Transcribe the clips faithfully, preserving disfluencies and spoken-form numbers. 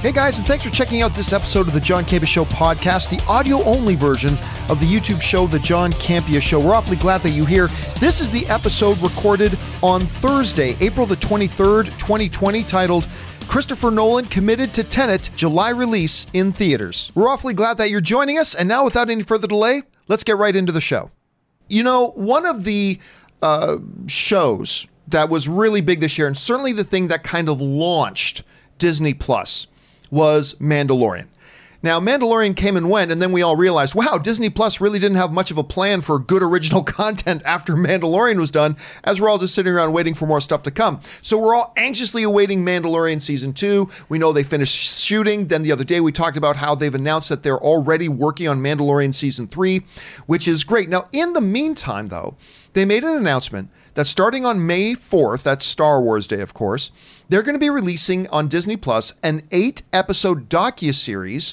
Hey guys, and thanks for checking out this episode of the John Campea Show podcast, the audio-only version of the YouTube show, The John Campea Show. We're awfully glad that you're here. This is the episode recorded on Thursday, April the twenty-third, twenty twenty, titled Christopher Nolan Committed to Tenet, July Release in Theaters. We're awfully glad that you're joining us, and now without any further delay, let's get right into the show. You know, one of the uh, shows that was really big this year, and certainly the thing that kind of launched Disney+, was Mandalorian. Now, Mandalorian came and went, and then we all realized, wow, Disney Plus really didn't have much of a plan for good original content after Mandalorian was done, as we're all just sitting around waiting for more stuff to come. So we're all anxiously awaiting Mandalorian Season two. We know they finished shooting. Then the other day we talked about how they've announced that they're already working on Mandalorian Season three, which is great. Now, in the meantime, though, they made an announcement that starting on May fourth, that's Star Wars Day, of course, they're going to be releasing on Disney Plus an eight-episode docuseries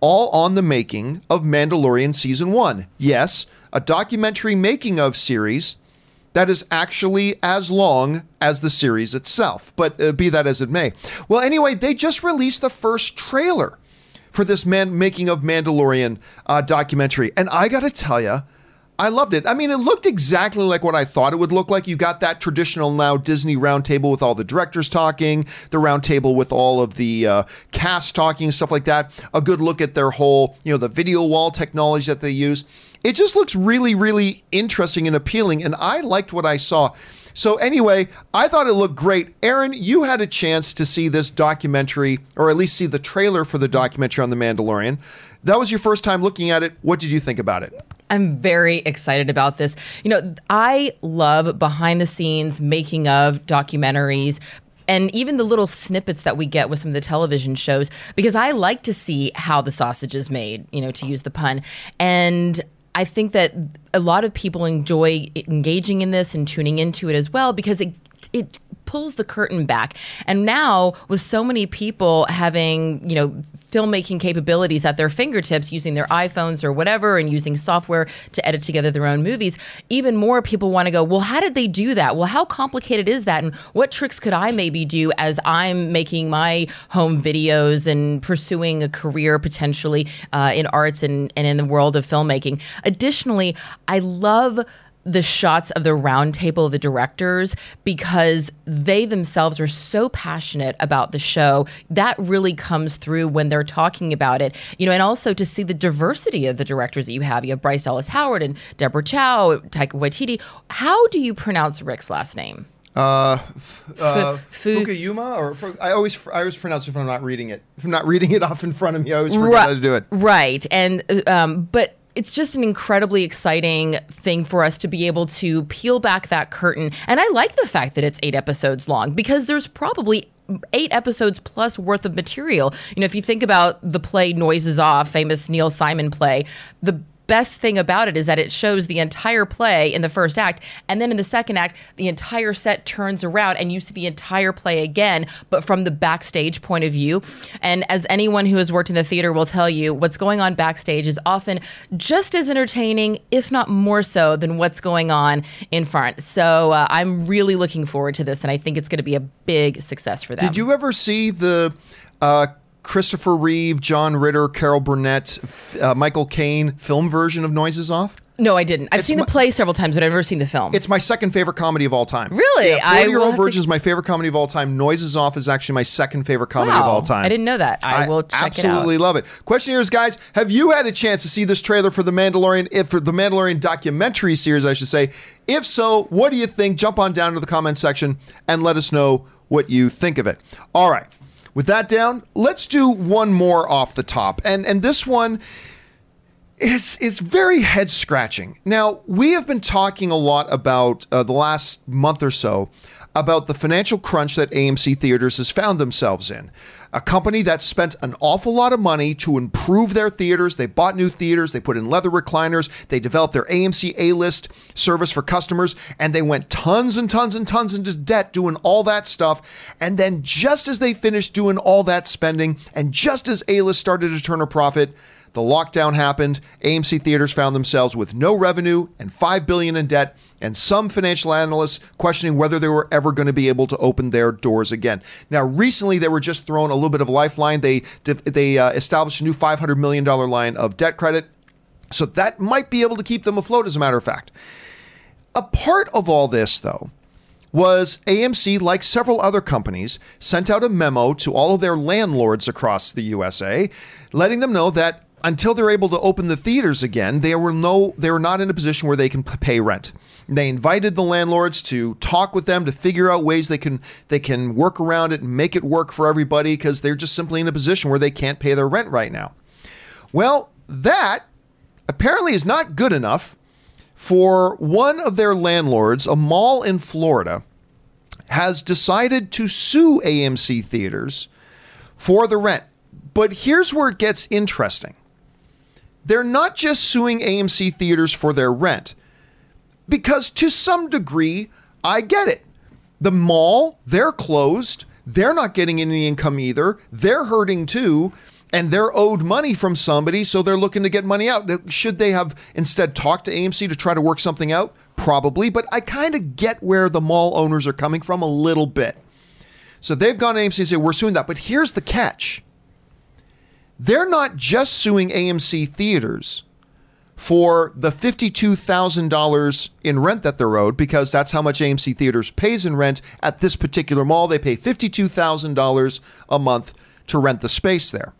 all on the making of Mandalorian Season one. Yes, a documentary making-of series that is actually as long as the series itself, but uh, be that as it may. Well, anyway, they just released the first trailer for this man making of Mandalorian uh, documentary, and I got to tell you, I loved it. I mean, it looked exactly like what I thought it would look like. You got that traditional now Disney roundtable with all the directors talking, the roundtable with all of the uh, cast talking, stuff like that. A good look at their whole, you know, the video wall technology that they use. It just looks really, really interesting and appealing, and I liked what I saw. So anyway, I thought it looked great. Aaron, you had a chance to see this documentary, or at least see the trailer for the documentary on The Mandalorian. That was your first time looking at it. What did you think about it? I'm very excited about this. You know, I love behind the scenes making of documentaries and even the little snippets that we get with some of the television shows, because I like to see how the sausage is made, you know, to use the pun. And I think that a lot of people enjoy engaging in this and tuning into it as well, because it it pulls the curtain back. And now with so many people having, you know, filmmaking capabilities at their fingertips, using their iPhones or whatever and using software to edit together their own movies, even more people want to go, well, how did they do that? Well, how complicated is that? And what tricks could I maybe do as I'm making my home videos and pursuing a career potentially uh, in arts and, and in the world of filmmaking? Additionally, I love the shots of the round table of the directors, because they themselves are so passionate about the show. That really comes through when they're talking about it, you know, and also to see the diversity of the directors that you have. You have Bryce Dallas Howard and Deborah Chow, Taika Waititi. How do you pronounce Rick's last name? Uh, uh, Fukuyama, or I always I always pronounce it if I'm not reading it. If I'm not reading it off in front of me, I always forget right, how to do it. Right, and um, but. It's just an incredibly exciting thing for us to be able to peel back that curtain. And I like the fact that it's eight episodes long, because there's probably eight episodes plus worth of material. You know, if you think about the play Noises Off, famous Neil Simon play, the best thing about it is that it shows the entire play in the first act, and then in the second act the entire set turns around and you see the entire play again, but from the backstage point of view. And as anyone who has worked in the theater will tell you, what's going on backstage is often just as entertaining, if not more so, than what's going on in front. So uh, I'm really looking forward to this, and I think it's going to be a big success for them. Did you ever see the uh Christopher Reeve, John Ritter, Carol Burnett, uh, Michael Caine film version of Noises Off? No, I didn't. I've it's seen my, the play several times, but I've never seen the film. It's my second favorite comedy of all time. Really? Yeah, forty Year Old Virgin to... is my favorite comedy of all time. Noises Off is actually my second favorite comedy wow. of all time. I didn't know that. I, I will check it out. Absolutely love it. Question here is, guys, have you had a chance to see this trailer for the Mandalorian, if for the Mandalorian documentary series, I should say? If so, what do you think? Jump on down to the comments section and let us know what you think of it. All right. With that down, let's do one more off the top. And and this one is, is very head-scratching. Now, we have been talking a lot about uh, the last month or so about the financial crunch that A M C Theatres has found themselves in. A company that spent an awful lot of money to improve their theaters. They bought new theaters. They put in leather recliners. They developed their A MC A-List service for customers. And they went tons and tons and tons into debt doing all that stuff. And then just as they finished doing all that spending, and just as A-List started to turn a profit, the lockdown happened. A M C Theaters found themselves with no revenue and five billion dollars in debt, and some financial analysts questioning whether they were ever going to be able to open their doors again. Now, recently, they were just thrown a little bit of a lifeline. They they uh, established a new five hundred million dollars line of debt credit. So that might be able to keep them afloat, as a matter of fact. A part of all this, though, was A M C, like several other companies, sent out a memo to all of their landlords across the U S A, letting them know that until they're able to open the theaters again, they were no, they were not in a position where they can pay rent. They invited the landlords to talk with them to figure out ways they can they can work around it and make it work for everybody, because they're just simply in a position where they can't pay their rent right now. Well, that apparently is not good enough for one of their landlords. A mall in Florida has decided to sue A M C Theatres for the rent. But here's where it gets interesting. They're not just suing A M C Theatres for their rent, because to some degree, I get it. The mall, they're closed. They're not getting any income either. They're hurting too. And they're owed money from somebody, so they're looking to get money out. Should they have instead talked to A M C to try to work something out? Probably, but I kind of get where the mall owners are coming from a little bit. So they've gone to A M C and said, we're suing that. But here's the catch. They're not just suing A M C Theatres for the fifty-two thousand dollars in rent that they're owed, because that's how much A M C Theatres pays in rent at this particular mall. They pay fifty-two thousand dollars a month to rent the space there.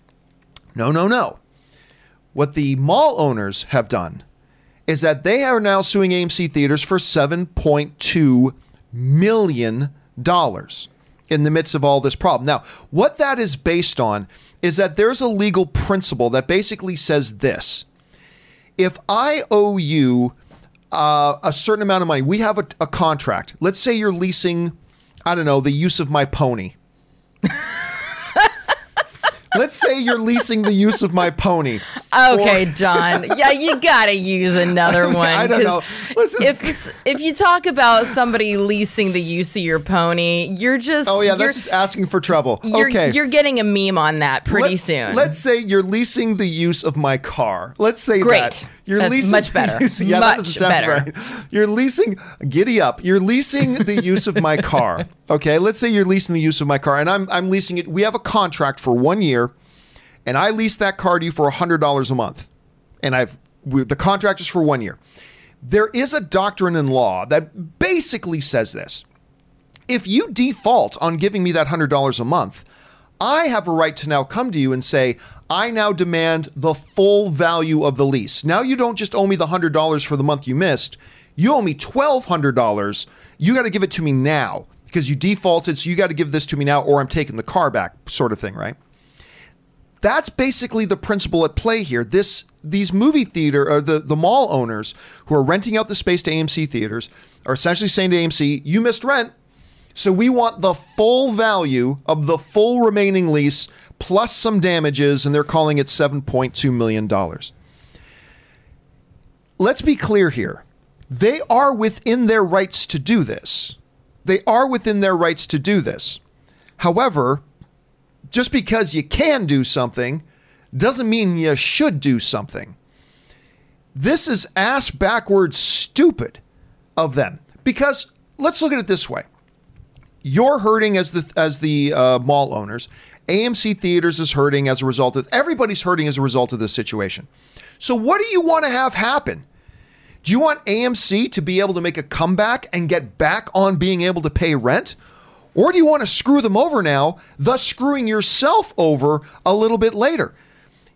No, no, no. What the mall owners have done is that they are now suing A MC Theatres for seven point two million dollars in the midst of all this problem. Now, what that is based on is that there's a legal principle that basically says this. If I owe you uh, a certain amount of money, we have a, a contract. Let's say you're leasing, I don't know, the use of my pony. Let's say you're leasing the use of my pony. Okay, or... John. Yeah, you gotta use another one. I don't know. Just... If if you talk about somebody leasing the use of your pony, you're just oh yeah, that's just asking for trouble. You're, okay, you're getting a meme on that pretty Let, soon. Let's say you're leasing the use of my car. Let's say Great. that you're that's leasing much better. Use, yeah, much that sound better. Right. You're leasing. Giddy up. You're leasing the use of my car. Okay. Let's say you're leasing the use of my car, and I'm I'm leasing it. We have a contract for one year. And I lease that car to you for one hundred dollars a month. And I've we, the contract is for one year. There is a doctrine in law that basically says this. If you default on giving me that one hundred dollars a month, I have a right to now come to you and say, I now demand the full value of the lease. Now you don't just owe me the one hundred dollars for the month you missed. You owe me twelve hundred dollars. You got to give it to me now because you defaulted. So you got to give this to me now or I'm taking the car back, sort of thing, right? That's basically the principle at play here. This, these movie theater, or the, the mall owners who are renting out the space to A M C Theatres are essentially saying to A M C, you missed rent, so we want the full value of the full remaining lease plus some damages, and they're calling it seven point two million dollars. Let's be clear here. They are within their rights to do this. They are within their rights to do this. However, just because you can do something doesn't mean you should do something. This is ass backwards stupid of them, because let's look at it this way. You're hurting as the as the uh, mall owners. A M C Theatres is hurting as a result of, everybody's hurting as a result of this situation. So what do you want to have happen? Do you want A M C to be able to make a comeback and get back on being able to pay rent? Or do you want to screw them over now, thus screwing yourself over a little bit later?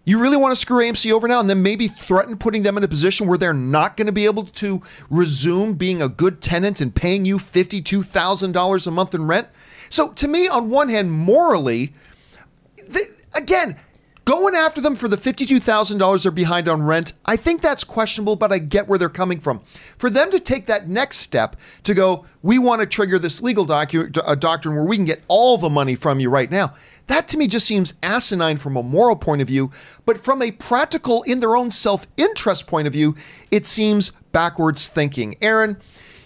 You really want to screw A M C over now and then maybe threaten putting them in a position where they're not going to be able to resume being a good tenant and paying you fifty-two thousand dollars a month in rent? So to me, on one hand, morally, they, again, going after them for the fifty-two thousand dollars they're behind on rent, I think that's questionable, but I get where they're coming from. For them to take that next step to go, we want to trigger this legal docu- uh, doctrine where we can get all the money from you right now, that to me just seems asinine from a moral point of view, but from a practical, in their own self-interest point of view, it seems backwards thinking. Aaron,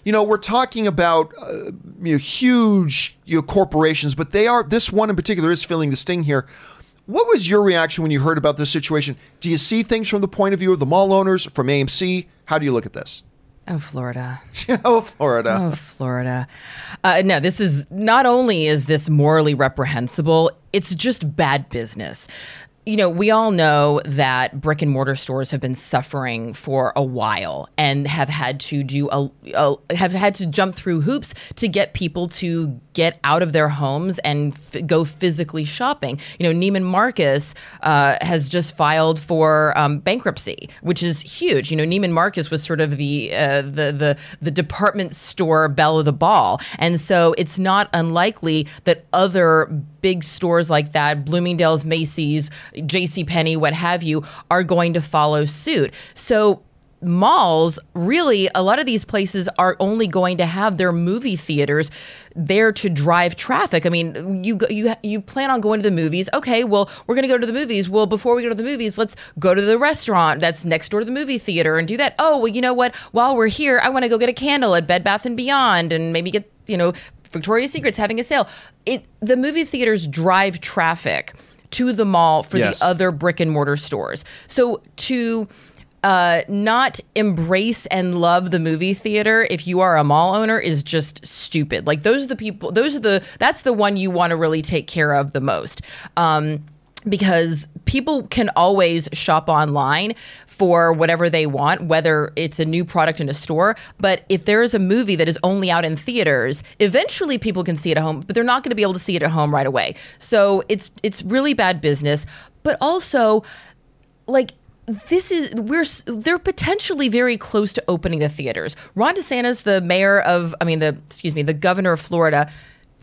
you know, we're talking about uh, you know, huge you know, corporations, but they are, this one in particular is feeling the sting here. What was your reaction when you heard about this situation? Do you see things from the point of view of the mall owners, from A M C? How do you look at this? Oh, Florida. oh, Florida. Oh, Florida. Uh, no, this is, not only is this morally reprehensible, it's just bad business. You know, we all know that brick and mortar stores have been suffering for a while and have had to do a, a have had to jump through hoops to get people to get out of their homes and f- go physically shopping. You know, Neiman Marcus uh, has just filed for um, bankruptcy, which is huge. You know, Neiman Marcus was sort of the uh, the the the department store belle of the ball, and so it's not unlikely that other big stores like that, Bloomingdale's, Macy's, JCPenney, what have you, are going to follow suit. So malls, really, a lot of these places are only going to have their movie theaters there to drive traffic. I mean, you you you plan on going to the movies. Okay, well, we're going to go to the movies. Well, before we go to the movies, let's go to the restaurant that's next door to the movie theater and do that. Oh, well, you know what? While we're here, I want to go get a candle at Bed Bath and Beyond and maybe get, you know, Victoria's Secret's having a sale. It the movie theaters drive traffic to the mall for yes. the other brick and mortar stores. So to uh, not embrace and love the movie theater if you are a mall owner is just stupid. Like those are the people, those are the, that's the one you want to really take care of the most. Um, because people can always shop online for whatever they want, whether it's a new product in a store. But if there is a movie that is only out in theaters, eventually people can see it at home, but they're not going to be able to see it at home right away. So it's it's really bad business. But also, like, this is we're they're potentially very close to opening the theaters. Ron DeSantis, the mayor of I mean, the excuse me, the governor of Florida,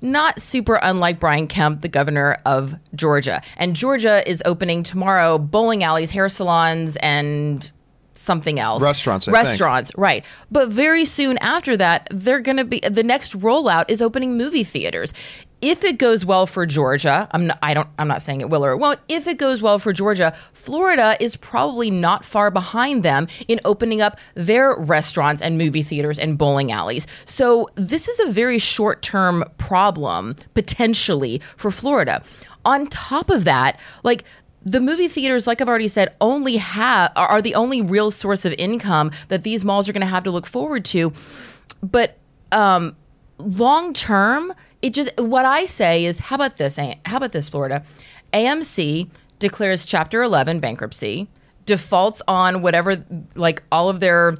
not super unlike Brian Kemp, the governor of Georgia. And Georgia is opening tomorrow bowling alleys, hair salons, and something else. Restaurants, I Restaurants, think. Right. But very soon after that, they're going to be, the next rollout is opening movie theaters. If it goes well for Georgia, I'm not, I don't, I'm not saying it will or it won't. If it goes well for Georgia, Florida is probably not far behind them in opening up their restaurants and movie theaters and bowling alleys. So this is a very short-term problem potentially for Florida. On top of that, like the movie theaters, like I've already said, only have are the only real source of income that these malls are going to have to look forward to. But um, long-term. It just what I say is, how about this? How about this, Florida? A M C declares Chapter eleven bankruptcy, defaults on whatever, like all of their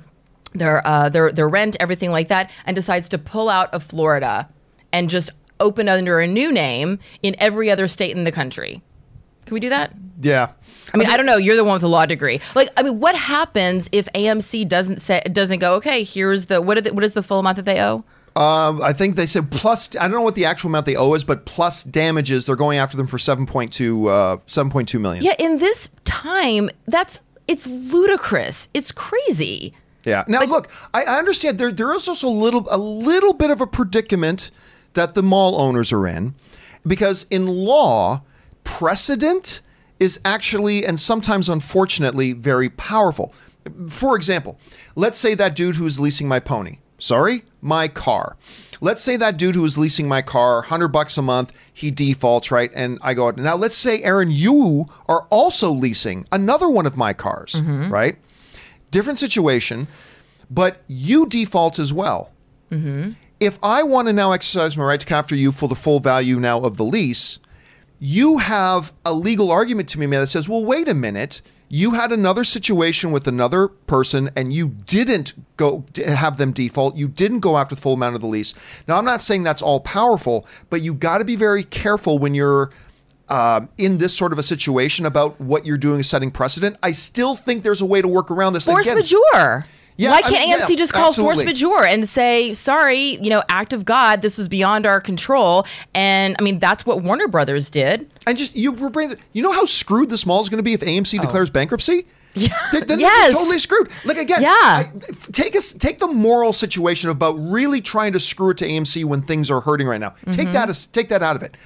their uh, their their rent, everything like that, and decides to pull out of Florida and just open under a new name in every other state in the country. Can we do that? Yeah. I mean, I don't know. You're the one with a law degree. Like, I mean, what happens if A M C doesn't say doesn't go? Okay, here's the what? Are the, what is the full amount that they owe? Um, I think they said plus, I don't know what the actual amount they owe is, but plus damages, they're going after them for seven point two million. Yeah, in this time, that's, it's ludicrous. It's crazy. Yeah. Now, like, look, I, I understand there there is also a little, a little bit of a predicament that the mall owners are in, because in law, precedent is actually, and sometimes unfortunately, very powerful. For example, let's say that dude who's leasing my pony. Sorry, my car. Let's say that dude who was leasing my car, one hundred bucks a month, he defaults, right? And I go out. Now, let's say, Aaron, you are also leasing another one of my cars, mm-hmm. right? Different situation, but you default as well. Mm-hmm. If I want to now exercise my right to come after you for the full value now of the lease, you have a legal argument to me, man, that says, well, wait a minute. You had another situation with another person and you didn't go have them default. You didn't go after the full amount of the lease. Now, I'm not saying that's all powerful, but you got to be very careful when you're uh, in this sort of a situation about what you're doing is setting precedent. I still think there's a way to work around this. Force majeure. Yeah, Why can't I mean, A M C yeah, just call absolutely. force majeure and say, sorry, you know, act of God, this was beyond our control. And I mean, that's what Warner Brothers did. And just, you were bringing, you know how screwed this mall is going to be if A M C oh. declares bankruptcy? Yeah. They, then yes. they're totally screwed. Like, again, yeah. I, take us take the moral situation about really trying to screw it to A M C when things are hurting right now. Mm-hmm. Take that as, take that out of it.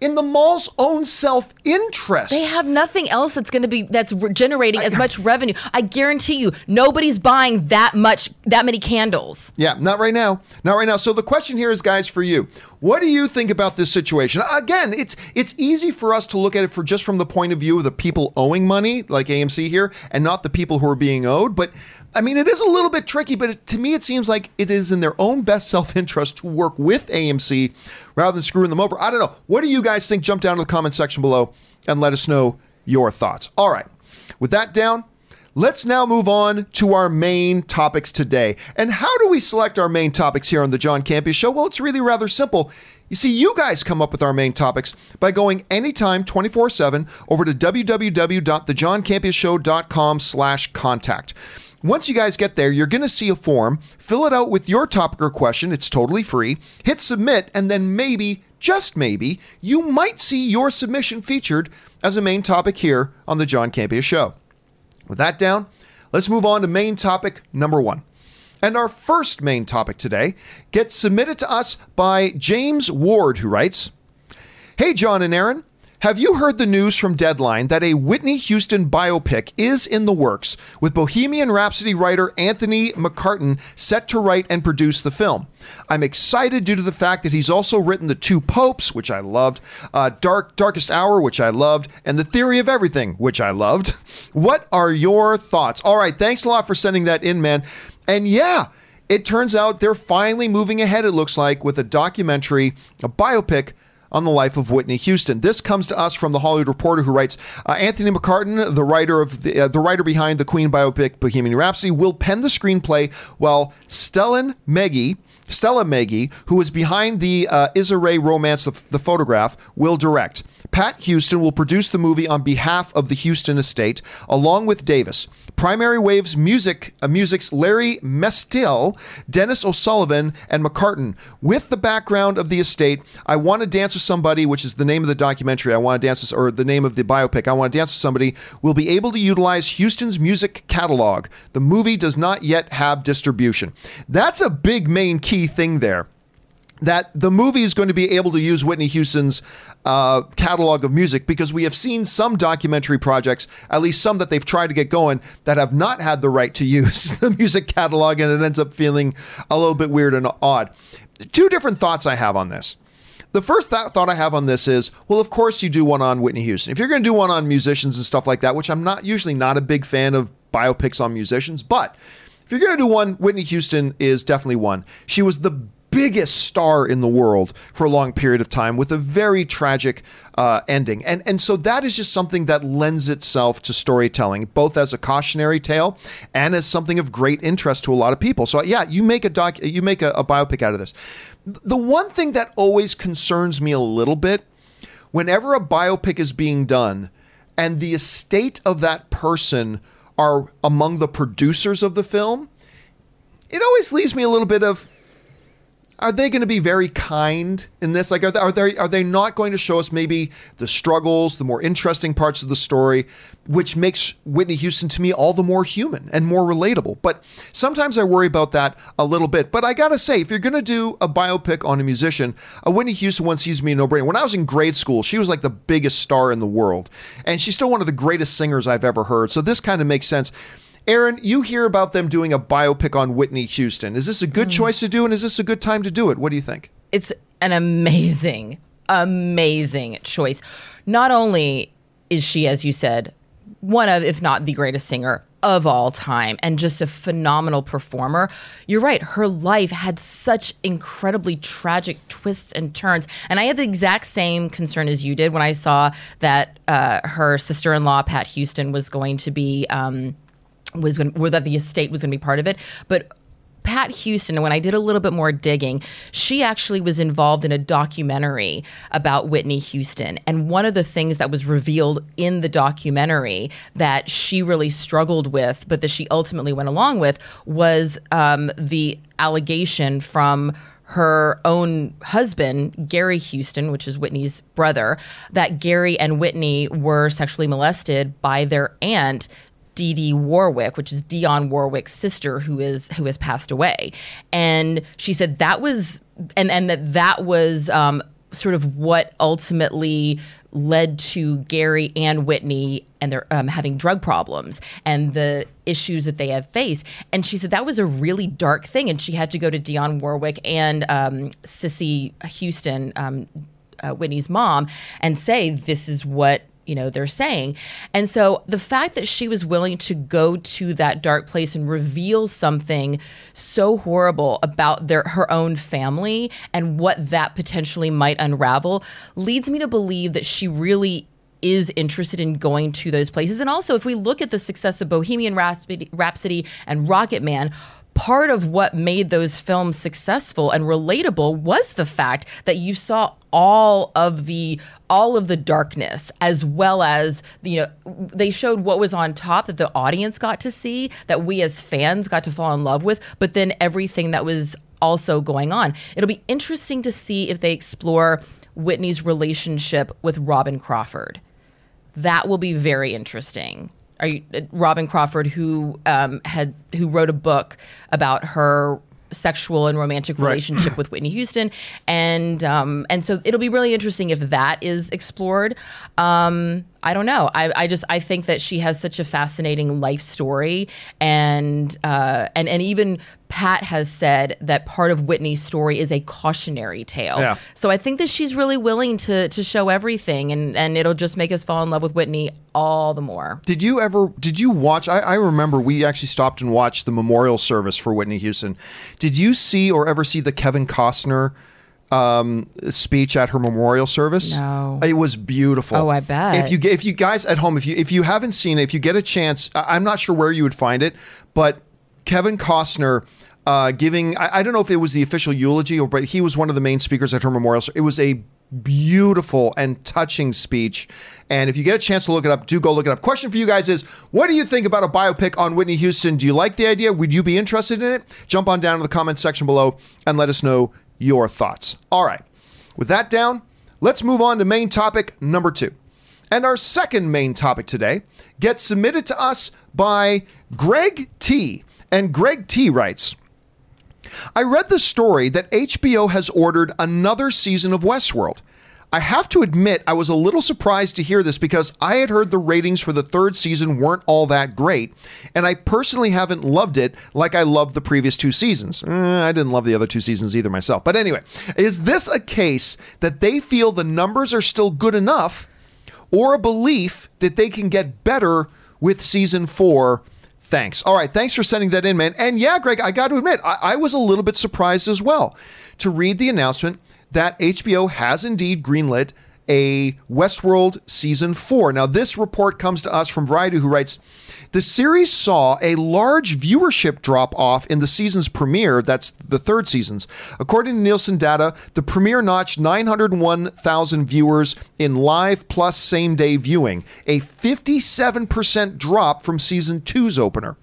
In the mall's own self-interest. They have nothing else that's going to be that's re- generating I, as much revenue. I guarantee you, nobody's buying that much, that many candles. Yeah, not right now. Not right now. So the question here is, guys, for you. What do you think about this situation? Again, it's it's easy for us to look at it for just from the point of view of the people owing money, like A M C here, and not the people who are being owed. But I mean, it is a little bit tricky, but it, to me, it seems like it is in their own best self-interest to work with A M C rather than screwing them over. I don't know. What do you guys think? Jump down to the comment section below and let us know your thoughts. All right, with that down, let's now move on to our main topics today. And how do we select our main topics here on The John Campea Show? Well, it's really rather simple. You see, you guys come up with our main topics by going anytime twenty-four seven over to w w w dot the john campea show dot com slash contact. Once you guys get there, you're going to see a form. Fill it out with your topic or question. It's totally free. Hit submit, and then maybe, just maybe, you might see your submission featured as a main topic here on The John Campea Show. With that down, let's move on to main topic number one. And our first main topic today gets submitted to us by James Ward, who writes, "Hey, John and Aaron, have you heard the news from Deadline that a Whitney Houston biopic is in the works with Bohemian Rhapsody writer Anthony McCarten set to write and produce the film? I'm excited due to the fact that he's also written The Two Popes, which I loved, uh, Dark Darkest Hour, which I loved, and The Theory of Everything, which I loved. What are your thoughts?" All right, thanks a lot for sending that in, man. And yeah, it turns out they're finally moving ahead, it looks like, with a documentary, a biopic, on the life of Whitney Houston. This comes to us from The Hollywood Reporter, who writes, uh, Anthony McCarten, the writer of the, uh, the writer behind the Queen biopic Bohemian Rhapsody, will pen the screenplay while Stellan Magee, Stella Magee, who is behind the uh, Issa Rae romance, the, the photograph, will direct. Pat Houston will produce the movie on behalf of the Houston estate, along with Davis. Primary Wave's music, uh, music's Larry Mestel, Dennis O'Sullivan, and McCarten. With the background of the estate, I Want to Dance with Somebody, which is the name of the documentary, I Want to Dance with, or the name of the biopic, I Want to Dance with Somebody, will be able to utilize Houston's music catalog. The movie does not yet have distribution. That's a big main key thing there, that the movie is going to be able to use Whitney Houston's uh, catalog of music, because we have seen some documentary projects, at least some that they've tried to get going, that have not had the right to use the music catalog, and it ends up feeling a little bit weird and odd. Two different thoughts I have on this. The first th- thought I have on this is, well, of course you do one on Whitney Houston. If you're going to do one on musicians and stuff like that, which I'm not usually not a big fan of biopics on musicians, but if you're going to do one, Whitney Houston is definitely one. She was the biggest star in the world for a long period of time with a very tragic uh, ending. And, and so that is just something that lends itself to storytelling, both as a cautionary tale and as something of great interest to a lot of people. So yeah, you make a doc, you make a, a biopic out of this. The one thing that always concerns me a little bit, whenever a biopic is being done and the estate of that person are among the producers of the film, it always leaves me a little bit of, are they going to be very kind in this? Like, are they, are they are they not going to show us maybe the struggles, the more interesting parts of the story, which makes Whitney Houston to me all the more human and more relatable? But sometimes I worry about that a little bit. But I got to say, if you're going to do a biopic on a musician, a Whitney Houston one seems to me a no-brainer. When I was in grade school, she was like the biggest star in the world, and she's still one of the greatest singers I've ever heard. So this kind of makes sense. Aaron, you hear about them doing a biopic on Whitney Houston. Is this a good mm. choice to do, and is this a good time to do it? What do you think? It's an amazing, amazing choice. Not only is she, as you said, one of, if not the greatest singer of all time, and just a phenomenal performer. You're right. Her life had such incredibly tragic twists and turns. And I had the exact same concern as you did when I saw that uh, her sister-in-law, Pat Houston, was going to be... Um, was going or that the estate was going to be part of it. But Pat Houston, when I did a little bit more digging, she actually was involved in a documentary about Whitney Houston. And one of the things that was revealed in the documentary that she really struggled with, but that she ultimately went along with, was um, the allegation from her own husband, Gary Houston, which is Whitney's brother, that Gary and Whitney were sexually molested by their aunt, Dee Dee Warwick, which is Dionne Warwick's sister, who is who has passed away. And she said that was, and, and that that was um, sort of what ultimately led to Gary and Whitney and they're um, having drug problems and the issues that they have faced. And she said that was a really dark thing. And she had to go to Dionne Warwick and um, Cissy Houston, um, uh, Whitney's mom, and say, this is what, you know, they're saying. And so the fact that she was willing to go to that dark place and reveal something so horrible about their her own family and what that potentially might unravel leads me to believe that she really is interested in going to those places. And also, if we look at the success of Bohemian Rhapsody, Rhapsody and Rocketman, part of what made those films successful and relatable was the fact that you saw all of the all of the darkness, as well as, you know, they showed what was on top that the audience got to see, that we as fans got to fall in love with, but then everything that was also going on. It'll be interesting to see if they explore Whitney's relationship with Robin Crawford. That will be very interesting. Are you, uh, Robin Crawford, who um, had who wrote a book about her sexual and romantic relationship right. with Whitney Houston, and um, and so it'll be really interesting if that is explored. Um, I don't know. I, I just I think that she has such a fascinating life story, and uh, and and even Pat has said that part of Whitney's story is a cautionary tale. Yeah. So I think that she's really willing to to show everything, and and it'll just make us fall in love with Whitney all the more. Did you ever? Did you watch? I, I remember we actually stopped and watched the memorial service for Whitney Houston. Did you see or ever see the Kevin Costner um, speech at her memorial service? No. It was beautiful. Oh, I bet. If you if you guys at home, if you if you haven't seen it, if you get a chance, I'm not sure where you would find it, but Kevin Costner uh, giving, I, I don't know if it was the official eulogy, or but he was one of the main speakers at her memorial service. It was a beautiful and touching speech. And if you get a chance to look it up, do go look it up. Question for you guys is, what do you think about a biopic on Whitney Houston? Do you like the idea? Would you be interested in it? Jump on down to the comments section below and let us know your thoughts. All right. With that down, let's move on to main topic number two. And our second main topic today gets submitted to us by Greg T. And Greg T writes, I read the story that H B O has ordered another season of Westworld. I have to admit I was a little surprised to hear this because I had heard the ratings for the third season weren't all that great, and I personally haven't loved it like I loved the previous two seasons. Eh, I didn't love the other two seasons either myself. But anyway, is this a case that they feel the numbers are still good enough, or a belief that they can get better with season four? Thanks. All right. Thanks for sending that in, man. And yeah, Greg, I got to admit, I, I was a little bit surprised as well to read the announcement that H B O has indeed greenlit a Westworld season four. Now, this report comes to us from Variety, who writes, the series saw a large viewership drop-off in the season's premiere, that's the third season's. According to Nielsen data, the premiere notched nine hundred one thousand viewers in live plus same-day viewing, a fifty-seven percent drop from season two's opener.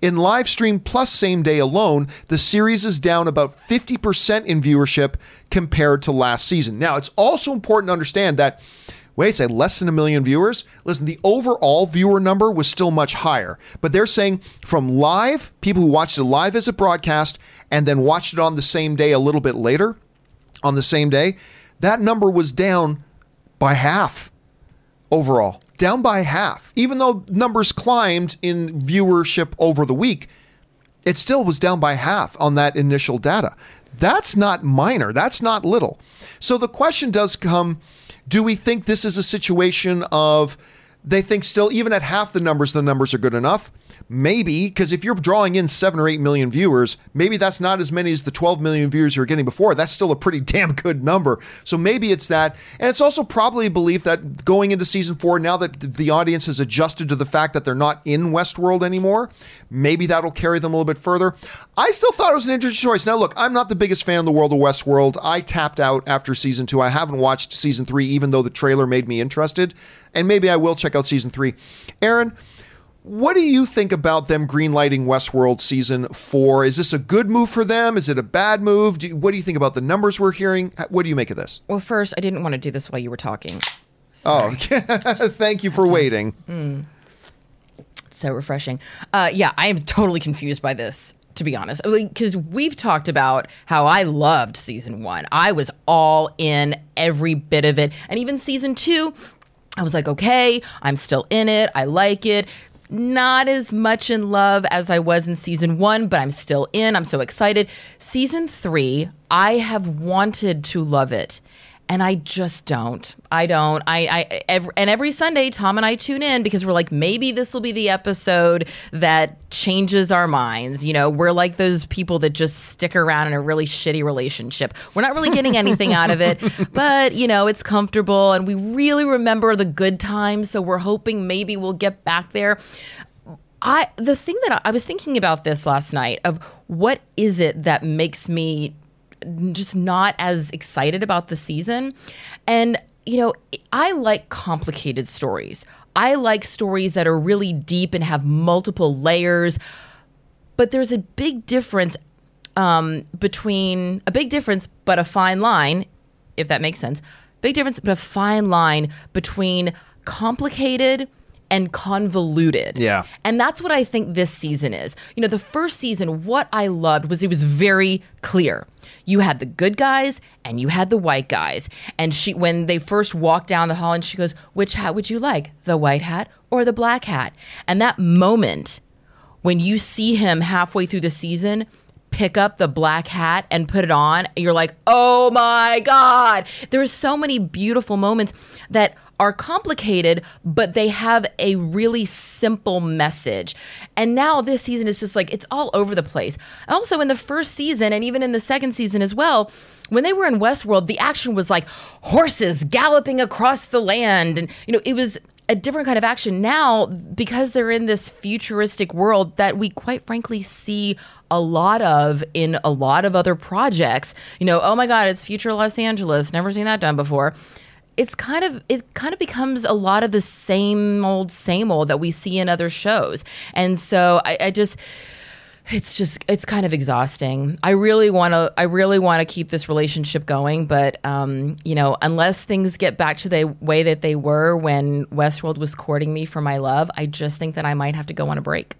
In live stream plus same-day alone, the series is down about fifty percent in viewership compared to last season. Now, it's also important to understand that wait, say less than a million viewers. Listen, the overall viewer number was still much higher, but they're saying from live, people who watched it live as a broadcast and then watched it on the same day a little bit later on the same day, that number was down by half overall, down by half. Even though numbers climbed in viewership over the week, it still was down by half on that initial data. That's not minor. That's not little. So the question does come, do we think this is a situation of they think still even at half the numbers, the numbers are good enough? Maybe, because if you're drawing in seven or eight million viewers, maybe that's not as many as the twelve million viewers you're getting before. That's still a pretty damn good number. So maybe it's that. And it's also probably a belief that going into season four, now that the audience has adjusted to the fact that they're not in Westworld anymore, maybe that'll carry them a little bit further. I still thought it was an interesting choice. Now, look, I'm not the biggest fan of the world of Westworld. I tapped out after season two. I haven't watched season three, even though the trailer made me interested. And maybe I will check out season three. Aaron, what do you think about them greenlighting Westworld season four? Is this a good move for them? Is it a bad move? Do you, what do you think about the numbers we're hearing? What do you make of this? Well, first, I didn't want to do this while you were talking. Sorry. Oh, thank you for waiting. Mm. So refreshing. Uh, yeah, I am totally confused by this. to be honest. Because we've talked about how I loved season one. I was all in every bit of it. And even season two, I was like, okay, I'm still in it. I like it. Not as much in love as I was in season one, but I'm still in. I'm so excited. Season three, I have wanted to love it. And I just don't. I don't. I, I every, and every Sunday, Tom and I tune in because we're like, maybe this will be the episode that changes our minds. You know, we're like those people that just stick around in a really shitty relationship. We're not really getting anything out of it, but, you know, it's comfortable. And we really remember the good times. So we're hoping maybe we'll get back there. I The thing that I, I was thinking about this last night of what is it that makes me just not as excited about the season. And, you know, I like complicated stories. I like stories that are really deep and have multiple layers. But there's a big difference um, between a big difference, but a fine line, if that makes sense. Big difference, but a fine line between complicated and convoluted. Yeah. And that's what I think this season is. You know, the first season, what I loved was it was very clear. You had the good guys and you had the white guys. And she, when they first walked down the hall and she goes, which hat would you like? The white hat or the black hat? And that moment when you see him halfway through the season pick up the black hat and put it on, you're like, oh my God. There's so many beautiful moments that are complicated, but they have a really simple message. And now this season is just like, it's all over the place. Also in the first season, and even in the second season as well, when they were in Westworld, the action was like horses galloping across the land. And, you know, it was a different kind of action. Now, because they're in this futuristic world that we quite frankly see a lot of in a lot of other projects, you know, oh my God, it's future Los Angeles. Never seen that done before. It's kind of it kind of becomes a lot of the same old, same old that we see in other shows. And so I, I just it's just it's kind of exhausting. I really want to I really want to keep this relationship going. But, um, you know, unless things get back to the way that they were when Westworld was courting me for my love, I just think that I might have to go on a break.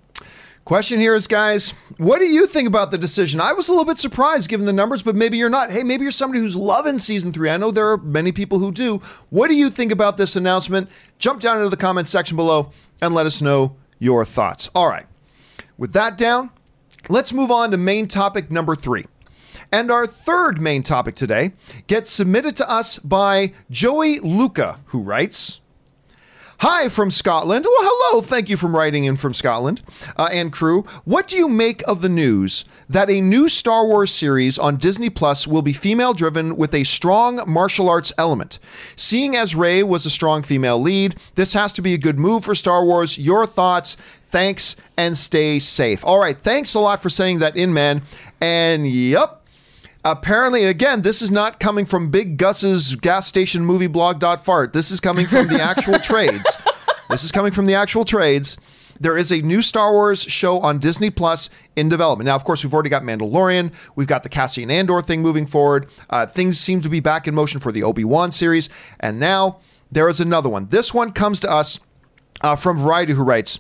Question here is, guys, what do you think about the decision? I was a little bit surprised given the numbers, but maybe you're not. Hey, maybe you're somebody who's loving season three. I know there are many people who do. What do you think about this announcement? Jump down into the comments section below and let us know your thoughts. All right. With that down, let's move on to main topic number three. And our third main topic today gets submitted to us by Joey Luca, who writes... Hi from Scotland. Well, hello. Thank you from writing in from Scotland uh, and crew. What do you make of the news that a new Star Wars series on Disney Plus will be female driven with a strong martial arts element? Seeing as Rey was a strong female lead, this has to be a good move for Star Wars. Your thoughts? Thanks and stay safe. All right. Thanks a lot for sending that in, man. And yep. Apparently, again, this is not coming from Big Gus's gas station movie blog dot fart. This is coming from the actual trades. This is coming from the actual trades. There is a new Star Wars show on Disney Plus in development. Now, of course, we've already got Mandalorian. We've got the Cassian Andor thing moving forward. Uh, things seem to be back in motion for the Obi-Wan series. And now there is another one. This one comes to us uh, from Variety, who writes...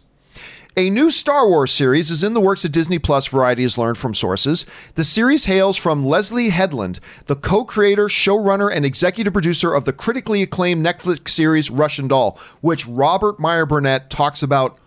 A new Star Wars series is in the works at Disney Plus, Variety has learned from sources. The series hails from Leslie Headland, the co-creator, showrunner, and executive producer of the critically acclaimed Netflix series Russian Doll, which Robert Meyer Burnett talks about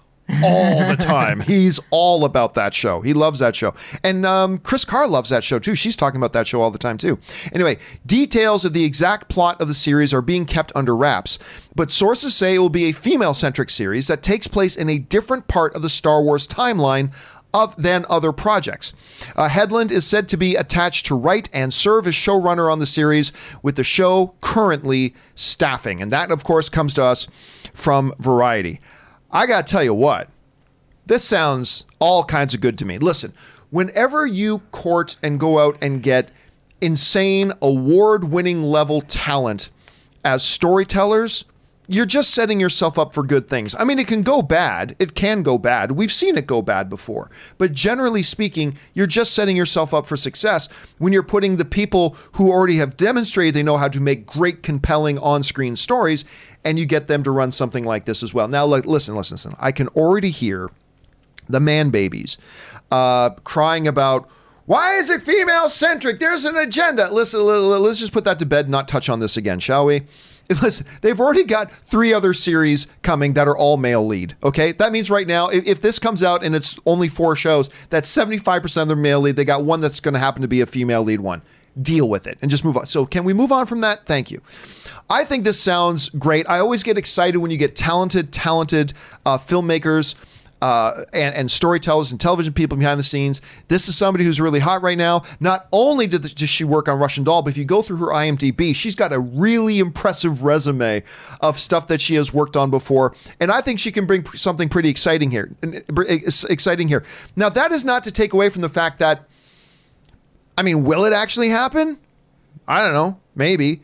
all the time. He's all about that show. He loves that show. And um, Chris Carr loves that show, too. She's talking about that show all the time, too. Anyway, details of the exact plot of the series are being kept under wraps, but sources say it will be a female-centric series that takes place in a different part of the Star Wars timeline of, than other projects. Uh, Headland is said to be attached to write and serve as showrunner on the series, with the show currently staffing. And that, of course, comes to us from Variety. I got to tell you what, this sounds all kinds of good to me. Listen, whenever you court and go out and get insane award-winning level talent as storytellers, you're just setting yourself up for good things. I mean, it can go bad. It can go bad. We've seen it go bad before. But generally speaking, you're just setting yourself up for success when you're putting the people who already have demonstrated they know how to make great, compelling on-screen stories, and you get them to run something like this as well. Now, like, listen, listen, listen. I can already hear the man babies, uh, crying about, why is it female-centric? There's an agenda. Listen, let's just put that to bed and not touch on this again, shall we? Listen, they've already got three other series coming that are all male lead, okay? That means right now, if, if this comes out and it's only four shows, that's seventy-five percent of their male lead. They got one that's going to happen to be a female lead one. Deal with it and just move on. So can we move on from that? Thank you. I think this sounds great. I always get excited when you get talented, talented uh, filmmakers uh, and, and storytellers and television people behind the scenes. This is somebody who's really hot right now. Not only did, the, did she work on Russian Doll, but if you go through her I M D B, she's got a really impressive resume of stuff that she has worked on before. And I think she can bring something pretty exciting here. Exciting here. Now, that is not to take away from the fact that, I mean, will it actually happen? I don't know. Maybe.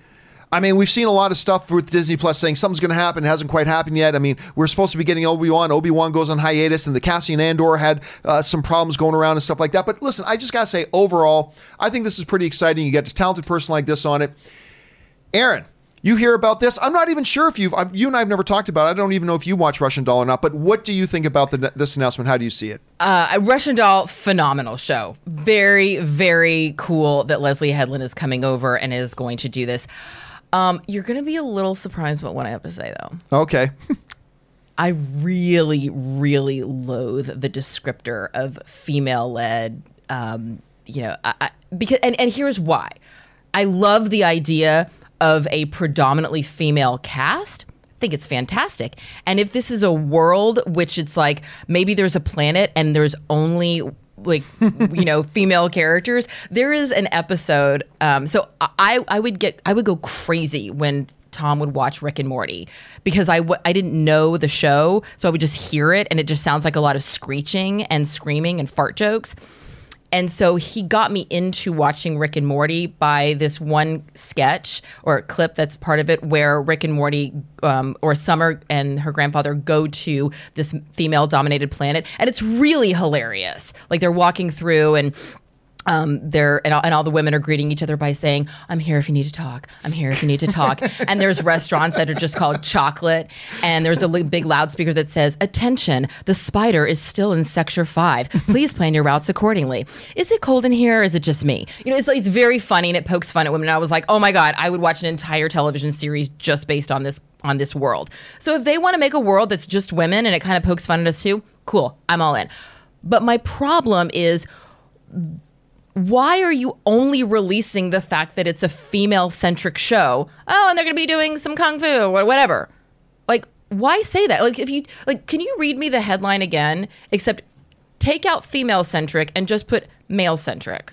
I mean, we've seen a lot of stuff with Disney Plus saying something's going to happen. It hasn't quite happened yet. I mean, we're supposed to be getting Obi-Wan. Obi-Wan goes on hiatus, and the Cassian Andor had uh, some problems going around and stuff like that. But listen, I just got to say, overall, I think this is pretty exciting. You get a talented person like this on it. Aaron, you hear about this? I'm not even sure if you've, I've, you and I have never talked about it. I don't even know if you watch Russian Doll or not, but what do you think about the, this announcement? How do you see it? Uh, Russian Doll, phenomenal show. Very, very cool that Leslie Headland is coming over and is going to do this. Um, you're going to be a little surprised about what I have to say, though. Okay. I really, really loathe the descriptor of female-led, um, you know, I, I, because, and, and here's why. I love the idea of a predominantly female cast. I think it's fantastic. And if this is a world which it's like, maybe there's a planet and there's only like, you know, female characters, there is an episode. Um, so I, I would get, I would go crazy when Tom would watch Rick and Morty, because I, w- I didn't know the show. So I would just hear it. And it just sounds like a lot of screeching and screaming and fart jokes. And so he got me into watching Rick and Morty by this one sketch or clip that's part of it where Rick and Morty um, or Summer and her grandfather go to this female-dominated planet. And it's really hilarious. Like, they're walking through and um, they're and all, and all the women are greeting each other by saying, I'm here if you need to talk. I'm here if you need to talk. And there's restaurants that are just called Chocolate. And there's a li- big loudspeaker that says, attention, the spider is still in sector five. Please plan your routes accordingly. Is it cold in here or is it just me? You know, it's, it's very funny and it pokes fun at women. And I was like, oh my God, I would watch an entire television series just based on this, on this world. So if they want to make a world that's just women and it kind of pokes fun at us too, cool, I'm all in. But my problem is, why are you only releasing the fact that it's a female-centric show? Oh, and they're going to be doing some kung fu or whatever. Like, why say that? Like, if you like, can you read me the headline again? Except, take out female-centric and just put male-centric.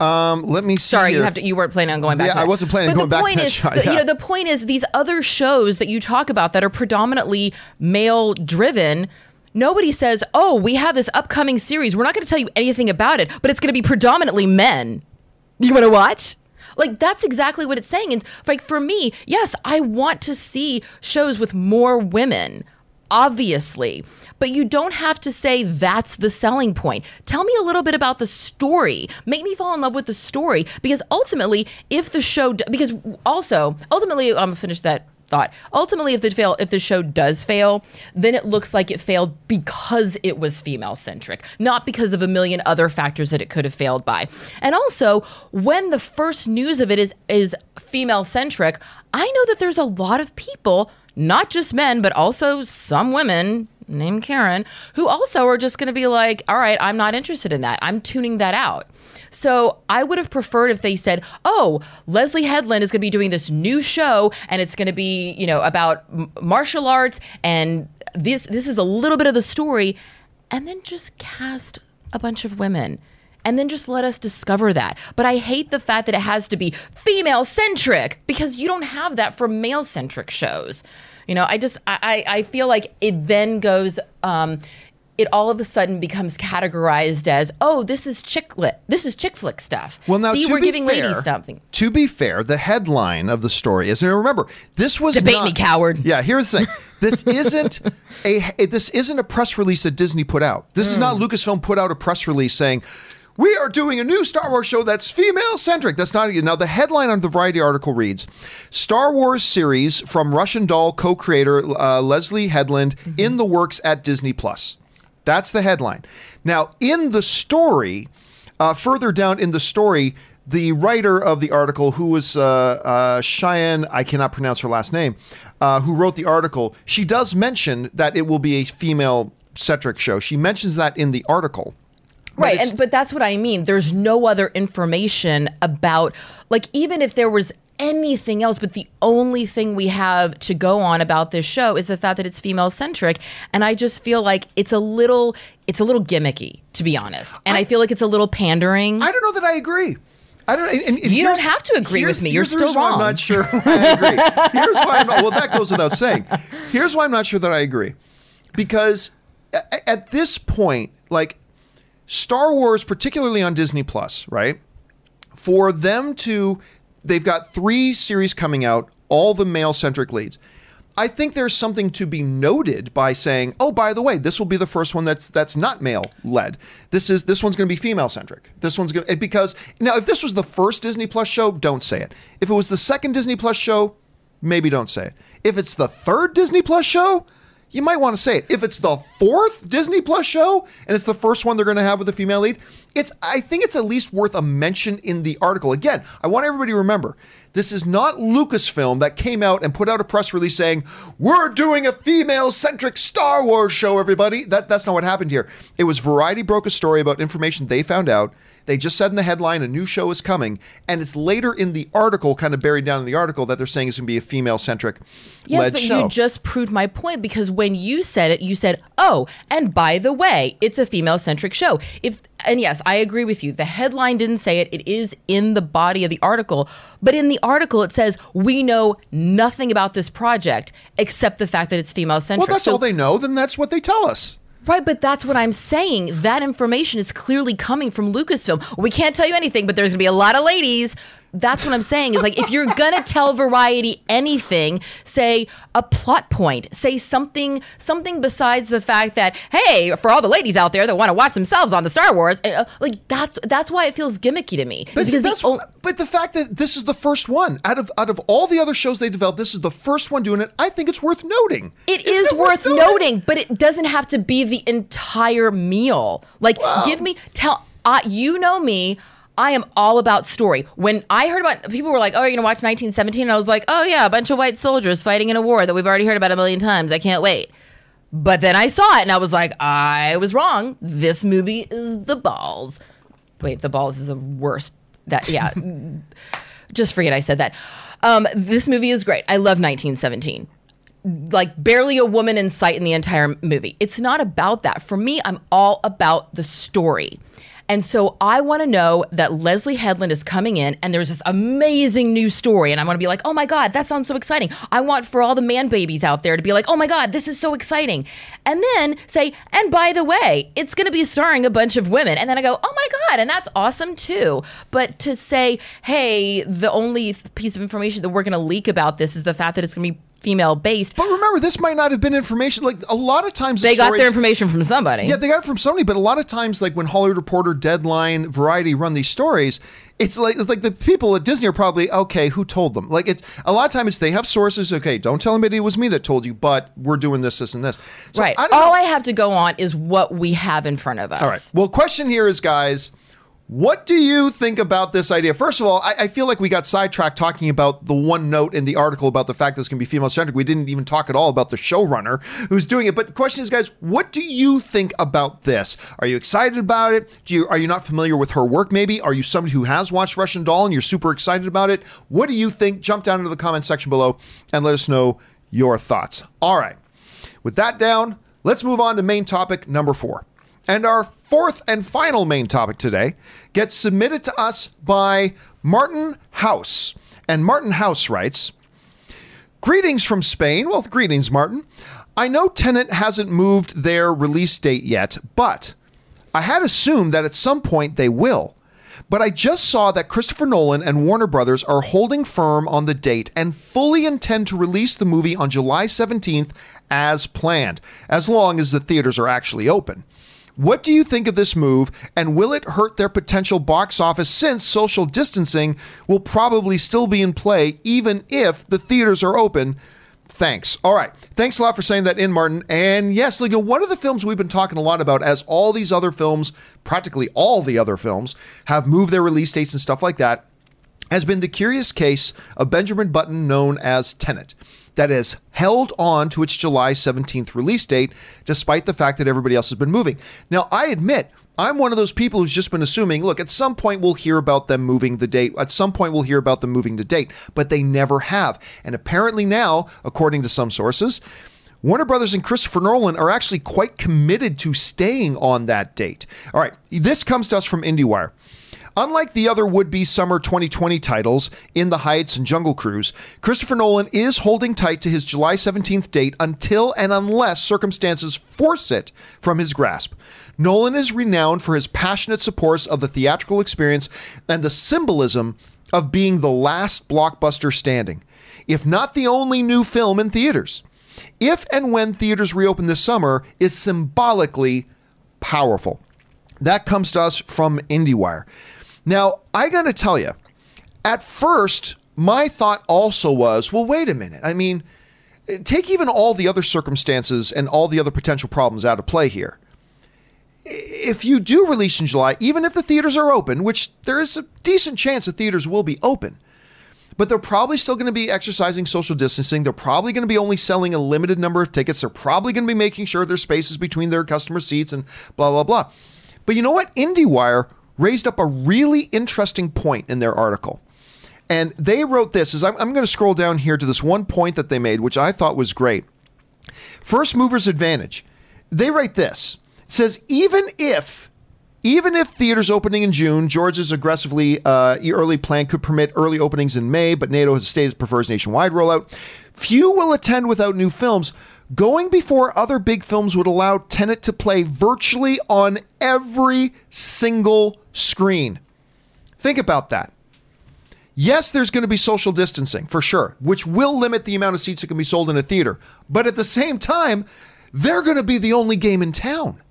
Um, let me see. Sorry, you have to. You weren't planning on going back. Yeah, to I wasn't planning on going back to that shot. The, yeah. You know, the point is, these other shows that you talk about that are predominantly male-driven. Nobody says, oh, we have this upcoming series. We're not going to tell you anything about it, but it's going to be predominantly men. You want to watch? Like, that's exactly what it's saying. And like, for me, yes, I want to see shows with more women, obviously. But you don't have to say that's the selling point. Tell me a little bit about the story. Make me fall in love with the story. Because ultimately, if the show, d- because also, ultimately, I'm going to finish that thought. Ultimately, if the fail, if the show does fail, then it looks like it failed because it was female-centric, not because of a million other factors that it could have failed by. And also, when the first news of it is is female-centric, I know that there's a lot of people, not just men, but also some women named Karen, who also are just going to be like, all right, I'm not interested in that. I'm tuning that out. So I would have preferred if they said, oh, Leslie Headland is going to be doing this new show and it's going to be, you know, about m- martial arts. And this this is a little bit of the story. And then just cast a bunch of women and then just let us discover that. But I hate the fact that it has to be female centric because you don't have that for male centric shows. You know, I just I, I feel like it then goes um, it all of a sudden becomes categorized as, oh, this is chick lit. This is chick flick stuff. Well, now, see, we're giving fair, ladies something. To be fair, the headline of the story is, and remember, this was Debate not, me, coward. Yeah, here's the thing. This isn't a this isn't a press release that Disney put out. This mm. is not Lucasfilm put out a press release saying, we are doing a new Star Wars show that's female-centric. That's not it. Now, the headline on the Variety article reads, Star Wars series from Russian Doll co-creator uh, Leslie Headland mm-hmm. in the works at Disney+. That's the headline. Now, in the story, uh, further down in the story, the writer of the article, who was uh, uh, Cheyenne, I cannot pronounce her last name, uh, who wrote the article, she does mention that it will be a female-centric show. She mentions that in the article. But right, and, but that's what I mean. There's no other information about, like, even if there was anything else, but the only thing we have to go on about this show is the fact that it's female-centric, and I just feel like it's a little, it's a little gimmicky, to be honest. And I, I feel like it's a little pandering. I don't know that I agree. I don't. And, and you don't have to agree with me. You're still wrong. I'm not sure why I agree. Here's why I'm not. Well, that goes without saying. Here's why I'm not sure that I agree, because a, at this point, like, Star Wars, particularly on Disney+, right? For them to, they've got three series coming out, all the male-centric leads. I think there's something to be noted by saying, oh, by the way, this will be the first one that's that's not male-led. This is this one's going to be female-centric. This one's going to, because, now, if this was the first Disney+ show, don't say it. If it was the second Disney+ show, maybe don't say it. If it's the third Disney+ show, you might want to say it. If it's the fourth Disney Plus show and it's the first one they're going to have with a female lead, it's, I think it's at least worth a mention in the article. Again, I want everybody to remember, this is not Lucasfilm that came out and put out a press release saying, we're doing a female-centric Star Wars show, everybody. That, that's not what happened here. It was Variety broke a story about information they found out. They just said in the headline, a new show is coming. And it's later in the article, kind of buried down in the article, that they're saying it's going to be a female-centric yes, led show. Yes, but you just proved my point, because when you said it, you said, oh, and by the way, it's a female-centric show. If And yes, I agree with you. The headline didn't say it. It is in the body of the article. But in the article, it says, we know nothing about this project except the fact that it's female-centric. Well, that's so all they know. Then that's what they tell us. Right, but that's what I'm saying. That information is clearly coming from Lucasfilm. We can't tell you anything, but there's going to be a lot of ladies. That's what I'm saying, is like, if you're going to tell Variety anything, say a plot point, say something something besides the fact that, hey, for all the ladies out there that want to watch themselves on the Star Wars, uh, like that's that's why it feels gimmicky to me. But, see, that's, the only- but the fact that this is the first one, out of out of all the other shows they developed, this is the first one doing it, I think it's worth noting. It Isn't is it worth noting, it? But it doesn't have to be the entire meal. Like, wow. give me, tell, uh, you know me, I am all about story. When I heard about, people were like, oh, you're going to watch nineteen seventeen? And I was like, oh yeah, a bunch of white soldiers fighting in a war that we've already heard about a million times. I can't wait. But then I saw it and I was like, I was wrong. This movie is the balls. Wait, the balls is the worst. That, yeah. Just forget I said that. Um, this movie is great. I love nineteen seventeen. Like, barely a woman in sight in the entire movie. It's not about that. For me, I'm all about the story. And so I want to know that Leslie Headland is coming in and there's this amazing new story. And I want to be like, oh my God, that sounds so exciting. I want for all the man babies out there to be like, oh my God, this is so exciting. And then say, and by the way, it's going to be starring a bunch of women. And then I go, oh my God, and that's awesome too. But to say, hey, the only piece of information that we're going to leak about this is the fact that it's going to be female-based. But remember, this might not have been information. Like, a lot of times... They the stories, got their information from somebody. Yeah, they got it from somebody, but a lot of times, like, when Hollywood Reporter, Deadline, Variety run these stories, it's like it's like the people at Disney are probably, okay, who told them? Like, it's a lot of times they have sources, okay, don't tell anybody it was me that told you, but we're doing this, this, and this. So, right. I don't All know. I have to go on is what we have in front of us. All right. Well, question here is, guys... What do you think about this idea? First of all, I, I feel like we got sidetracked talking about the one note in the article about the fact that it's going to be female-centric. We didn't even talk at all about the showrunner who's doing it. But the question is, guys, what do you think about this? Are you excited about it? Do you, are you not familiar with her work, maybe? Are you somebody who has watched Russian Doll and you're super excited about it? What do you think? Jump down into the comment section below and let us know your thoughts. All right. With that down, let's move on to main topic number four. And our fourth and final main topic today gets submitted to us by Martin House. And Martin House writes, greetings from Spain. Well, greetings, Martin. I know Tenet hasn't moved their release date yet, but I had assumed that at some point they will. But I just saw that Christopher Nolan and Warner Brothers are holding firm on the date and fully intend to release the movie on July seventeenth as planned, as long as the theaters are actually open. What do you think of this move, and will it hurt their potential box office, since social distancing will probably still be in play even if the theaters are open? Thanks. All right. Thanks a lot for saying that in, Martin. And yes, Lego, one of the films we've been talking a lot about, as all these other films, practically all the other films, have moved their release dates and stuff like that, has been the curious case of Benjamin Button, known as Tenet, that has held on to its July seventeenth release date, despite the fact that everybody else has been moving. Now, I admit, I'm one of those people who's just been assuming, look, at some point we'll hear about them moving the date. At some point we'll hear about them moving the date, but they never have. And apparently now, according to some sources, Warner Brothers and Christopher Nolan are actually quite committed to staying on that date. All right, this comes to us from IndieWire. Unlike the other would-be summer twenty twenty titles, In the Heights and Jungle Cruise, Christopher Nolan is holding tight to his July seventeenth date until and unless circumstances force it from his grasp. Nolan is renowned for his passionate support of the theatrical experience and the symbolism of being the last blockbuster standing, if not the only new film in theaters. If and when theaters reopen this summer is symbolically powerful. That comes to us from IndieWire. Now, I got to tell you, at first, my thought also was, well, wait a minute. I mean, take even all the other circumstances and all the other potential problems out of play here. If you do release in July, even if the theaters are open, which there is a decent chance the theaters will be open, but they're probably still going to be exercising social distancing. They're probably going to be only selling a limited number of tickets. They're probably going to be making sure there's spaces between their customer seats and blah, blah, blah. But you know what? IndieWire raised up a really interesting point in their article. And they wrote this, as I'm, I'm going to scroll down here to this one point that they made, which I thought was great. First mover's advantage. They write this. It says, even if, even if theaters opening in June, Georgia's aggressively uh, early plan could permit early openings in May, but NATO has stated it prefers nationwide rollout. Few will attend without new films. Going before other big films would allow Tenet to play virtually on every single screen. Think about that. Yes, there's going to be social distancing, for sure, which will limit the amount of seats that can be sold in a theater. But at the same time, they're going to be the only game in town.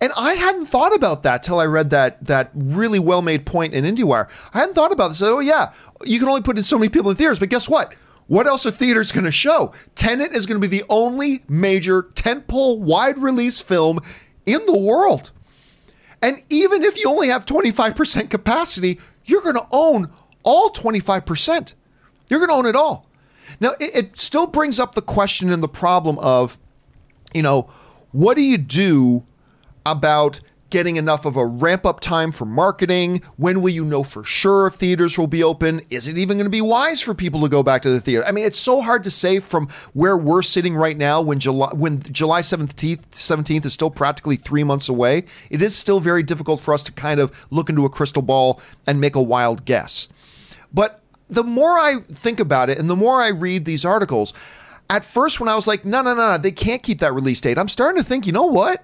And I hadn't thought about that till I read that that really well-made point in IndieWire. I hadn't thought about this. Oh, yeah, you can only put in so many people in theaters, but guess what? What else are theaters going to show? Tenet is going to be the only major tentpole wide release film in the world. And even if you only have twenty-five percent capacity, you're going to own all twenty-five percent. You're going to own it all. Now, it, it still brings up the question and the problem of, you know, what do you do about getting enough of a ramp-up time for marketing? When will you know for sure if theaters will be open? Is it even going to be wise for people to go back to the theater? I mean, it's so hard to say from where we're sitting right now when July when July seventeenth, seventeenth is still practically three months away. It is still very difficult for us to kind of look into a crystal ball and make a wild guess. But the more I think about it and the more I read these articles, at first when I was like, no, no, no, they can't keep that release date, I'm starting to think, you know what?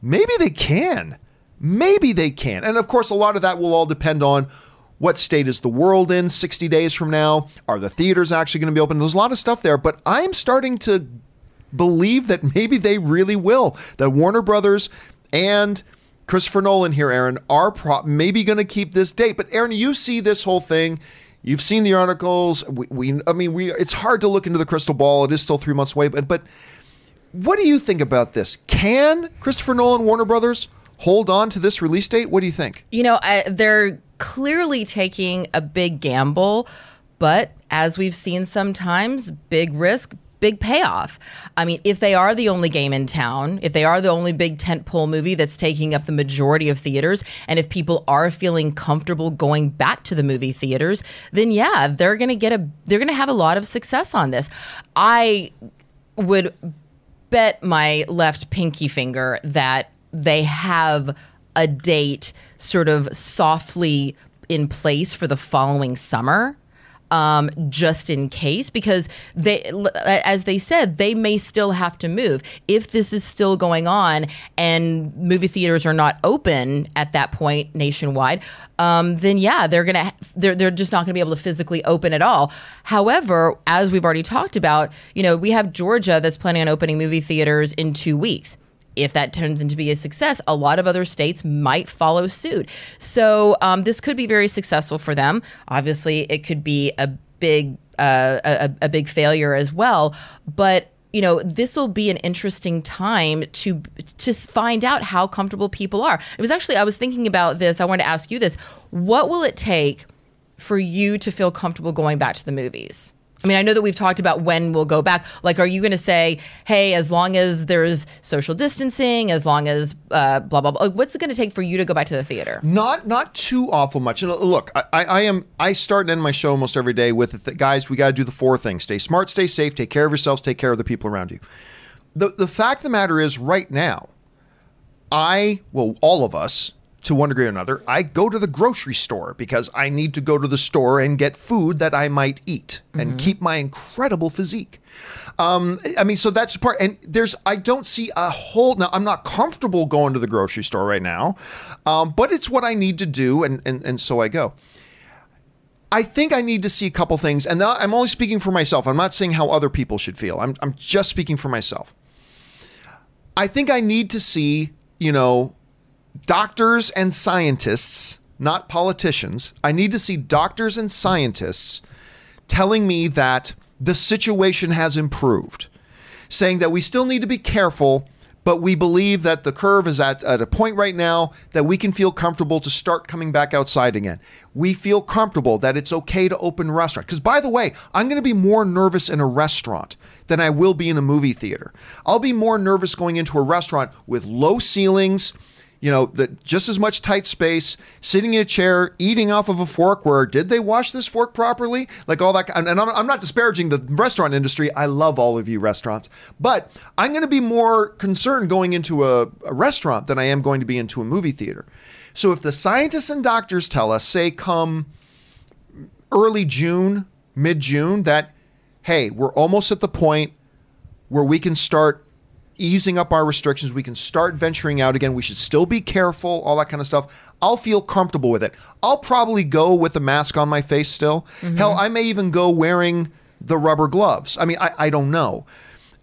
Maybe they can. Maybe they can. And of course, a lot of that will all depend on what state is the world in sixty days from now. Are the theaters actually going to be open? There's a lot of stuff there, but I'm starting to believe that maybe they really will. That Warner Brothers and Christopher Nolan here, Aaron, are pro- maybe going to keep this date. But Aaron, you see this whole thing. You've seen the articles. We, we I mean, we. It's hard to look into the crystal ball. It is still three months away, but but. What do you think about this? Can Christopher Nolan, Warner Brothers hold on to this release date? What do you think? You know, I, they're clearly taking a big gamble, but as we've seen sometimes, big risk, big payoff. I mean, if they are the only game in town, if they are the only big tentpole movie that's taking up the majority of theaters, and if people are feeling comfortable going back to the movie theaters, then yeah, they're going to get a they're going to have a lot of success on this. I would bet my left pinky finger that they have a date sort of softly in place for the following summer, um, just in case, because they, as they said, they may still have to move. If this is still going on and movie theaters are not open at that point nationwide, um, then yeah, they're gonna they're they're just not gonna be able to physically open at all. However, as we've already talked about, you know, we have Georgia that's planning on opening movie theaters in two weeks. If that turns into be a success, a lot of other states might follow suit. So um, this could be very successful for them. Obviously, it could be a big uh, a, a big failure as well. But you know, this will be an interesting time to to find out how comfortable people are. It was actually, I was thinking about this. I wanted to ask you this. What will it take for you to feel comfortable going back to the movies? I mean, I know that we've talked about when we'll go back. Like, are you going to say, hey, as long as there's social distancing, as long as uh, blah, blah, blah. What's it going to take for you to go back to the theater? Not not too awful much. And look, I, I am. I start and end my show almost every day with, th- guys, we got to do the four things. Stay smart, stay safe, take care of yourselves, take care of the people around you. The, the fact of the matter is right now, I, well, all of us, to one degree or another, I go to the grocery store because I need to go to the store and get food that I might eat mm-hmm. and keep my incredible physique. Um, I mean, so that's part. And there's, I don't see a whole, now I'm not comfortable going to the grocery store right now, um, but it's what I need to do. And, and, and so I go. I think I need to see a couple things. And I'm only speaking for myself. I'm not saying how other people should feel. I'm, I'm just speaking for myself. I think I need to see, you know, doctors and scientists, not politicians. I need to see doctors and scientists telling me that the situation has improved, saying that we still need to be careful, but we believe that the curve is at, at a point right now that we can feel comfortable to start coming back outside again. We feel comfortable that it's okay to open restaurants. Because by the way, I'm going to be more nervous in a restaurant than I will be in a movie theater. I'll be more nervous going into a restaurant with low ceilings, you know, that just as much tight space, sitting in a chair, eating off of a fork where did they wash this fork properly? Like all that. And, and I'm, I'm not disparaging the restaurant industry. I love all of you restaurants, but I'm going to be more concerned going into a, a restaurant than I am going to be into a movie theater. So if the scientists and doctors tell us, say, come early June, mid-June, that, hey, we're almost at the point where we can start easing up our restrictions, we can start venturing out again, we should still be careful, all that kind of stuff, I'll feel comfortable with it. I'll probably go with a mask on my face still. Mm-hmm. Hell, I may even go wearing the rubber gloves. I mean, I, I don't know.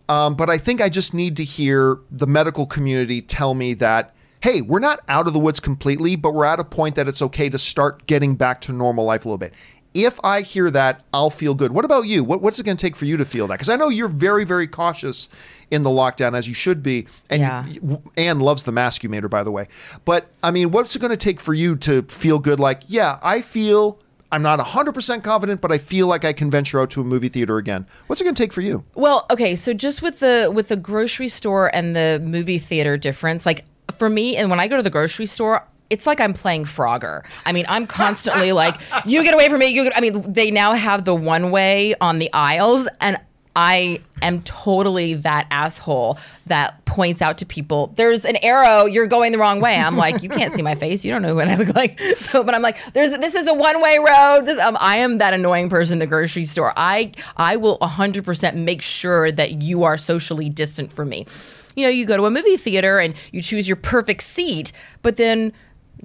Um, but I think I just need to hear the medical community tell me that, hey, we're not out of the woods completely, but we're at a point that it's okay to start getting back to normal life a little bit. If I hear that, I'll feel good. What about you? What, what's it going to take for you to feel that? Because I know you're very, very cautious in the lockdown, as you should be. And yeah. you, Anne loves the mask you made her, by the way. But, I mean, what's it going to take for you to feel good? Like, yeah, I feel... I'm not one hundred percent confident, but I feel like I can venture out to a movie theater again. What's it going to take for you? Well, okay, so just with the with the grocery store and the movie theater difference, like, for me, and when I go to the grocery store... it's like I'm playing Frogger. I mean, I'm constantly like, you get away from me. You get, I mean, they now have the one way on the aisles, and I am totally that asshole that points out to people, there's an arrow, you're going the wrong way. I'm like, you can't see my face. You don't know what I look like. So, but I'm like, there's this is a one-way road. This, um, I am that annoying person in the grocery store. I, I will one hundred percent make sure that you are socially distant from me. You know, you go to a movie theater and you choose your perfect seat, but then...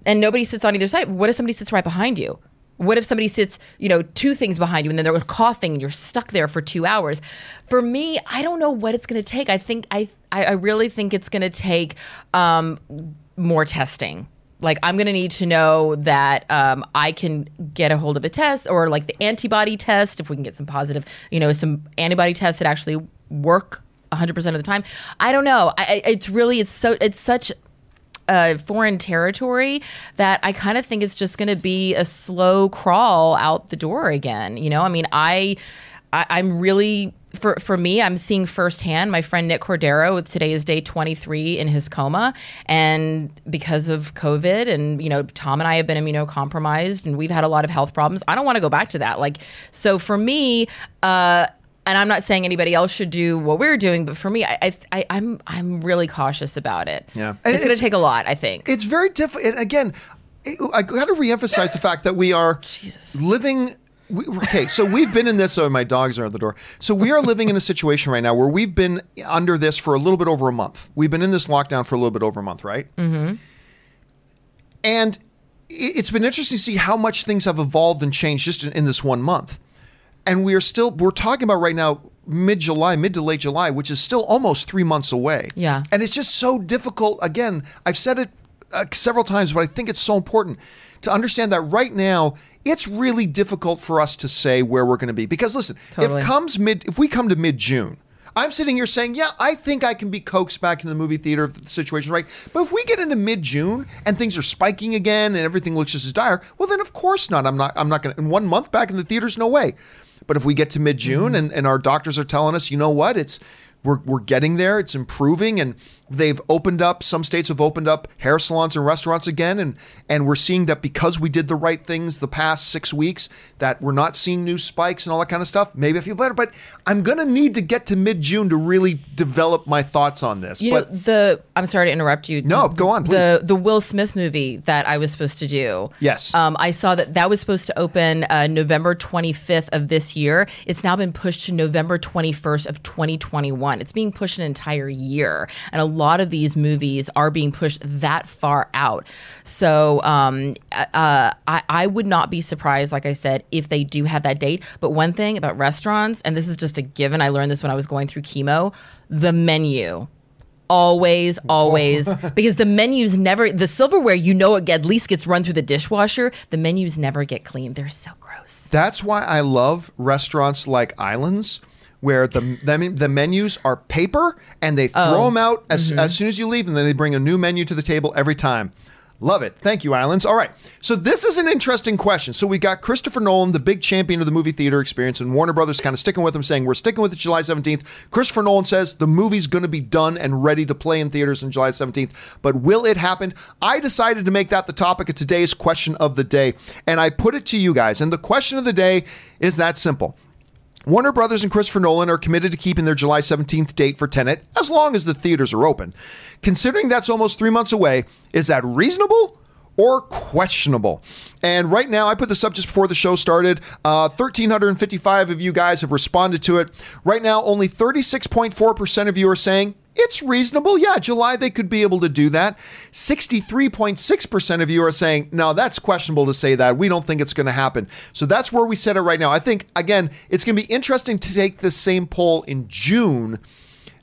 and nobody sits on either side. What if somebody sits right behind you? What if somebody sits, you know, two things behind you and then they're coughing and you're stuck there for two hours? For me, I don't know what it's going to take. I think, I I really think it's going to take um, more testing. Like, I'm going to need to know that um, I can get a hold of a test, or like the antibody test, if we can get some positive, you know, some antibody tests that actually work one hundred percent of the time. I don't know. I, it's really, it's so, it's such... Uh, foreign territory that I kind of think it's just going to be a slow crawl out the door again. You know, I mean, I, I I'm really for for me, I'm seeing firsthand my friend Nick Cordero. With today is day twenty-three in his coma, and because of COVID, and you know, Tom and I have been immunocompromised, and we've had a lot of health problems. I don't want to go back to that. Like, so for me, uh, and I'm not saying anybody else should do what we're doing, but for me, I, I, I'm I'm really cautious about it. Yeah, and it's, it's going to take a lot, I think. It's very difficult. Again, I got to reemphasize the fact that we are Jesus. living. We, okay, so we've been in this. Oh, my dogs are at the door. So we are living in a situation right now where we've been under this for a little bit over a month. We've been in this lockdown for a little bit over a month, right? Mm-hmm. And it's been interesting to see how much things have evolved and changed just in, in this one month. And we are still, we're talking about right now, mid-July, mid to late July, which is still almost three months away. Yeah. And it's just so difficult. Again, I've said it uh, several times, but I think it's so important to understand that right now it's really difficult for us to say where we're going to be. Because listen, totally. if comes mid, if we come to mid-June, I'm sitting here saying, yeah, I think I can be coaxed back into the movie theater if the situation's right. But if we get into mid-June and things are spiking again and everything looks just as dire, well, then of course not. I'm not. I'm not going to. In one month back in the theaters, no way. But if we get to mid-June mm-hmm. and, and our doctors are telling us, you know what, it's we're we're getting there, it's improving, and they've opened up, some states have opened up hair salons and restaurants again, and and we're seeing that because we did the right things the past six weeks, that we're not seeing new spikes and all that kind of stuff, maybe I feel better. But I'm going to need to get to mid-June to really develop my thoughts on this. You but know, the I'm sorry to interrupt you. No, the, go on, please. The, the Will Smith movie that I was supposed to do. Yes. Um, I saw that that was supposed to open uh, November twenty-fifth of this year. It's now been pushed to November twenty-first of twenty twenty-one. It's being pushed an entire year. And a lot of these movies are being pushed that far out. So um, uh, I, I would not be surprised, like I said, if they do have that date. But one thing about restaurants, and this is just a given, I learned this when I was going through chemo, the menu. Always, always, because the menus never, the silverware, you know, it at least gets run through the dishwasher. The menus never get cleaned. They're so gross. That's why I love restaurants like Islands, where the the, the menus are paper and they throw oh. them out as, mm-hmm. as soon as you leave, and then they bring a new menu to the table every time. Love it. Thank you, Islands. All right. So this is an interesting question. So we got Christopher Nolan, the big champion of the movie theater experience, and Warner Brothers kind of sticking with him, saying, we're sticking with it July seventeenth. Christopher Nolan says the movie's going to be done and ready to play in theaters on July seventeenth. But will it happen? I decided to make that the topic of today's question of the day. And I put it to you guys. And the question of the day is that simple. Warner Brothers and Christopher Nolan are committed to keeping their July seventeenth date for Tenet as long as the theaters are open. Considering that's almost three months away, is that reasonable or questionable? And right now, I put this up just before the show started. Uh, one thousand three hundred fifty-five of you guys have responded to it. Right now, only thirty-six point four percent of you are saying it's reasonable. Yeah, July, they could be able to do that. sixty-three point six percent of you are saying, no, that's questionable to say that. We don't think it's going to happen. So that's where we set it right now. I think, again, it's going to be interesting to take this same poll in June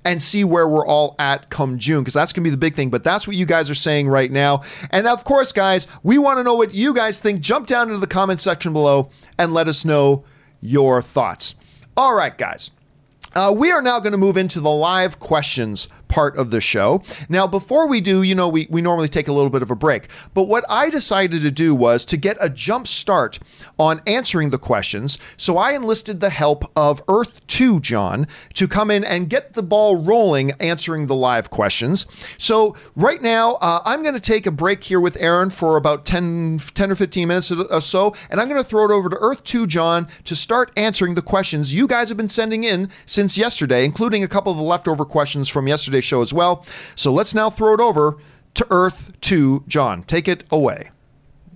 and see where we're all at come June, because that's going to be the big thing. But that's what you guys are saying right now. And of course, guys, we want to know what you guys think. Jump down into the comment section below and let us know your thoughts. All right, guys. Uh, we are now going to move into the live questions part of the show. Now, before we do, you know, we, we normally take a little bit of a break. But what I decided to do was to get a jump start on answering the questions. So I enlisted the help of Earth two John to come in and get the ball rolling answering the live questions. So right now, uh, I'm going to take a break here with Aaron for about ten, ten or fifteen minutes or so. And I'm going to throw it over to Earth two John to start answering the questions you guys have been sending in since yesterday, including a couple of the leftover questions from yesterday's show as well. So let's now throw it over to Earth two John. Take it away.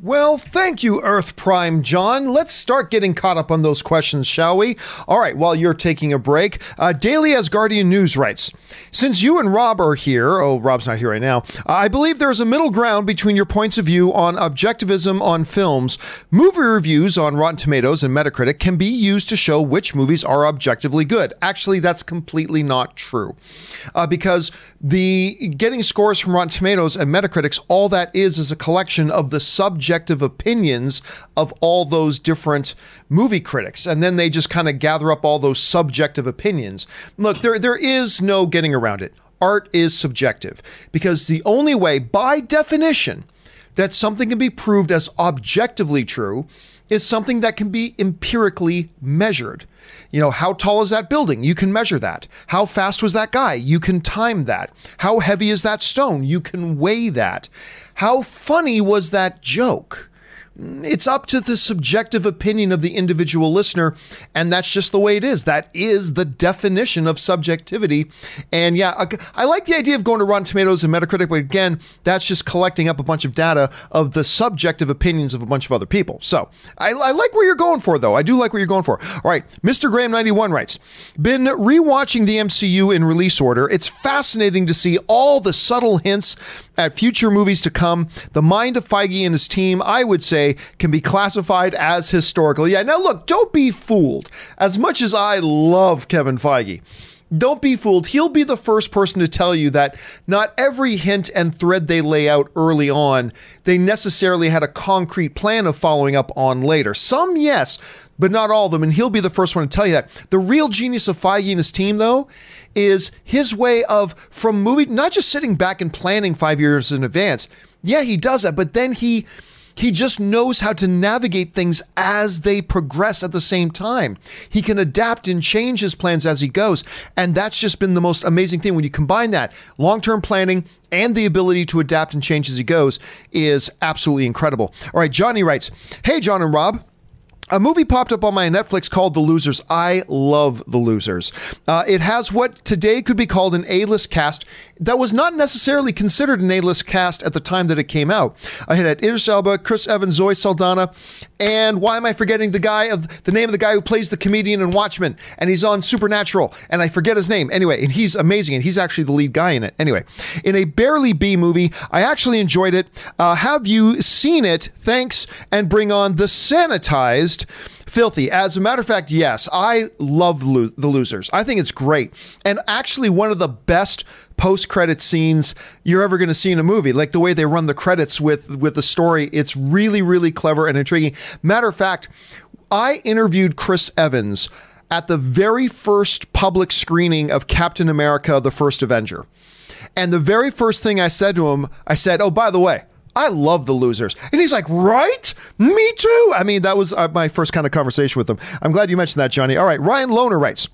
Well, thank you, Earth Prime John. Let's start getting caught up on those questions, shall we? All right, while you're taking a break, uh, Daily Asgardian News writes, since you and Rob are here, oh, Rob's not here right now, I believe there's a middle ground between your points of view on objectivism on films. Movie reviews on Rotten Tomatoes and Metacritic can be used to show which movies are objectively good. Actually, that's completely not true, uh, because the getting scores from Rotten Tomatoes and Metacritic's, all that is is a collection of the subject opinions of all those different movie critics, and then they just kind of gather up all those subjective opinions. Look, there there is no getting around it. Art is subjective, because the only way, by definition, that something can be proved as objectively true is something that can be empirically measured. You know, how tall is that building? You can measure that. How fast was that guy? You can time that. How heavy is that stone? You can weigh that. How funny was that joke? It's up to the subjective opinion of the individual listener, and that's just the way it is. That is the definition of subjectivity. And yeah, I like the idea of going to Rotten Tomatoes and Metacritic, but again, that's just collecting up a bunch of data of the subjective opinions of a bunch of other people. So I, I like where you're going for, though. I do like what you're going for. All right, Mister Graham ninety-one writes, been rewatching the M C U in release order. It's fascinating to see all the subtle hints at future movies to come. The mind of Feige and his team, I would say, can be classified as historical. Yeah, now look, don't be fooled. As much as I love Kevin Feige, Don't be fooled. He'll be the first person to tell you that not every hint and thread they lay out early on, they necessarily had a concrete plan of following up on later. Some, yes, but not all of them, and he'll be the first one to tell you that. The real genius of Feige and his team, though, is his way of, from movie, not just sitting back and planning five years in advance. Yeah, he does that, but then he... He just knows how to navigate things as they progress at the same time. He can adapt and change his plans as he goes. And that's just been the most amazing thing. When you combine that, long-term planning and the ability to adapt and change as he goes is absolutely incredible. All right, Johnny writes, "Hey, John and Rob. A movie popped up on my Netflix called The Losers. I love The Losers. Uh, it has what today could be called an A-list cast that was not necessarily considered an A-list cast at the time that it came out. I had at Idris Elba, Chris Evans, Zoe Saldana, and why am I forgetting the guy of the name of the guy who plays the comedian in Watchmen? And he's on Supernatural, and I forget his name. Anyway, and he's amazing, and he's actually the lead guy in it. Anyway, in a barely B movie, I actually enjoyed it. Uh, have you seen it? Thanks, and bring on the sanitized filthy." As a matter of fact, yes, I love lo- The Losers. I think it's great. And actually one of the best post-credit scenes you're ever going to see in a movie. Like the way they run the credits with, with the story, it's really, really clever and intriguing. Matter of fact, I interviewed Chris Evans at the very first public screening of Captain America, The First Avenger. And the very first thing I said to him, I said, "Oh, by the way, I love The Losers." And he's like, "Right? Me too." I mean, that was uh, my first kind of conversation with him. I'm glad you mentioned that, Johnny. All right, Ryan Lohner writes,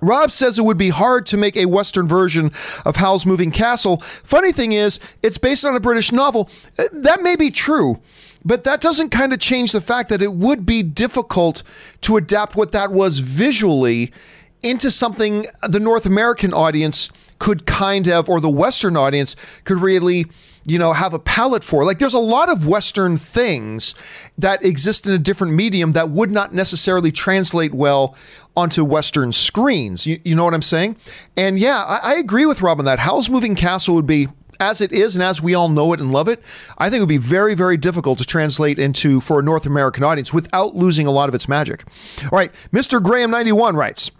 "Rob says it would be hard to make a Western version of Howl's Moving Castle. Funny thing is, it's based on a British novel." That may be true, but that doesn't kind of change the fact that it would be difficult to adapt what that was visually into something the North American audience could kind of, or the Western audience could really, you know, have a palate for. Like there's a lot of Western things that exist in a different medium that would not necessarily translate well onto Western screens. You, you know what I'm saying? And yeah, I, I agree with Rob on that. Howl's Moving Castle would be, as it is and as we all know it and love it, I think it would be very, very difficult to translate into for a North American audience without losing a lot of its magic. All right, Mister Graham ninety-one writes,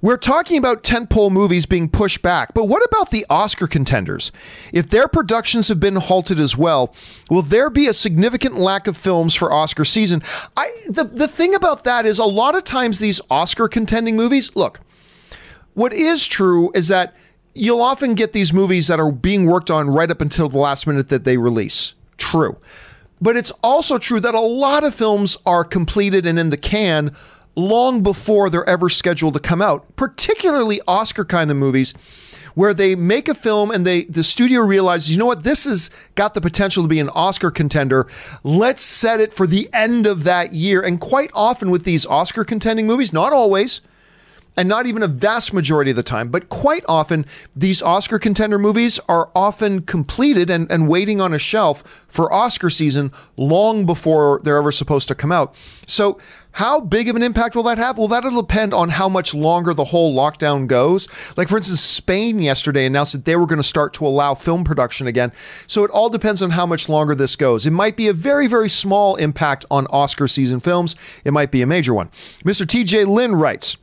"We're talking about tentpole movies being pushed back, but what about the Oscar contenders? If their productions have been halted as well, will there be a significant lack of films for Oscar season?" I, the, the thing about that is a lot of times these Oscar contending movies, look, what is true is that you'll often get these movies that are being worked on right up until the last minute that they release. True. But it's also true that a lot of films are completed and in the can long before they're ever scheduled to come out, particularly Oscar kind of movies where they make a film and they the studio realizes, you know what, this has got the potential to be an Oscar contender. Let's set it for the end of that year. And quite often with these Oscar contending movies, not always, and not even a vast majority of the time, but quite often these Oscar contender movies are often completed and, and waiting on a shelf for Oscar season long before they're ever supposed to come out. So how big of an impact will that have? Well, that'll depend on how much longer the whole lockdown goes. Like, for instance, Spain yesterday announced that they were going to start to allow film production again. So it all depends on how much longer this goes. It might be a very, very small impact on Oscar season films. It might be a major one. Mister T J Lynn writes,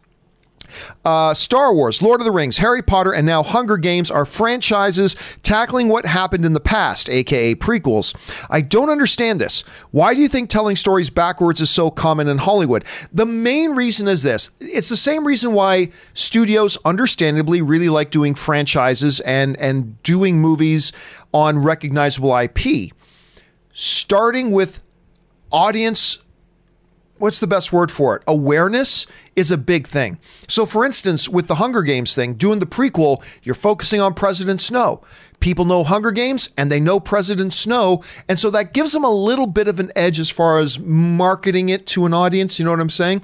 Uh, Star Wars, Lord of the Rings, Harry Potter, and now Hunger Games are franchises tackling what happened in the past, aka prequels. I don't understand this. Why do you think telling stories backwards is so common in Hollywood? The main reason is this. It's the same reason why studios understandably really like doing franchises and, and doing movies on recognizable I P. Starting with audience, what's the best word for it? Awareness is a big thing. So for instance, with the Hunger Games thing, doing the prequel, you're focusing on President Snow. People know Hunger Games and they know President Snow. And so that gives them a little bit of an edge as far as marketing it to an audience. You know what I'm saying?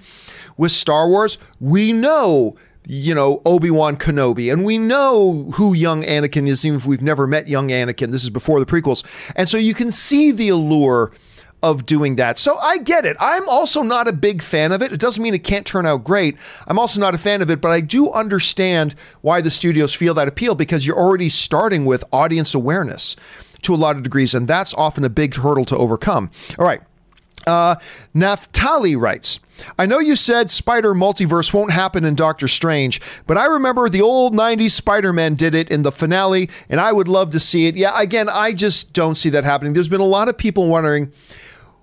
With Star Wars, we know, you know, Obi-Wan Kenobi, and we know who young Anakin is, even if we've never met young Anakin. This is before the prequels. And so you can see the allure of doing that. So I get it. I'm also not a big fan of it. It doesn't mean it can't turn out great. I'm also not a fan of it, but I do understand why the studios feel that appeal, because you're already starting with audience awareness to a lot of degrees, and that's often a big hurdle to overcome. All right. Uh, Naftali writes, I know you said Spider Multiverse won't happen in Doctor Strange, but I remember the old nineties Spider-Man did it in the finale, and I would love to see it. Yeah, again, I just don't see that happening. There's been a lot of people wondering,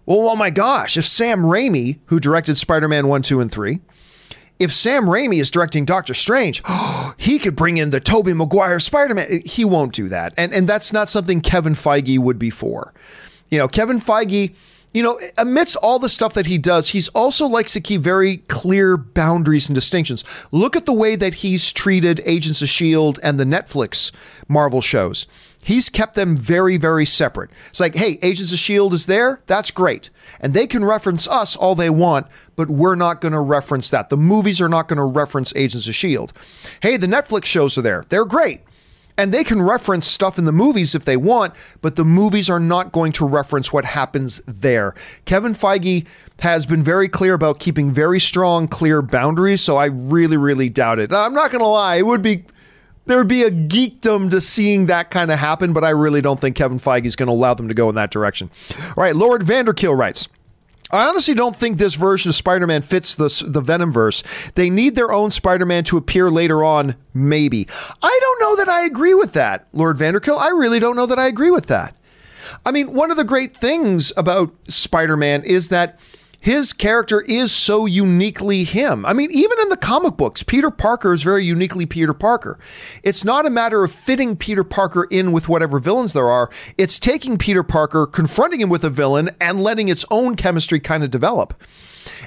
well, oh my gosh, if Sam Raimi, who directed Spider-Man one, two, and three, if Sam Raimi is directing Doctor Strange, oh, he could bring in the Tobey Maguire Spider-Man. He won't do that. And, and that's not something Kevin Feige would be for. You know, Kevin Feige... You know, amidst all the stuff that he does, he's also likes to keep very clear boundaries and distinctions. Look at the way that he's treated Agents of S H I E L D and the Netflix Marvel shows. He's kept them very, very separate. It's like, hey, Agents of S H I E L D is there. That's great. And they can reference us all they want, but we're not going to reference that. The movies are not going to reference Agents of S H I E L D. Hey, the Netflix shows are there. They're great. And they can reference stuff in the movies if they want, but the movies are not going to reference what happens there. Kevin Feige has been very clear about keeping very strong, clear boundaries, so I really, really doubt it. Now, I'm not going to lie, it would be there would be a geekdom to seeing that kind of happen, but I really don't think Kevin Feige is going to allow them to go in that direction. All right, Lord Vanderkill writes, I honestly don't think this version of Spider-Man fits the, the Venomverse. They need their own Spider-Man to appear later on, maybe. I don't know that I agree with that, Lord Vanderkill. I really don't know that I agree with that. I mean, one of the great things about Spider-Man is that his character is so uniquely him. I mean, even in the comic books, Peter Parker is very uniquely Peter Parker. It's not a matter of fitting Peter Parker in with whatever villains there are. It's taking Peter Parker, confronting him with a villain, and letting its own chemistry kind of develop.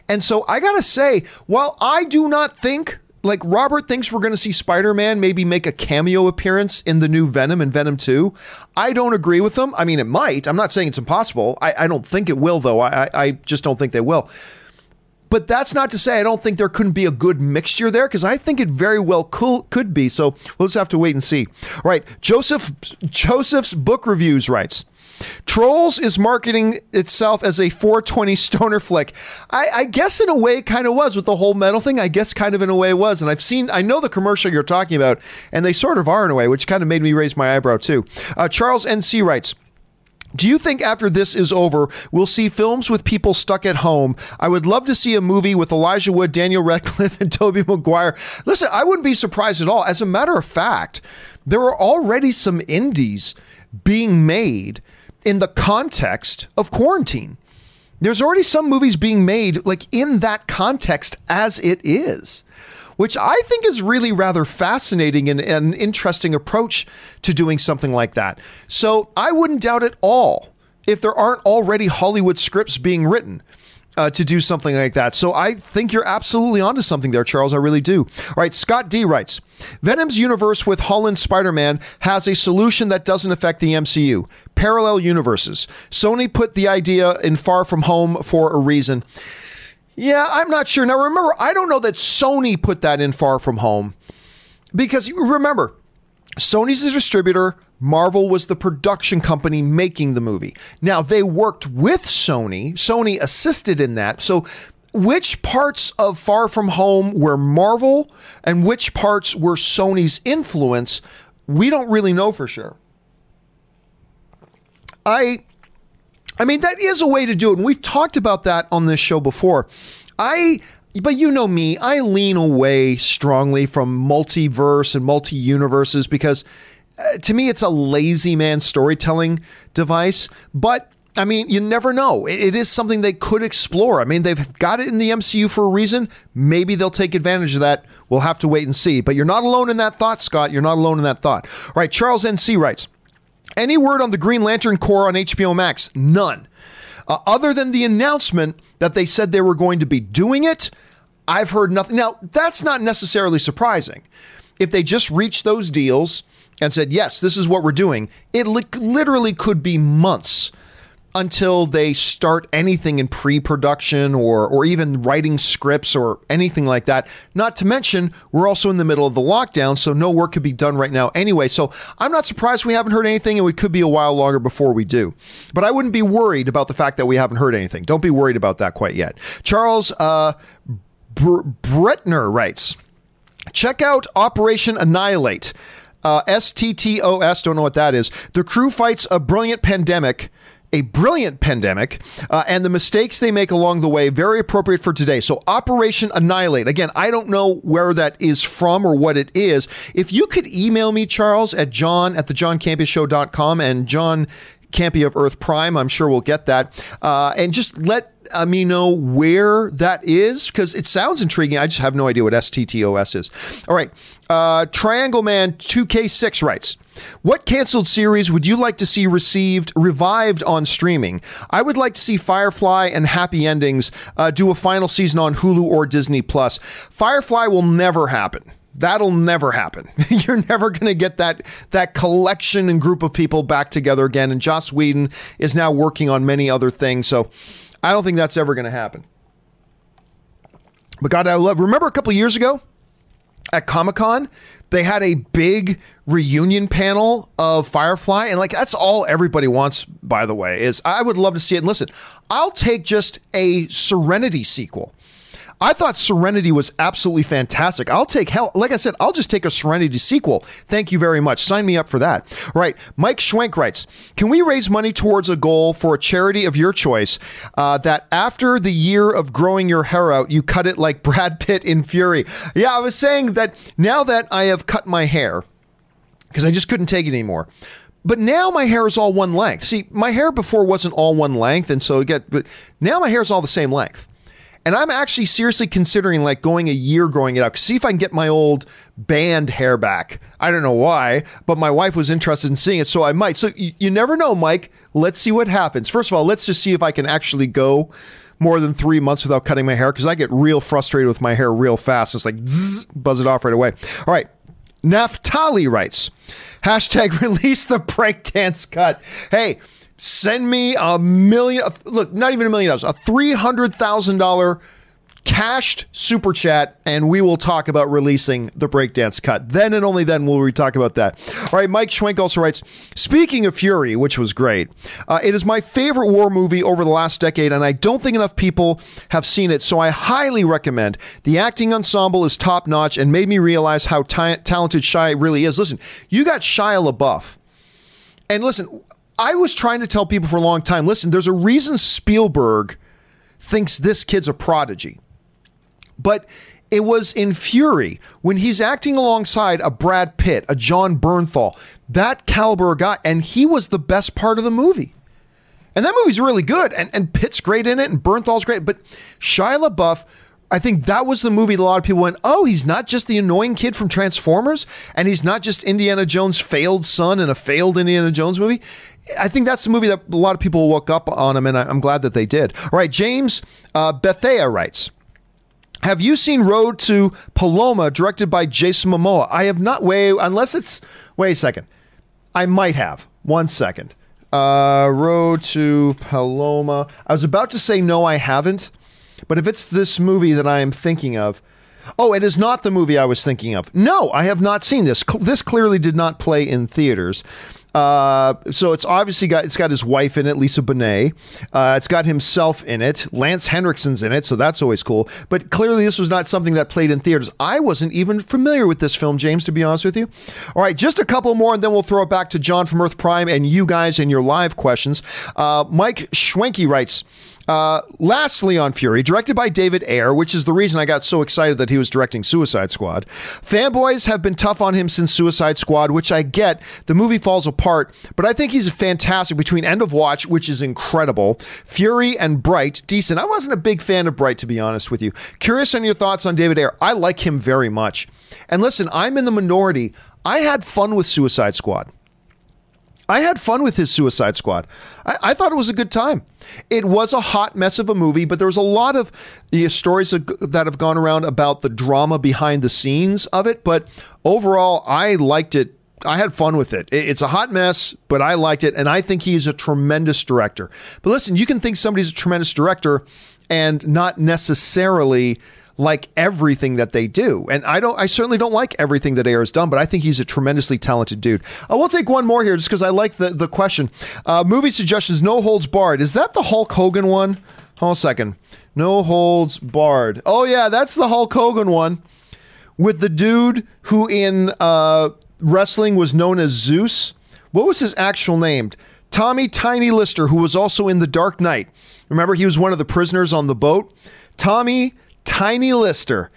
And so I gotta say, while I do not think, like Robert thinks we're gonna see Spider-Man maybe make a cameo appearance in the new Venom and Venom two, I don't agree with them. I mean, it might. I'm not saying it's impossible. I, I don't think it will, though. I, I just don't think they will. But that's not to say I don't think there couldn't be a good mixture there, because I think it very well could, could be. So we'll just have to wait and see. All right. Joseph, Joseph's Book Reviews writes, Trolls is marketing itself as a four twenty stoner flick. I, I guess in a way it kind of was with the whole metal thing. I guess kind of in a way it was. And I've seen, I know the commercial you're talking about, and they sort of are in a way, which kind of made me raise my eyebrow too. Uh, Charles N C writes, do you think after this is over, we'll see films with people stuck at home? I would love to see a movie with Elijah Wood, Daniel Radcliffe, and Tobey Maguire. Listen, I wouldn't be surprised at all. As a matter of fact, there are already some indies being made in the context of quarantine. There's already some movies being made like in that context as it is, which I think is really rather fascinating and an interesting approach to doing something like that. So I wouldn't doubt at all if there aren't already Hollywood scripts being written uh, to do something like that. So I think you're absolutely onto something there, Charles. I really do. All right, Scott D writes, Venom's universe with Holland Spider-Man has a solution that doesn't affect the M C U. Parallel universes. Sony put the idea in Far From Home for a reason. Yeah, I'm not sure. Now, remember, I don't know that Sony put that in Far From Home, because remember, Sony's a distributor. Marvel was the production company making the movie. Now, they worked with Sony. Sony assisted in that. So which parts of Far From Home were Marvel and which parts were Sony's influence, we don't really know for sure. I... I mean, that is a way to do it. And we've talked about that on this show before. I, but you know me, I lean away strongly from multiverse and multi-universes because uh, to me, it's a lazy man storytelling device. But I mean, you never know. It, it is something they could explore. I mean, they've got it in the M C U for a reason. Maybe they'll take advantage of that. We'll have to wait and see. But you're not alone in that thought, Scott. You're not alone in that thought. All right. Charles N C writes, any word on the Green Lantern Corps on H B O Max? None. Uh, other than the announcement that they said they were going to be doing it, I've heard nothing. Now, that's not necessarily surprising. If they just reached those deals and said, yes, this is what we're doing, it li- literally could be months until they start anything in pre-production or or even writing scripts or anything like that. Not to mention, we're also in the middle of the lockdown, so no work could be done right now anyway. So I'm not surprised we haven't heard anything, and it could be a while longer before we do. But I wouldn't be worried about the fact that we haven't heard anything. Don't be worried about that quite yet. Charles uh, Br- Bretner writes, check out Operation Annihilate. Uh, S T T O S, don't know what that is. The crew fights a brilliant pandemic a brilliant pandemic, uh, and the mistakes they make along the way, very appropriate for today. So Operation Annihilate. Again, I don't know where that is from or what it is. If you could email me, Charles, at john at the john campia show dot com, and John Campia of Earth Prime, I'm sure we'll get that. Uh, and just let uh, me know where that is, because it sounds intriguing. I just have no idea what S T T O S is. All right. Uh, Triangle Man two K six writes, what canceled series would you like to see received revived on streaming? I would like to see Firefly and Happy Endings uh, do a final season on Hulu or Disney Plus. Firefly will never happen. That'll never happen. You're never going to get that that collection and group of people back together again. And Joss Whedon is now working on many other things. So I don't think that's ever going to happen. But God, I love, remember a couple years ago at Comic-Con, they had a big reunion panel of Firefly. And like, that's all everybody wants, by the way, is I would love to see it. And listen, I'll take just a Serenity sequel. I thought Serenity was absolutely fantastic. I'll take hell. Like I said, I'll just take a Serenity sequel. Thank you very much. Sign me up for that. All right. Mike Schwenk writes, can we raise money towards a goal for a charity of your choice uh, that after the year of growing your hair out, you cut it like Brad Pitt in Fury? Yeah, I was saying that now that I have cut my hair, because I just couldn't take it anymore. But now my hair is all one length. See, my hair before wasn't all one length. And so again, but now my hair is all the same length. And I'm actually seriously considering like going a year growing it out. See if I can get my old band hair back. I don't know why, but my wife was interested in seeing it, so I might. So you, you never know, Mike. Let's see what happens. First of all, let's just see if I can actually go more than three months without cutting my hair, because I get real frustrated with my hair real fast. It's like, zzz, buzz it off right away. All right. Naftali writes, hashtag release the breakdance cut. Hey, send me a million, look, not even a million dollars, a three hundred thousand dollars cashed super chat, and we will talk about releasing the breakdance cut. Then and only then will we talk about that. All right, Mike Schwenk also writes, speaking of Fury, which was great, uh, it is my favorite war movie over the last decade, and I don't think enough people have seen it, so I highly recommend. The acting ensemble is top-notch and made me realize how ta- talented Shia really is. Listen, you got Shia LaBeouf, and listen, I was trying to tell people for a long time, listen, there's a reason Spielberg thinks this kid's a prodigy. But it was in Fury when he's acting alongside a Brad Pitt, a John Bernthal, that caliber guy, and he was the best part of the movie. And that movie's really good, and, and Pitt's great in it, and Bernthal's great, but Shia LaBeouf, I think that was the movie that a lot of people went, oh, he's not just the annoying kid from Transformers, and he's not just Indiana Jones' failed son in a failed Indiana Jones movie. I think that's the movie that a lot of people woke up on him, and I'm glad that they did. All right, James uh, Bethea writes, have you seen Road to Paloma, directed by Jason Momoa? I have not, wait, unless it's, wait a second. I might have, one second. Uh, Road to Paloma. I was about to say no, I haven't. But if it's this movie that I am thinking of, oh, it is not the movie I was thinking of. No, I have not seen this. This clearly did not play in theaters. Uh, so it's obviously got, it's got his wife in it, Lisa Bonet. Uh, it's got himself in it. Lance Henriksen's in it, so that's always cool. But clearly this was not something that played in theaters. I wasn't even familiar with this film, James, to be honest with you. All right, just a couple more, and then we'll throw it back to John from Earth Prime and you guys and your live questions. Uh, Mike Schwenke writes, Uh, lastly on Fury, directed by David Ayer, which is the reason I got so excited that he was directing Suicide Squad. Fanboys have been tough on him since Suicide Squad, which I get. The movie falls apart, but I think he's fantastic between End of Watch, which is incredible, Fury, and Bright, decent. I wasn't a big fan of Bright, to be honest with you. Curious on your thoughts on David Ayer. I like him very much. And listen, I'm in the minority. I had fun with Suicide Squad. I had fun with his Suicide Squad. I, I thought it was a good time. It was a hot mess of a movie, but there was a lot of the stories that have gone around about the drama behind the scenes of it. But overall, I liked it. I had fun with it. it it's a hot mess, but I liked it. And I think he's a tremendous director. But listen, you can think somebody's a tremendous director and not necessarily like everything that they do. And I don't, I certainly don't like everything that Ayer has done, but I think he's a tremendously talented dude. I will take one more here just because I like the, the question. Uh, movie suggestions, No Holds Barred. Is that the Hulk Hogan one? Hold on a second. No Holds Barred. Oh yeah, that's the Hulk Hogan one with the dude who in uh, wrestling was known as Zeus. What was his actual name? Tommy Tiny Lister, who was also in The Dark Knight. Remember, he was one of the prisoners on the boat. Tommy Tiny Lister.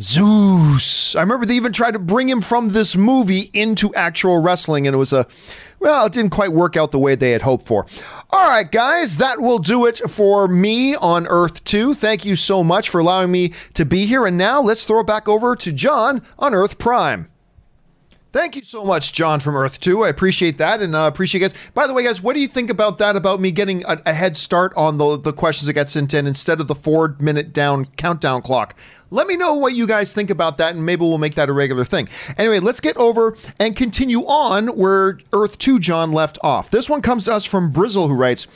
Zeus. I remember they even tried to bring him from this movie into actual wrestling, and it was a, well, it didn't quite work out the way they had hoped for. All right, guys, that will do it for me on Earth two. Thank you so much for allowing me to be here, and now let's throw it back over to John on Earth Prime. Thank you so much, John from Earth two. I appreciate that, and I uh, appreciate you guys. By the way, guys, what do you think about that, about me getting a, a head start on the, the questions that got sent in instead of the four-minute down countdown clock? Let me know what you guys think about that, and maybe we'll make that a regular thing. Anyway, let's get over and continue on where Earth two John left off. This one comes to us from Brizzle, who writes,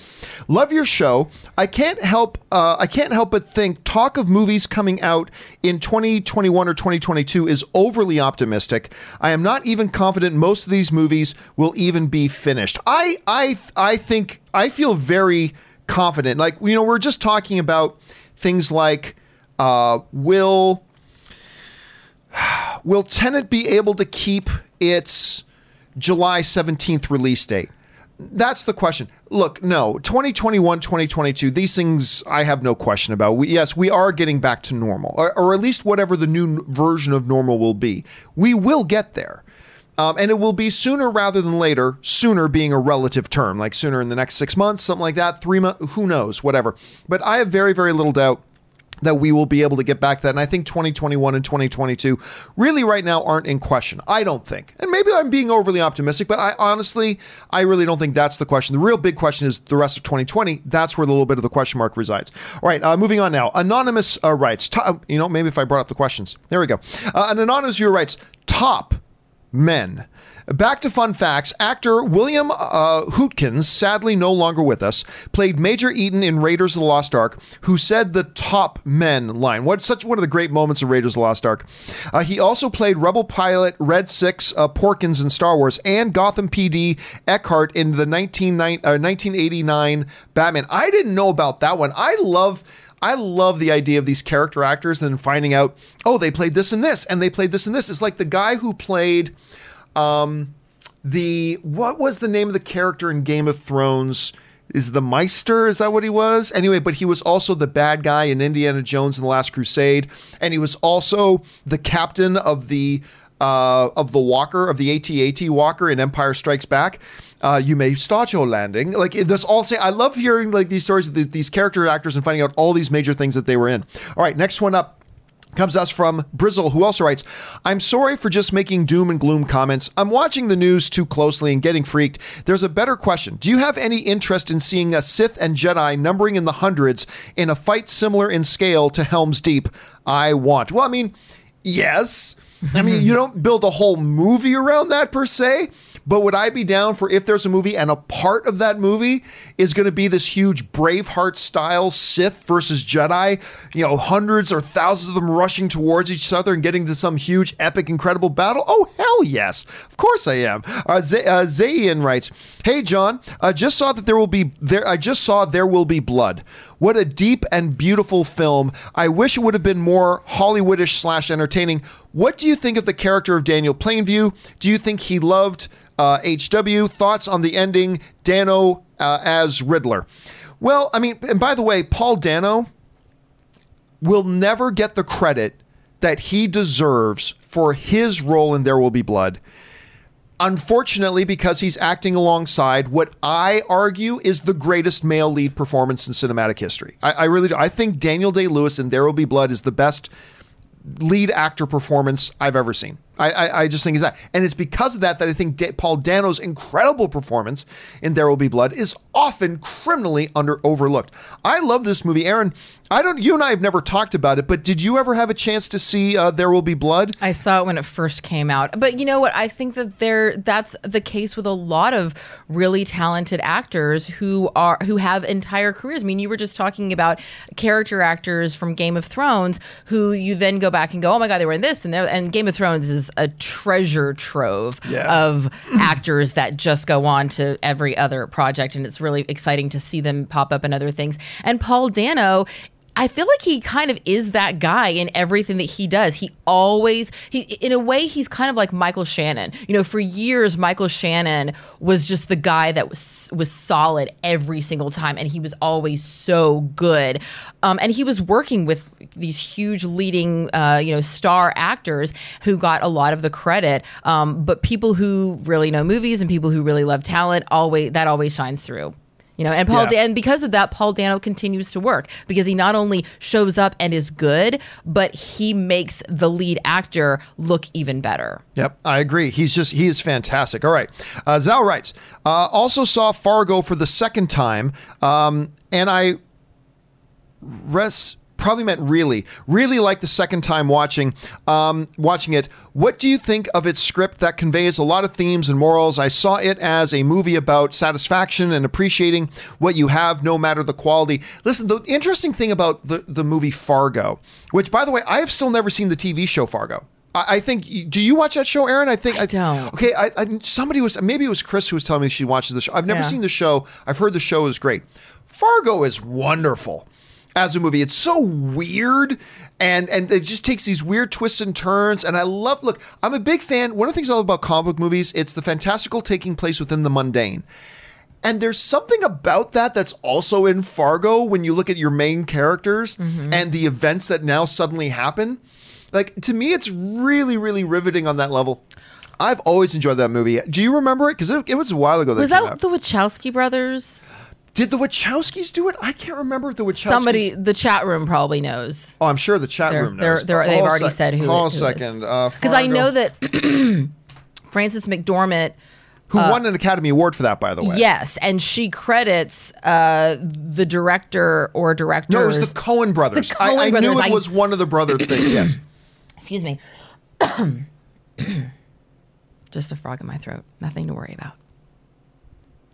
"Love your show. I can't help uh, I can't help but think talk of movies coming out in twenty twenty-one or twenty twenty-two is overly optimistic. I am not even confident most of these movies will even be finished." I I I think I feel very confident. Like, you know, we're just talking about things like, Uh, will will Tenet be able to keep its July seventeenth release date? That's the question. Look, no, twenty twenty-one, twenty twenty-two, these things I have no question about. We, yes, we are getting back to normal, or, or at least whatever the new version of normal will be. We will get there. Um, and it will be sooner rather than later, sooner being a relative term, like sooner in the next six months, something like that, three months, who knows, whatever. But I have very, very little doubt that we will be able to get back to that. And I think twenty twenty-one and twenty twenty-two really right now aren't in question, I don't think. And maybe I'm being overly optimistic, but I honestly, I really don't think that's the question. The real big question is the rest of twenty twenty. That's where the little bit of the question mark resides. All right, uh, moving on now. Anonymous uh, writes, top, you know, maybe if I brought up the questions. There we go. Uh, an anonymous viewer writes, top men. Back to fun facts. Actor William uh, Hootkins, sadly no longer with us, played Major Eaton in Raiders of the Lost Ark, who said the top men line. What such one of the great moments of Raiders of the Lost Ark. Uh, he also played Rebel pilot Red Six uh, Porkins in Star Wars, and Gotham P D Eckhart in the nineteen eighty-nine Batman. I didn't know about that one. I love... I love the idea of these character actors and finding out, oh, they played this and this, and they played this and this. It's like the guy who played um, the, what was the name of the character in Game of Thrones? Is the Meister? Is that what he was? Anyway, but he was also the bad guy in Indiana Jones and the Last Crusade. And he was also the captain of the, uh, of the Walker, of the AT-AT Walker in Empire Strikes Back. Uh, you may start your landing. Like, that's all. Say, I love hearing like these stories of the, these character actors and finding out all these major things that they were in. All right, next one up comes us from Brizzle, who also writes, I'm sorry for just making doom and gloom comments. I'm watching the news too closely and getting freaked. There's a better question. Do you have any interest in seeing a Sith and Jedi numbering in the hundreds in a fight similar in scale to Helm's Deep? I want. Well, I mean, yes. I mean, you don't build a whole movie around that per se. But would I be down for, if there's a movie and a part of that movie is going to be this huge Braveheart style Sith versus Jedi, you know, hundreds or thousands of them rushing towards each other and getting to some huge, epic, incredible battle? Oh, hell yes. Of course I am. Uh, Z- uh, Zayin writes, hey, John, I just saw that there will be there. I just saw There Will Be Blood. What a deep and beautiful film. I wish it would have been more Hollywoodish slash entertaining. What do you think of the character of Daniel Plainview? Do you think he loved Uh, H W? Thoughts on the ending? Dano uh, as Riddler. Well, I mean, and by the way, Paul Dano will never get the credit that he deserves for his role in There Will Be Blood. Unfortunately, because he's acting alongside what I argue is the greatest male lead performance in cinematic history. I, I really do. I think Daniel Day-Lewis in There Will Be Blood is the best lead actor performance I've ever seen. I, I, I just think it's that. And it's because of that that I think da- Paul Dano's incredible performance in There Will Be Blood is often criminally under overlooked. I love this movie. Aaron, I don't, you and I have never talked about it, but did you ever have a chance to see uh, There Will Be Blood? I saw it when it first came out. But you know what? I think that there that's the case with a lot of really talented actors who are who have entire careers. I mean, you were just talking about character actors from Game of Thrones who you then go back and go, oh my God, they were in this. And, and Game of Thrones is a treasure trove yeah. of actors that just go on to every other project, and it's really exciting to see them pop up in other things. And Paul Dano I feel like he kind of is that guy in everything that he does. He always, he in a way, he's kind of like Michael Shannon. You know, for years, Michael Shannon was just the guy that was was solid every single time, and he was always so good. Um, and he was working with these huge leading, uh, you know, star actors who got a lot of the credit. Um, but people who really know movies and people who really love talent, always that always shines through. You know, and Paul, yeah. and because of that, Paul Dano continues to work because he not only shows up and is good, but he makes the lead actor look even better. Yep, I agree. He's just, he is fantastic. All right. Uh, Zal writes, uh, also saw Fargo for the second time, um, and I res- probably meant really, really like the second time watching, um, watching it. What do you think of its script that conveys a lot of themes and morals? I saw it as a movie about satisfaction and appreciating what you have, no matter the quality. Listen, the interesting thing about the, the movie Fargo, which, by the way, I have still never seen the T V show Fargo. I think, do you watch that show, Aaron? I think I don't. I, okay, I, I, somebody was, maybe it was Chris who was telling me she watches the show. I've never yeah. seen the show. I've heard the show is great. Fargo is wonderful. As a movie, it's so weird, and and it just takes these weird twists and turns. And I love, look, I'm a big fan. One of the things I love about comic book movies, it's the fantastical taking place within the mundane. And there's something about that that's also in Fargo when you look at your main characters mm-hmm. and the events that now suddenly happen. Like, to me, it's really, really riveting on that level. I've always enjoyed that movie. Do you remember it? Because it, it was a while ago. That was that out. The Wachowski brothers? Did the Wachowskis do it? I can't remember if the Wachowskis... Somebody, the chat room probably knows. Oh, I'm sure the chat they're, room knows. They're, they're, they've already sec- said who, who is. Hold a second. Because uh, I know that Frances McDormand... Who uh, won an Academy Award for that, by the way. Yes, and she credits uh, the director or directors... No, it was the Coen Brothers. The Coen I, I brothers. knew it I... was one of the brother things, yes. Excuse me. Just a frog in my throat. Nothing to worry about.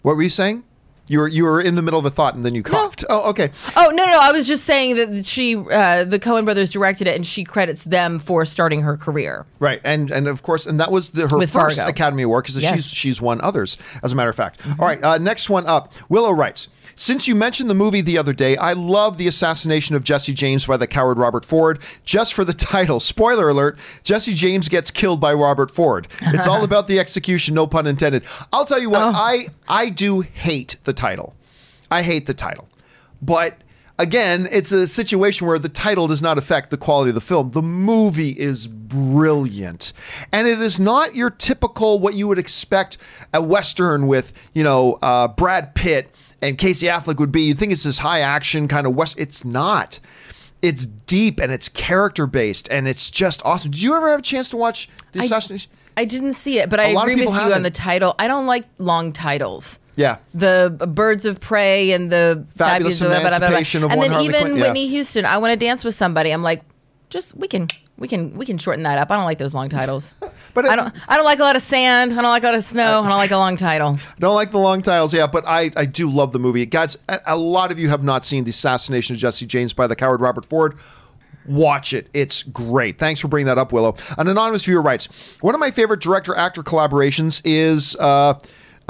What were you saying? You were you were in the middle of a thought and then you coughed. No. Oh, okay. Oh no, no, I was just saying that she, uh, the Coen Brothers directed it, and she credits them for starting her career. Right, and and of course, and that was the, her With first Fargo. Academy Award because yes. she's she's won others, as a matter of fact. Mm-hmm. All right, uh, next one up. Willow writes. Since you mentioned the movie the other day, I love the assassination of Jesse James by the coward Robert Ford. Just for the title, spoiler alert, Jesse James gets killed by Robert Ford. It's all about the execution, no pun intended. I'll tell you what, oh. I, I do hate the title. I hate the title. But again, it's a situation where the title does not affect the quality of the film. The movie is brilliant. And it is not your typical, what you would expect a Western with, you know, uh, Brad Pitt and Casey Affleck would be. You think it's this high action kind of West. It's not. It's deep and it's character based and it's just awesome. Did you ever have a chance to watch The Assassination? I didn't see it, but I agree with you haven't. on the title. I don't like long titles. Yeah. The Birds of Prey and the Fabulous, fabulous Emancipation blah, blah, blah, blah. of One Harley Quinn. And then even Whitney yeah. Houston, I Want to Dance with Somebody. I'm like, just we can we can we can shorten that up. I don't like those long titles. But it, I don't I don't like a lot of sand. I don't like a lot of snow. I don't like a long title. Don't like the long titles, yeah, but I, I do love the movie. Guys, a lot of you have not seen The Assassination of Jesse James by the coward Robert Ford. Watch it. It's great. Thanks for bringing that up, Willow. An anonymous viewer writes, one of my favorite director-actor collaborations is... Uh,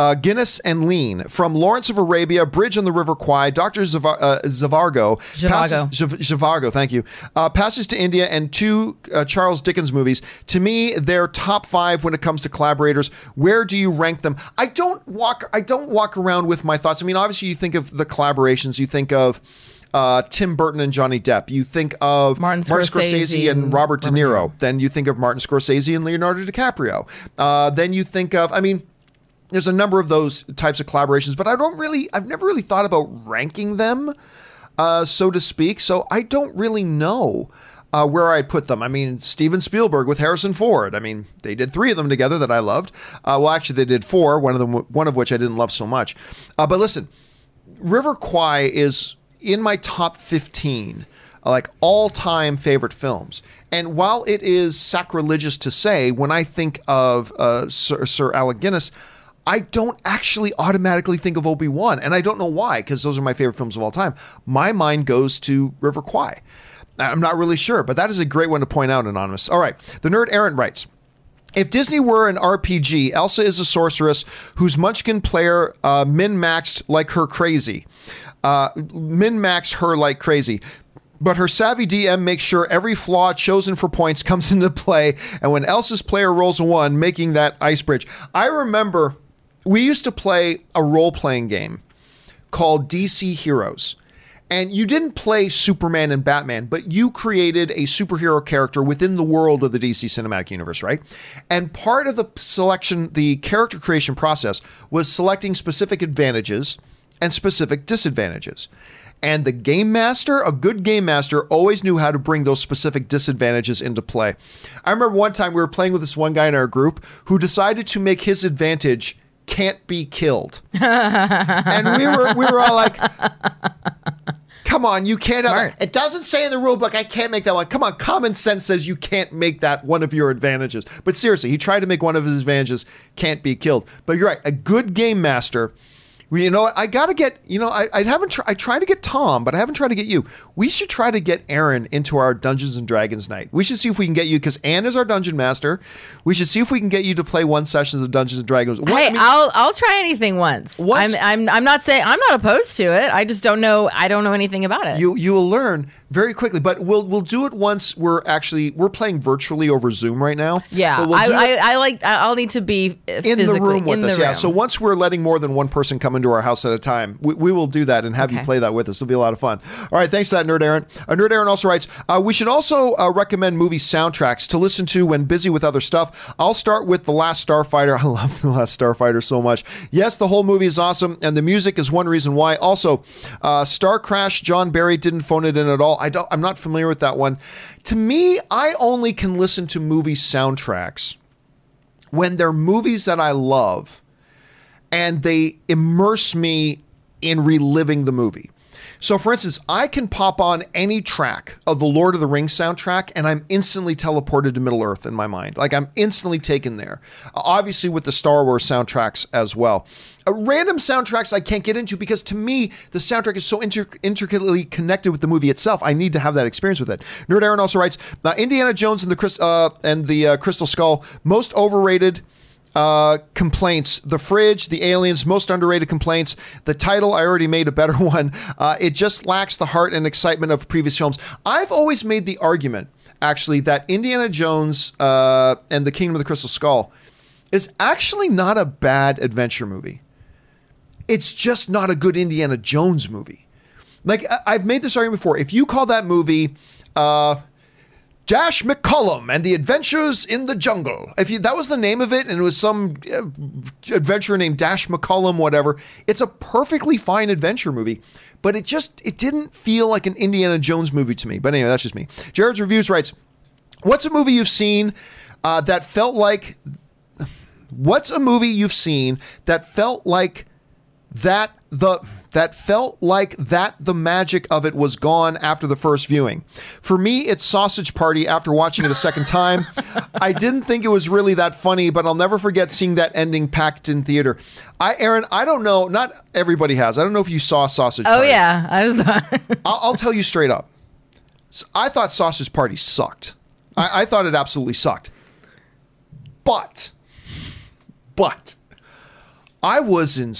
Uh, Guinness and Lean, from Lawrence of Arabia, Bridge on the River Kwai, Doctor Zavar- uh, Zhivago, Zhivago. Passes, Zhivago, thank you, uh, Passage to India, and two uh, Charles Dickens movies. To me, they're top five when it comes to collaborators. Where do you rank them? I don't walk. I don't walk around with my thoughts. I mean, obviously, you think of the collaborations. You think of uh, Tim Burton and Johnny Depp. You think of Martin Scorsese, Martin Scorsese and Robert De Niro. Robert. Then you think of Martin Scorsese and Leonardo DiCaprio. Uh, then you think of, I mean. There's a number of those types of collaborations, but I don't really, I've never really thought about ranking them, uh, so to speak. So I don't really know uh, where I'd put them. I mean, Steven Spielberg with Harrison Ford. I mean, they did three of them together that I loved. Uh, well, actually, they did four, one of them, one of which I didn't love so much. Uh, but listen, River Kwai is in my top fifteen, like all-time favorite films. And while it is sacrilegious to say, when I think of uh, Sir, Sir Alec Guinness, I don't actually automatically think of Obi-Wan, and I don't know why, because those are my favorite films of all time. My mind goes to River Kwai. I'm not really sure, but that is a great one to point out, Anonymous. All right. The Nerd Aaron writes, if Disney were an R P G, Elsa is a sorceress whose munchkin player uh, min-maxed like her crazy. Uh, min-maxed her like crazy. But her savvy D M makes sure every flaw chosen for points comes into play, and when Elsa's player rolls a one, making that ice bridge. I remember we used to play a role-playing game called D C Heroes. And you didn't play Superman and Batman, but you created a superhero character within the world of the D C Cinematic Universe, right? And part of the selection, the character creation process, was selecting specific advantages and specific disadvantages. And the game master, a good game master, always knew how to bring those specific disadvantages into play. I remember one time we were playing with this one guy in our group who decided to make his advantage can't be killed. And we were we were all like, come on, you can't. Have, it doesn't say in the rule book, I can't make that one. Come on, common sense says you can't make that one of your advantages. But seriously, he tried to make one of his advantages can't be killed. But you're right, a good game master. You know, I got to get, you know, I, I haven't, tr I tried to get Tom, but I haven't tried to get you. We should try to get Aaron into our Dungeons and Dragons night. We should see if we can get you, because Anne is our dungeon master. We should see if we can get you to play one sessions of Dungeons and Dragons. What, hey, I mean, I'll, I'll try anything once. once I'm, I'm, I'm not saying, I'm not opposed to it. I just don't know, I don't know anything about it. You, you will learn very quickly, but we'll, we'll do it once we're actually, we're playing virtually over Zoom right now. Yeah, we'll I, I, I like, I'll need to be physically in the room with us, yeah. So once we're letting more than one person come into our house at a time, we, we will do that and have okay. you play that with us. It'll be a lot of fun. All right, thanks for that, Nerd Aaron. Uh, Nerd Aaron also writes, uh, we should also uh, recommend movie soundtracks to listen to when busy with other stuff. I'll start with The Last Starfighter. I love The Last Starfighter so much. Yes, the whole movie is awesome, and the music is one reason why. Also, uh, Star Crash, John Barry didn't phone it in at all. I don't, I'm not familiar with that one. To me, I only can listen to movie soundtracks when they're movies that I love, and they immerse me in reliving the movie. So for instance, I can pop on any track of the Lord of the Rings soundtrack and I'm instantly teleported to Middle Earth in my mind. Like I'm instantly taken there. Obviously with the Star Wars soundtracks as well. Uh, random soundtracks I can't get into because to me, the soundtrack is so inter intricately connected with the movie itself. I need to have that experience with it. Nerd Aaron also writes, uh, Indiana Jones and the, Chris uh, and the uh, Crystal Skull, most overrated Uh, complaints, the fridge, the aliens, most underrated complaints, the title, I already made a better one. Uh, it just lacks the heart and excitement of previous films. I've always made the argument, actually, that Indiana Jones uh, and the Kingdom of the Crystal Skull is actually not a bad adventure movie. It's just not a good Indiana Jones movie. Like, I I've made this argument before. If you call that movie uh, Dash McCollum and the Adventures in the Jungle. If you, that was the name of it, and it was some uh, adventure named Dash McCollum, whatever. It's a perfectly fine adventure movie, but it just, it didn't feel like an Indiana Jones movie to me. But anyway, that's just me. Jared's Reviews writes, what's a movie you've seen uh, that felt like, what's a movie you've seen that felt like that the... that felt like that the magic of it was gone after the first viewing. For me, it's Sausage Party after watching it a second time. I didn't think it was really that funny, but I'll never forget seeing that ending packed in theater. I, Aaron, I don't know. Not everybody has. I don't know if you saw Sausage Party. Oh, yeah. I was I'll, I'll tell you straight up. I thought Sausage Party sucked. I, I thought it absolutely sucked. But, but, I was in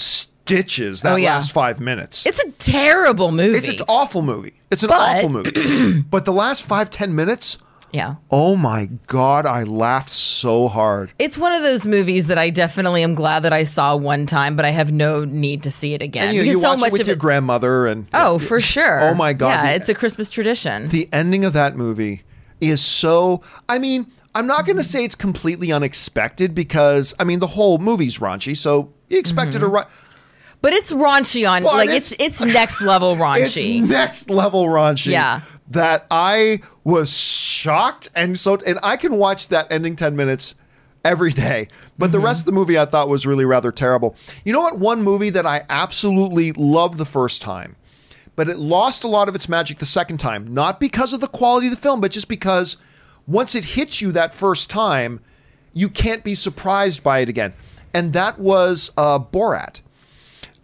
ditches that oh, yeah. last five minutes. It's a terrible movie. It's an awful movie. It's an but, awful movie. But the last five, ten minutes, yeah. oh my God, I laughed so hard. It's one of those movies that I definitely am glad that I saw one time, but I have no need to see it again. And you, you so watch much it with of your it, grandmother. and Oh, uh, for sure. Oh my God. Yeah, the, it's a Christmas tradition. The ending of that movie is so, I mean, I'm not going to say it's completely unexpected because, I mean, the whole movie's raunchy, so you expected mm-hmm. a raunchy. But it's raunchy on, but like, it's, it's it's next level raunchy. It's next level raunchy. Yeah. That I was shocked. And so, and I can watch that ending ten minutes every day. But mm-hmm. the rest of the movie I thought was really rather terrible. You know what? One movie that I absolutely loved the first time, but it lost a lot of its magic the second time. Not because of the quality of the film, but just because once it hits you that first time, you can't be surprised by it again. And that was uh, Borat.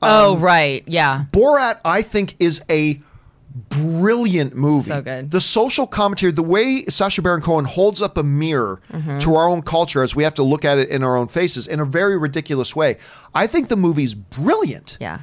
Um, oh, right. Yeah. Borat, I think, is a brilliant movie. So good. The social commentary, the way Sacha Baron Cohen holds up a mirror mm-hmm. to our own culture as we have to look at it in our own faces in a very ridiculous way. I think the movie's brilliant. Yeah.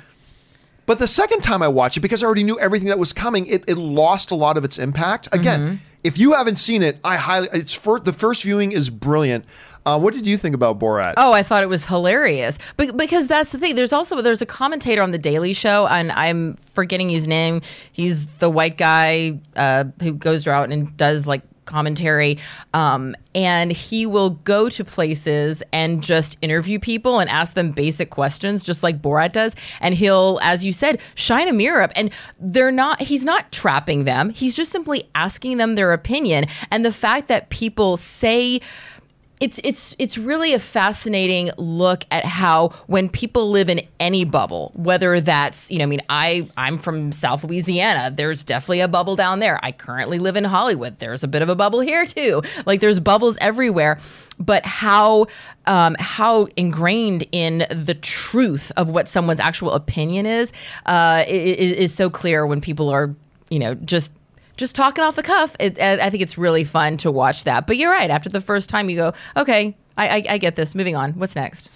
But the second time I watched it, because I already knew everything that was coming, it, it lost a lot of its impact. Again, mm-hmm. if you haven't seen it, I highly, it's for, the first viewing is brilliant. Uh, what did you think about Borat? Oh, I thought it was hilarious. But because that's the thing. There's also, there's a commentator on The Daily Show, and I'm forgetting his name. He's the white guy uh, who goes out and does like commentary. Um, and he will go to places and just interview people and ask them basic questions, just like Borat does. And he'll, as you said, shine a mirror up. And they're not, he's not trapping them. He's just simply asking them their opinion. And the fact that people say... It's it's it's really a fascinating look at how when people live in any bubble, whether that's, you know, I mean, I, I'm from South Louisiana. There's definitely a bubble down there. I currently live in Hollywood. There's a bit of a bubble here, too. Like, there's bubbles everywhere. But how um, how ingrained in the truth of what someone's actual opinion is uh, is, is so clear when people are, you know, just... Just talking off the cuff. It, I think it's really fun to watch that. But you're right. After the first time, you go, okay, I, I, I get this. Moving on. What's next?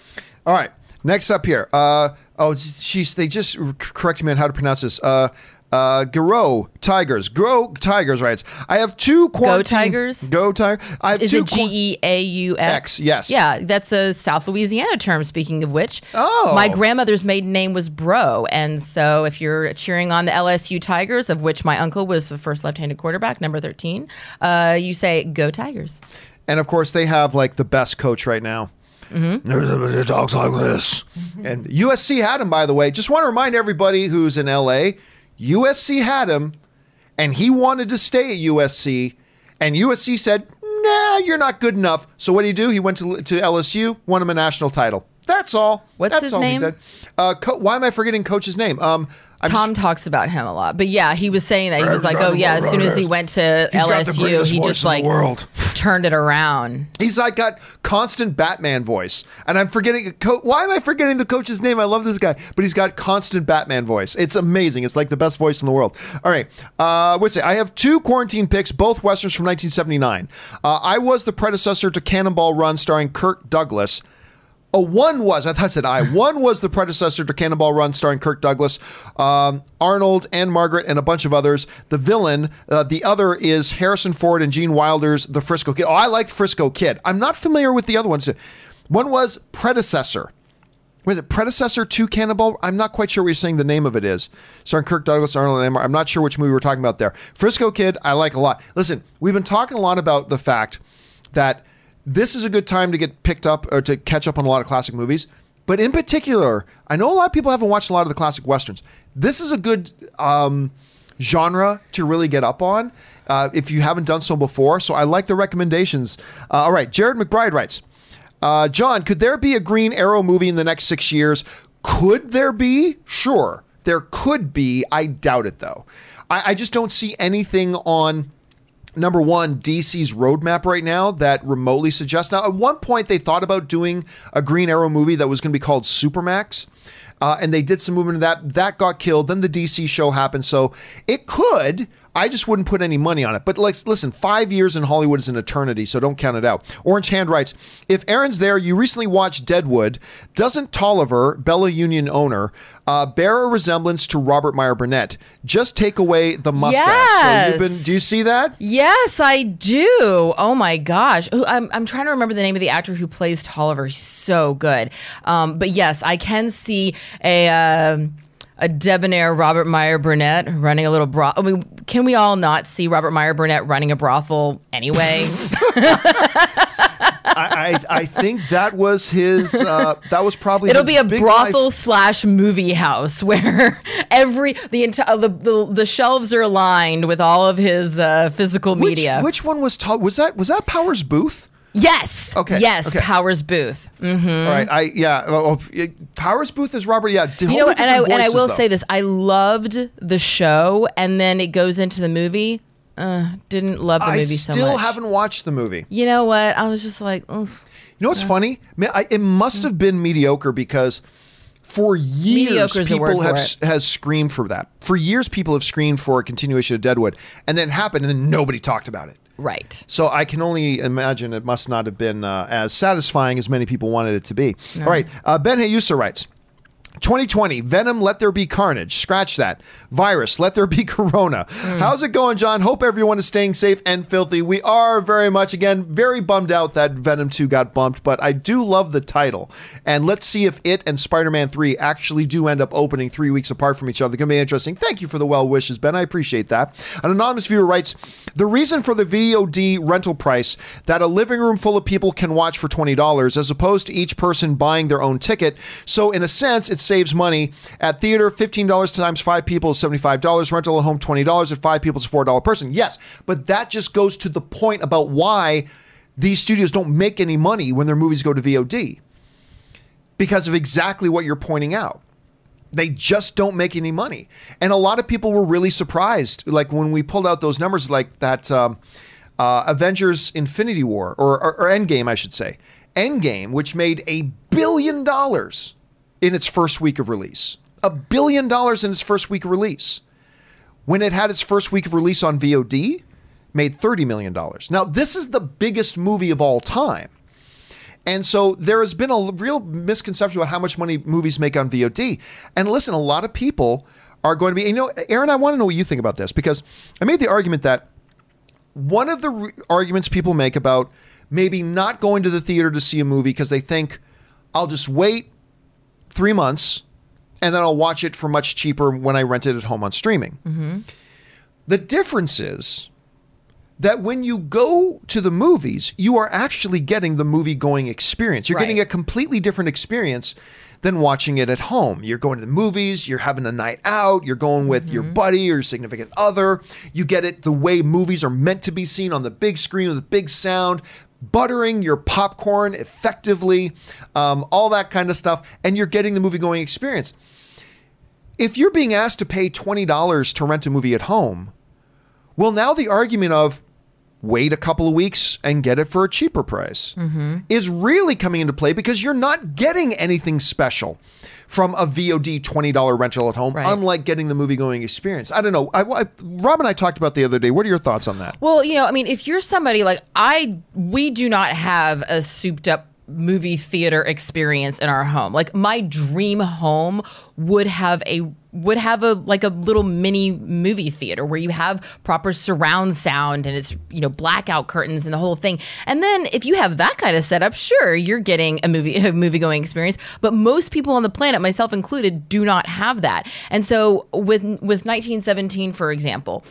All right. Next up here. Uh, oh, she's. They just corrected me on how to pronounce this. Uh, uh, Grow Tigers. Grow Tigers writes, I have two quarantine. Go Tigers? Go Tigers. I have Is two it G E A U X? X, yes. Yeah, that's a South Louisiana term, speaking of which. Oh. My grandmother's maiden name was Bro, and so if you're cheering on the L S U Tigers, of which my uncle was the first left-handed quarterback, number thirteen, uh, you say, Go Tigers. And, of course, they have, like, the best coach right now. Mm-hmm. There's dogs like this. Mm-hmm. And U S C had him, by the way. Just want to remind everybody who's in L A, U S C had him, and he wanted to stay at U S C, and U S C said, nah, you're not good enough. So what did he do? He went to, to L S U, won him a national title. That's all. What's That's his all name? He did. Uh, Co- why am I forgetting Coach's name? Um, I'm Tom just- talks about him a lot. But yeah, he was saying that. He was like, oh, yeah, as soon as he went to L S U, he just like turned it around. He's like got constant Batman voice. And I'm forgetting, Co- why am I forgetting the coach's name? I love this guy. But he's got constant Batman voice. It's amazing. It's like the best voice in the world. All right. Uh, what's it? I have two quarantine picks, both Westerns from nineteen seventy-nine. Uh, I was the predecessor to Cannonball Run starring Kirk Douglas. Oh, one was, I thought I said I, one was the predecessor to Cannonball Run starring Kirk Douglas, um, Arnold and Margaret and a bunch of others. The villain, uh, the other is Harrison Ford and Gene Wilder's The Frisco Kid. Oh, I like Frisco Kid. I'm not familiar with the other ones. One was predecessor. Was it predecessor to Cannonball? I'm not quite sure what you're saying the name of it is. Starring Kirk Douglas, Arnold and Margaret. I'm not sure which movie we're talking about there. Frisco Kid, I like a lot. Listen, we've been talking a lot about the fact that this is a good time to get picked up or to catch up on a lot of classic movies. But in particular, I know a lot of people haven't watched a lot of the classic Westerns. This is a good um, genre to really get up on uh, if you haven't done so before. So I like the recommendations. Uh, all right. Jared McBride writes, uh, John, could there be a Green Arrow movie in the next six years? Could there be? Sure. There could be. I doubt it, though. I, I just don't see anything on... Number one, D C's roadmap right now that remotely suggests. Now, at one point, they thought about doing a Green Arrow movie that was going to be called Supermax, uh, and they did some movement of that. That got killed. Then the D C show happened, so it could. I just wouldn't put any money on it. But like, listen, five years in Hollywood is an eternity, so don't count it out. Orange Hand writes, if Aaron's there, you recently watched Deadwood. Doesn't Tolliver, Bella Union owner, uh, bear a resemblance to Robert Meyer Burnett? Just take away the mustache. Yes. So you've been, do you see that? Yes, I do. Oh, my gosh. I'm, I'm trying to remember the name of the actor who plays Tolliver. He's so good. Um, but yes, I can see a... Uh, A debonair Robert Meyer Burnett running a little brothel. I mean, can we all not see Robert Meyer Burnett running a brothel anyway? I, I, I think that was his, uh, that was probably It'll his be a big brothel life. slash movie house where every, the entire, the, the, the shelves are lined with all of his uh, physical which, media. Which one was, t- was that, was that Powers Booth? Yes. Okay. Yes. Okay. Powers Booth. Mm-hmm. All right. I yeah. Oh, it, Powers Booth is Robert. Yeah. D- you know, and I voices, and I will though. say this. I loved the show, and then it goes into the movie. Uh, didn't love the I movie so much. I still haven't watched the movie. You know what? I was just like, oof. You know what's yeah. funny? Man, I, it must have been mediocre because for years people have for has screamed for that. For years people have screamed for a continuation of Deadwood, and then it happened, and then nobody talked about it. Right. So I can only imagine it must not have been uh, as satisfying as many people wanted it to be. No. All right. Uh, Ben Hayusa writes, twenty twenty, Venom, Let There Be Carnage. Scratch that. Virus, Let There Be Corona. Mm. How's it going, John? Hope everyone is staying safe and filthy. We are very much, again, very bummed out that Venom two got bumped, but I do love the title. And let's see if it and Spider-Man three actually do end up opening three weeks apart from each other. It's going to be interesting. Thank you for the well wishes, Ben. I appreciate that. An anonymous viewer writes, the reason for the V O D rental price that a living room full of people can watch for twenty dollars as opposed to each person buying their own ticket. So in a sense, it's saves money. At theater, fifteen dollars times five people is seventy-five dollars. Rental at home, twenty dollars. At five people, it's a four dollar person. Yes, but that just goes to the point about why these studios don't make any money when their movies go to V O D. Because of exactly what you're pointing out. They just don't make any money. And a lot of people were really surprised. Like when we pulled out those numbers, like that um, uh, Avengers Infinity War, or, or, or Endgame, I should say. Endgame, which made a billion dollars in its first week of release. A billion dollars in its first week of release. When it had its first week of release on V O D, made thirty million dollars. Now, this is the biggest movie of all time. And so there has been a real misconception about how much money movies make on V O D. And listen, a lot of people are going to be, you know, Aaron, I want to know what you think about this, because I made the argument that one of the re- arguments people make about maybe not going to the theater to see a movie because they think, I'll just wait three months, and then I'll watch it for much cheaper when I rent it at home on streaming. Mm-hmm. The difference is that when you go to the movies, you are actually getting the movie-going experience. You're right. Getting a completely different experience than watching it at home. You're going to the movies, you're having a night out, you're going with mm-hmm. your buddy or your significant other. You get it the way movies are meant to be seen, on the big screen with the big sound, buttering your popcorn effectively, um, all that kind of stuff, and you're getting the movie-going experience. If you're being asked to pay twenty dollars to rent a movie at home, well, now the argument of wait a couple of weeks and get it for a cheaper price mm-hmm. is really coming into play, because you're not getting anything special from a V O D twenty dollar rental at home, right. unlike getting the movie-going experience. I don't know. I, I, Rob and I talked about the other day. What are your thoughts on that? Well, you know, I mean, if you're somebody like I, we do not have a souped-up movie theater experience in our home. Like my dream home would have a would have a like a little mini movie theater where you have proper surround sound and it's, you know, blackout curtains and the whole thing. And then if you have that kind of setup, sure, you're getting a movie a movie going experience, but most people on the planet, myself included, do not have that. And so with with nineteen seventeen, for example,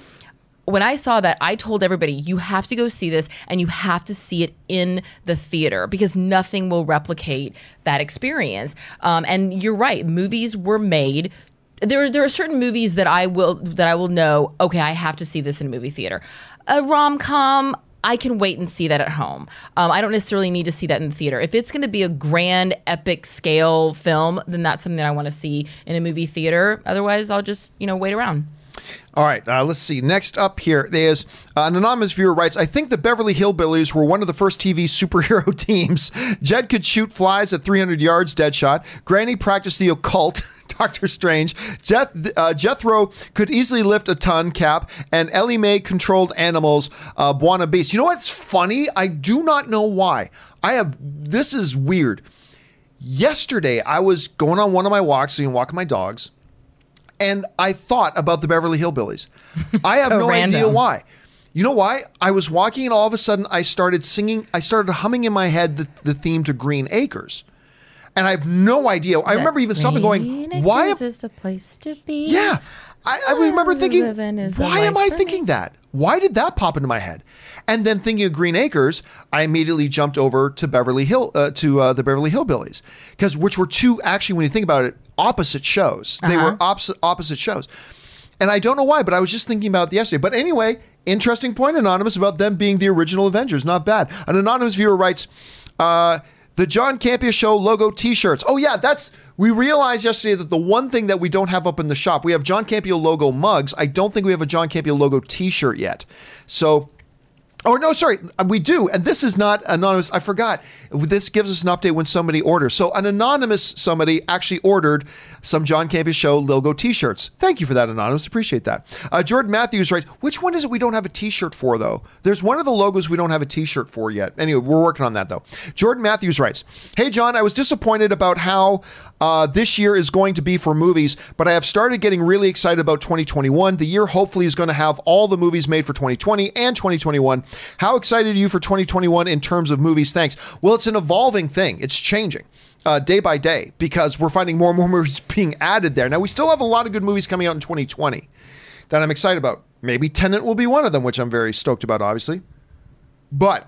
when I saw that, I told everybody, you have to go see this, and you have to see it in the theater, because nothing will replicate that experience. Um, and you're right, movies were made. There, there are certain movies that I will that I will know, okay, I have to see this in a movie theater. A rom-com, I can wait and see that at home. Um, I don't necessarily need to see that in the theater. If it's going to be a grand, epic scale film, then that's something that I want to see in a movie theater. Otherwise, I'll just, you know, wait around. All right, uh, let's see. Next up here is uh, an anonymous viewer writes, I think the Beverly Hillbillies were one of the first T V superhero teams. Jed could shoot flies at three hundred yards, Deadshot. Granny practiced the occult, Doctor Strange. Jeth, uh, Jethro could easily lift a ton, Cap. And Ellie Mae controlled animals, uh, Buona Beast. You know what's funny? I do not know why. I have, this is weird. Yesterday, I was going on one of my walks, so you can walk my dogs. And I thought about the Beverly Hillbillies. I have so no random. idea why. You know why? I was walking and all of a sudden I started singing. I started humming in my head the, the theme to Green Acres. And I have no idea. I the remember even something going, why? Green is the place to be. Yeah. I, I remember thinking, why am I thinking me? that? Why did that pop into my head? And then thinking of Green Acres, I immediately jumped over to Beverly Hill, uh, to uh, the Beverly Hillbillies, because which were two, actually, when you think about it, opposite shows. Uh-huh. They were opposite, opposite shows. And I don't know why, but I was just thinking about it yesterday. But anyway, interesting point, Anonymous, about them being the original Avengers. Not bad. An anonymous viewer writes, uh, the John Campea Show logo t-shirts. Oh yeah, that's, we realized yesterday that the one thing that we don't have up in the shop, we have John Campea logo mugs. I don't think we have a John Campea logo t-shirt yet. So, oh no, sorry, we do. And this is not anonymous, I forgot. This gives us an update when somebody orders. So an anonymous somebody actually ordered some John Campea Show logo t-shirts. Thank you for that, Anonymous, appreciate that. Uh, Jordan Matthews writes, which one is it we don't have a t-shirt for though? There's one of the logos we don't have a t-shirt for yet. Anyway, we're working on that though. Jordan Matthews writes, hey John, I was disappointed about how uh, this year is going to be for movies, but I have started getting really excited about twenty twenty-one. The year hopefully is going to have all the movies made for twenty twenty and twenty twenty-one. How excited are you for twenty twenty-one in terms of movies? Thanks. Well, it's an evolving thing. It's changing. Uh, day by day, because we're finding more and more movies being added there. Now, we still have a lot of good movies coming out in twenty twenty that I'm excited about. Maybe Tenet will be one of them, which I'm very stoked about, obviously. But,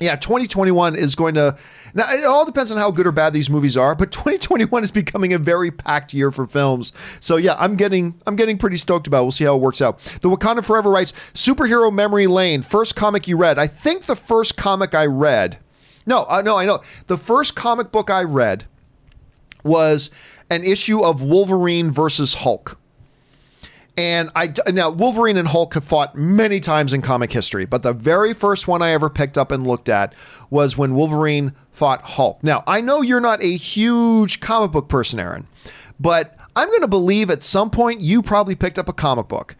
yeah, twenty twenty-one is going to... Now, it all depends on how good or bad these movies are, but twenty twenty-one is becoming a very packed year for films. So, yeah, I'm getting I'm getting pretty stoked about it. We'll see how it works out. The Wakanda Forever writes, Superhero Memory Lane, first comic you read. I think the first comic I read... No, uh, no, I know. The first comic book I read was an issue of Wolverine versus Hulk. And I, now Wolverine and Hulk have fought many times in comic history, but the very first one I ever picked up and looked at was when Wolverine fought Hulk. Now, I know you're not a huge comic book person, Aaron, but I'm going to believe at some point you probably picked up a comic book.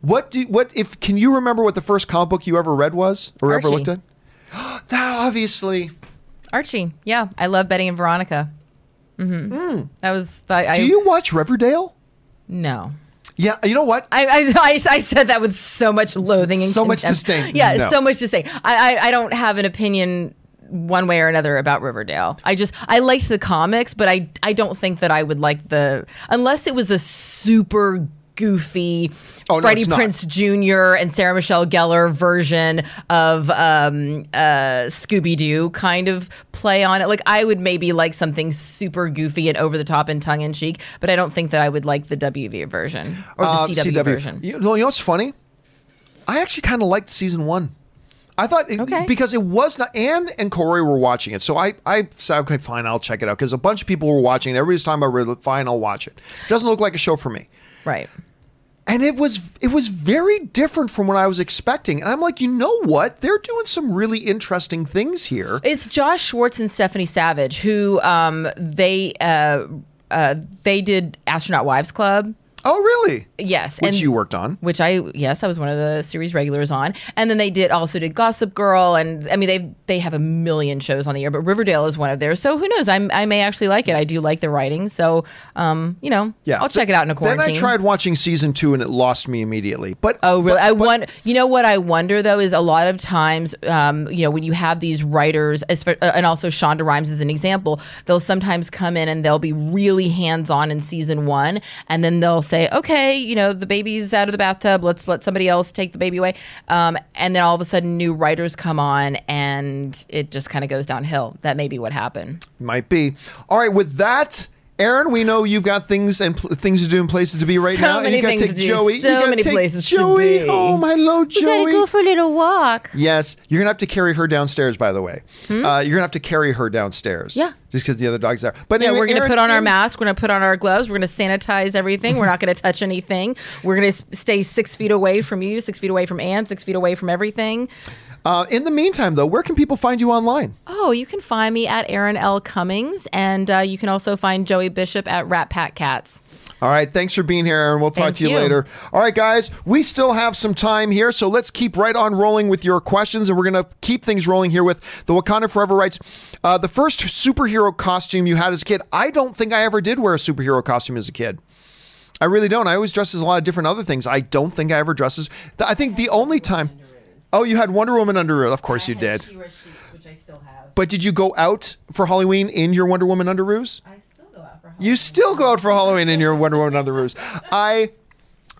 What do what if can you remember what the first comic book you ever read was or Archie. Ever looked at? That obviously Archie. Yeah, I love Betty and Veronica. Mm-hmm. mm. That was I, I, do you watch Riverdale? No. Yeah, you know what, I I, I said that with so much loathing and so contempt. Much disdain. Yeah, no. So much disdain. I, I I don't have an opinion one way or another about Riverdale. I just I liked the comics, but I I don't think that I would like the unless it was a super goofy oh, Freddie no, Prince not. Junior and Sarah Michelle Gellar version of um, uh, Scooby-Doo kind of play on it. Like, I would maybe like something super goofy and over the top and tongue in cheek, but I don't think that I would like the W V version or the uh, C W, C W version. You know, you know what's funny? I actually kind of liked season one. I thought, it, okay. because it was not, Anne and Corey were watching it. So I, I said, okay, fine, I'll check it out. Because a bunch of people were watching it. Everybody's talking about, fine, I'll watch it. Doesn't look like a show for me. Right. And it was it was very different from what I was expecting. And I'm like, you know what? They're doing some really interesting things here. It's Josh Schwartz and Stephanie Savage, who um, they uh, uh, they did Astronaut Wives Club. Oh, really? Yes. Which and, you worked on. Which I, yes, I was one of the series regulars on. And then they did also did Gossip Girl. And I mean, they they have a million shows on the air, but Riverdale is one of theirs. So who knows? I'm, I may actually like it. I do like the writing. So, um, you know, yeah. I'll check it out in a quarantine. Then I tried watching season two and it lost me immediately. But Oh, really? But, I want, You know what I wonder, though, is a lot of times, um, you know, when you have these writers, and also Shonda Rhimes is an example, they'll sometimes come in and they'll be really hands-on in season one. And then they'll say, okay, you know, the baby's out of the bathtub, let's let somebody else take the baby away, um, and then all of a sudden new writers come on and it just kind of goes downhill. That may be what happened. Might be. All right, with that, Aaron, we know you've got things and pl- things to do and places to be right so now. Many and you got to take Joey. So many places Joey. to be. Oh, my low Joey. You gotta go for a little walk. Yes, you're gonna have to carry her downstairs. By the way, hmm? uh, you're gonna have to carry her downstairs. Yeah, just because the other dog's there. But yeah, anyway, we're gonna Aaron, put on Aaron, our mask. We're gonna put on our gloves. We're gonna sanitize everything. We're not gonna touch anything. We're gonna stay six feet away from you, six feet away from Anne, six feet away from everything. Uh, in the meantime, though, where can people find you online? Oh, you can find me at Aaron L. Cummings, and uh, you can also find Joey Bishop at Rat Pack Cats. All right, thanks for being here, Aaron. We'll talk Thank to you, you later. All right, guys, we still have some time here, so let's keep right on rolling with your questions, and we're going to keep things rolling here with the Wakanda Forever writes, uh, the first superhero costume you had as a kid. I don't think I ever did wear a superhero costume as a kid. I really don't. I always dressed as a lot of different other things. I don't think I ever dressed as... I think the only time... Oh, you had Wonder Woman underoos. Of course I you did. She-Ra sheets, which I still have. But did you go out for Halloween in your Wonder Woman underoos? I still go out for Halloween. You still go out for Halloween in your Wonder Woman underoos. I,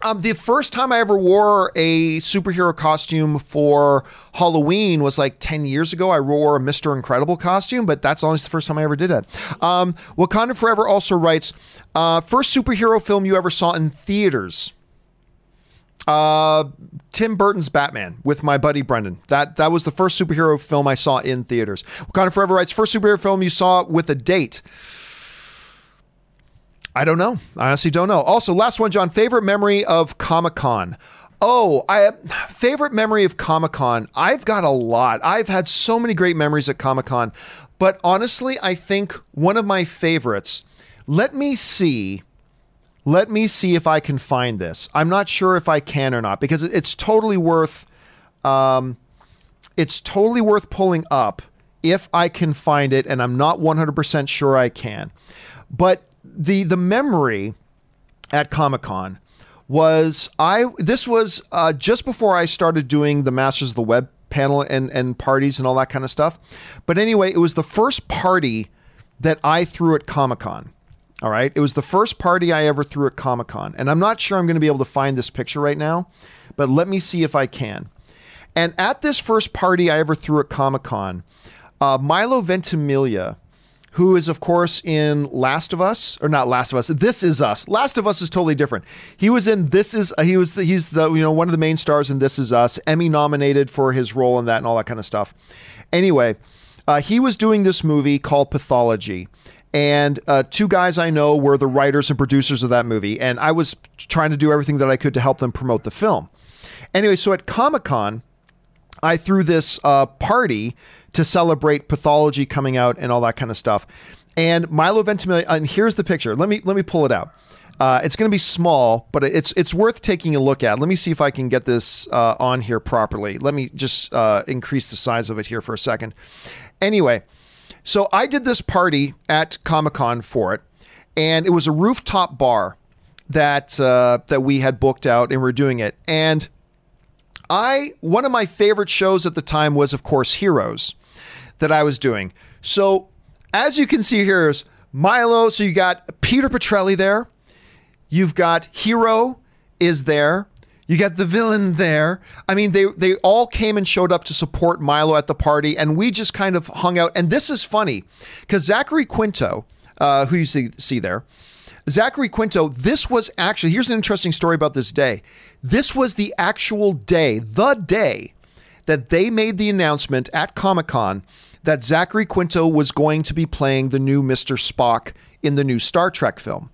um, the first time I ever wore a superhero costume for Halloween was like ten years ago. I wore a Mister Incredible costume, but that's always the first time I ever did that. Um, Wakanda Forever also writes, uh, first superhero film you ever saw in theaters. Uh, Tim Burton's Batman with my buddy Brendan. That that was the first superhero film I saw in theaters. Wakanda Forever writes, first superhero film you saw with a date. I don't know. I honestly don't know. Also, last one, John, favorite memory of Comic-Con. Oh, I favorite memory of Comic-Con. I've got a lot. I've had so many great memories at Comic-Con, but honestly, I think one of my favorites, let me see... Let me see if I can find this. I'm not sure if I can or not because it's totally worth, um, it's totally worth pulling up if I can find it, and I'm not one hundred percent sure I can. But the the memory at Comic-Con was I this was uh, just before I started doing the Masters of the Web panel and and parties and all that kind of stuff. But anyway, it was the first party that I threw at Comic-Con. All right. It was the first party I ever threw at Comic-Con. And I'm not sure I'm going to be able to find this picture right now, but let me see if I can. And at this first party I ever threw at Comic-Con, uh, Milo Ventimiglia, who is, of course, in Last of Us, or not Last of Us, This Is Us. Last of Us is totally different. He was in This Is, he was the, he's the, you know, one of the main stars in This Is Us, Emmy nominated for his role in that and all that kind of stuff. Anyway, uh, he was doing this movie called Pathology. And uh, two guys I know were the writers and producers of that movie. And I was trying to do everything that I could to help them promote the film. Anyway, so at Comic-Con, I threw this uh, party to celebrate Pathology coming out and all that kind of stuff. And Milo Ventimiglia, and here's the picture. Let me let me pull it out. Uh, it's going to be small, but it's it's worth taking a look at. Let me see if I can get this uh, on here properly. Let me just uh, increase the size of it here for a second. Anyway, so I did this party at Comic-Con for it, and it was a rooftop bar that uh, that we had booked out, and we're doing it. And I one of my favorite shows at the time was, of course, Heroes that I was doing. So as you can see here is Milo. So you got Peter Petrelli there. You've got Hero is there. You got the villain there. I mean, they, they all came and showed up to support Milo at the party, and we just kind of hung out. And this is funny because Zachary Quinto, uh, who you see, see there, Zachary Quinto, this was actually, here's an interesting story about this day. This was the actual day, the day that they made the announcement at Comic-Con that Zachary Quinto was going to be playing the new Mister Spock in the new Star Trek film.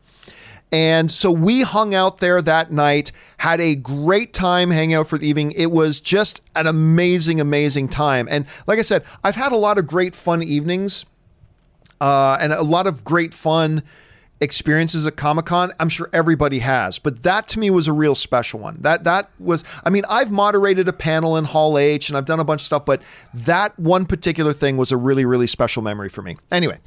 And so we hung out there that night, had a great time hanging out for the evening. It was just an amazing, amazing time. And like I said, I've had a lot of great fun evenings uh, and a lot of great fun experiences at Comic-Con. I'm sure everybody has, but that to me was a real special one. That that was, I mean, I've moderated a panel in Hall H and I've done a bunch of stuff, but that one particular thing was a really, really special memory for me. Anyway,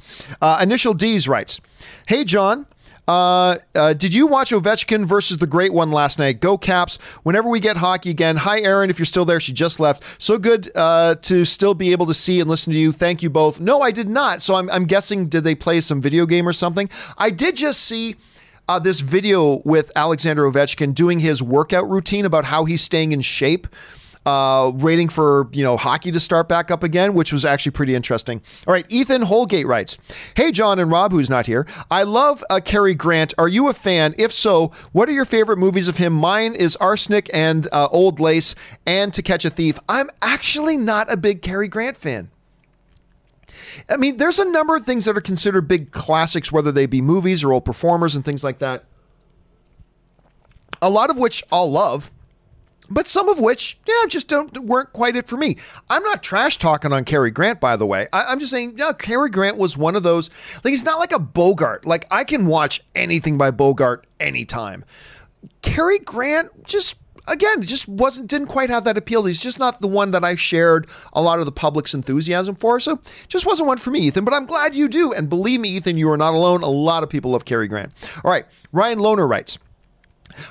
uh, Initial D's writes, "Hey, John. Uh, uh, did you watch Ovechkin versus the Great One last night? Go Caps. Whenever we get hockey again. Hi, Erin, if you're still there. She just left. So good uh, to still be able to see and listen to you. Thank you both." No, I did not. So I'm, I'm guessing, did they play some video game or something? I did just see uh, this video with Alexander Ovechkin doing his workout routine about how he's staying in shape, uh, waiting for, you know, hockey to start back up again, which was actually pretty interesting. All right. Ethan Holgate writes, "Hey, John and Rob," who's not here. "I love uh, Cary Grant. Are you a fan? If so, what are your favorite movies of him? Mine is Arsenic and uh, Old Lace and To Catch a Thief." I'm actually not a big Cary Grant fan. I mean, there's a number of things that are considered big classics, whether they be movies or old performers and things like that. A lot of which I'll love, but some of which, yeah, just don't weren't quite it for me. I'm not trash talking on Cary Grant, by the way. I, I'm just saying, no, Cary Grant was one of those. Like, he's not like a Bogart. Like, I can watch anything by Bogart anytime. Cary Grant just, again, just wasn't didn't quite have that appeal. He's just not the one that I shared a lot of the public's enthusiasm for. So, just wasn't one for me, Ethan. But I'm glad you do, and believe me, Ethan, you are not alone. A lot of people love Cary Grant. All right, Ryan Lohner writes,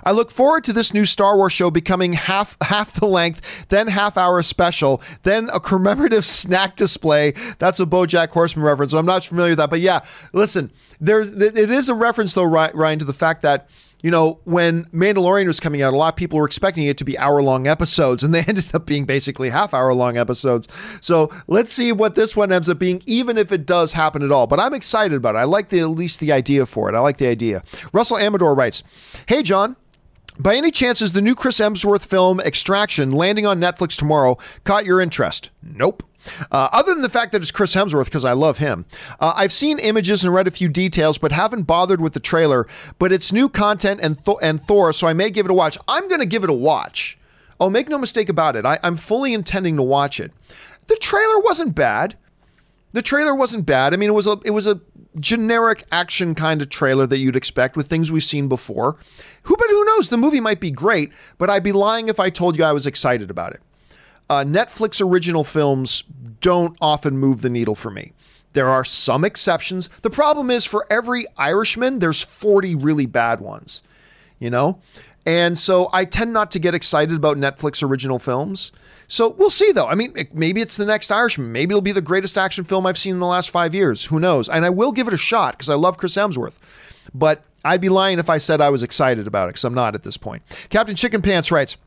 "I look forward to this new Star Wars show becoming half half the length, then half hour special, then a commemorative snack display." That's a BoJack Horseman reference. I'm not familiar with that, but yeah, listen, there's it is a reference though, Ryan, to the fact that, you know, when Mandalorian was coming out, a lot of people were expecting it to be hour-long episodes, and they ended up being basically half-hour-long episodes. So let's see what this one ends up being, even if it does happen at all. But I'm excited about it. I like the at least the idea for it. I like the idea. Russell Amador writes, "Hey, John. By any chance, is the new Chris Hemsworth film Extraction landing on Netflix tomorrow caught your interest?" Nope. Uh, other than the fact that it's Chris Hemsworth, because I love him. Uh, "I've seen images and read a few details, but haven't bothered with the trailer. But it's new content and, Th- and Thor, so I may give it a watch." I'm going to give it a watch. Oh, make no mistake about it. I- I'm fully intending to watch it. The trailer wasn't bad. The trailer wasn't bad. I mean, it was a it was a generic action kind of trailer that you'd expect with things we've seen before. Who but who knows? The movie might be great, but I'd be lying if I told you I was excited about it. Uh, Netflix original films don't often move the needle for me. There are some exceptions. The problem is for every Irishman, there's forty really bad ones, you know? And so I tend not to get excited about Netflix original films. So we'll see, though. I mean, it, maybe it's the next Irishman. Maybe it'll be the greatest action film I've seen in the last five years. Who knows? And I will give it a shot because I love Chris Hemsworth. But I'd be lying if I said I was excited about it, because I'm not at this point. Captain Chicken Pants writes,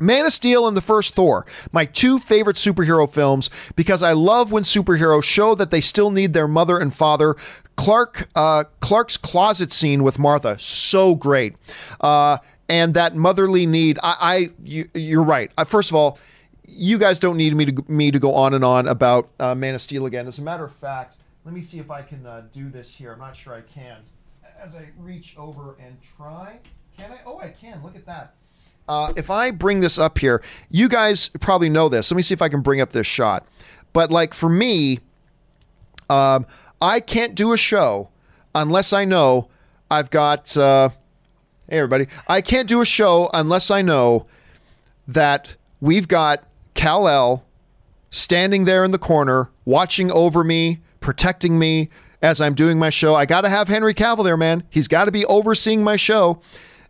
Man of Steel and the first Thor, my two favorite superhero films, because I love when superheroes show that they still need their mother and father. Clark, uh, Clark's closet scene with Martha, so great. Uh, and that motherly need, I, I you, you're right. Uh, first of all, you guys don't need me to me to go on and on about uh, Man of Steel again. As a matter of fact, let me see if I can uh, do this here. I'm not sure I can. As I reach over and try, can I? Oh, I can. Look at that. Uh, if I bring this up here, you guys probably know this. Let me see if I can bring up this shot. But like for me, um, I can't do a show unless I know I've got, uh, hey everybody, I can't do a show unless I know that we've got Kal-El standing there in the corner, watching over me, protecting me as I'm doing my show. I got to have Henry Cavill there, man. He's got to be overseeing my show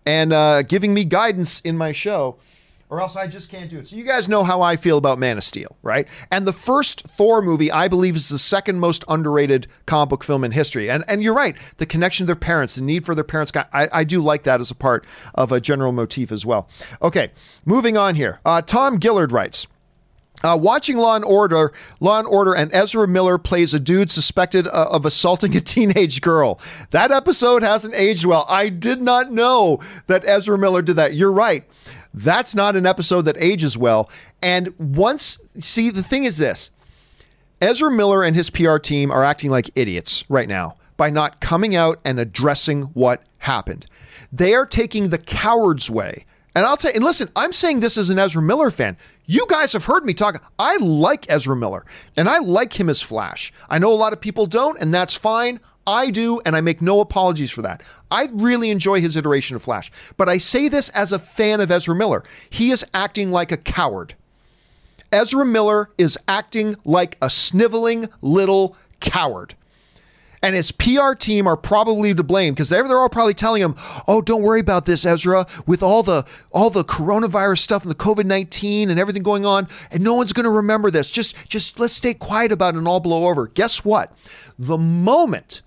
and uh, giving me guidance in my show, or else I just can't do it. So you guys know how I feel about Man of Steel, right? And the first Thor movie, I believe, is the second most underrated comic book film in history. And and you're right, the connection to their parents, the need for their parents, I, I do like that as a part of a general motif as well. Okay, moving on here. Uh, Tom Gillard writes, Uh, watching Law and Order, Law and Order, and Ezra Miller plays a dude suspected uh, of assaulting a teenage girl. That episode hasn't aged well. I did not know that Ezra Miller did that. You're right. That's not an episode that ages well. And once, see, the thing is this. Ezra Miller and his P R team are acting like idiots right now by not coming out and addressing what happened. They are taking the coward's way. And I'll tell you, and listen, I'm saying this as an Ezra Miller fan. You guys have heard me talk. I like Ezra Miller, and I like him as Flash. I know a lot of people don't, and that's fine. I do, and I make no apologies for that. I really enjoy his iteration of Flash. But I say this as a fan of Ezra Miller. He is acting like a coward. Ezra Miller is acting like a sniveling little coward. And his P R team are probably to blame, because they're, they're all probably telling him, oh, don't worry about this, Ezra, with all the all the coronavirus stuff and the COVID nineteen and everything going on, and no one's going to remember this. Just, just let's stay quiet about it and all blow over. Guess what? The moment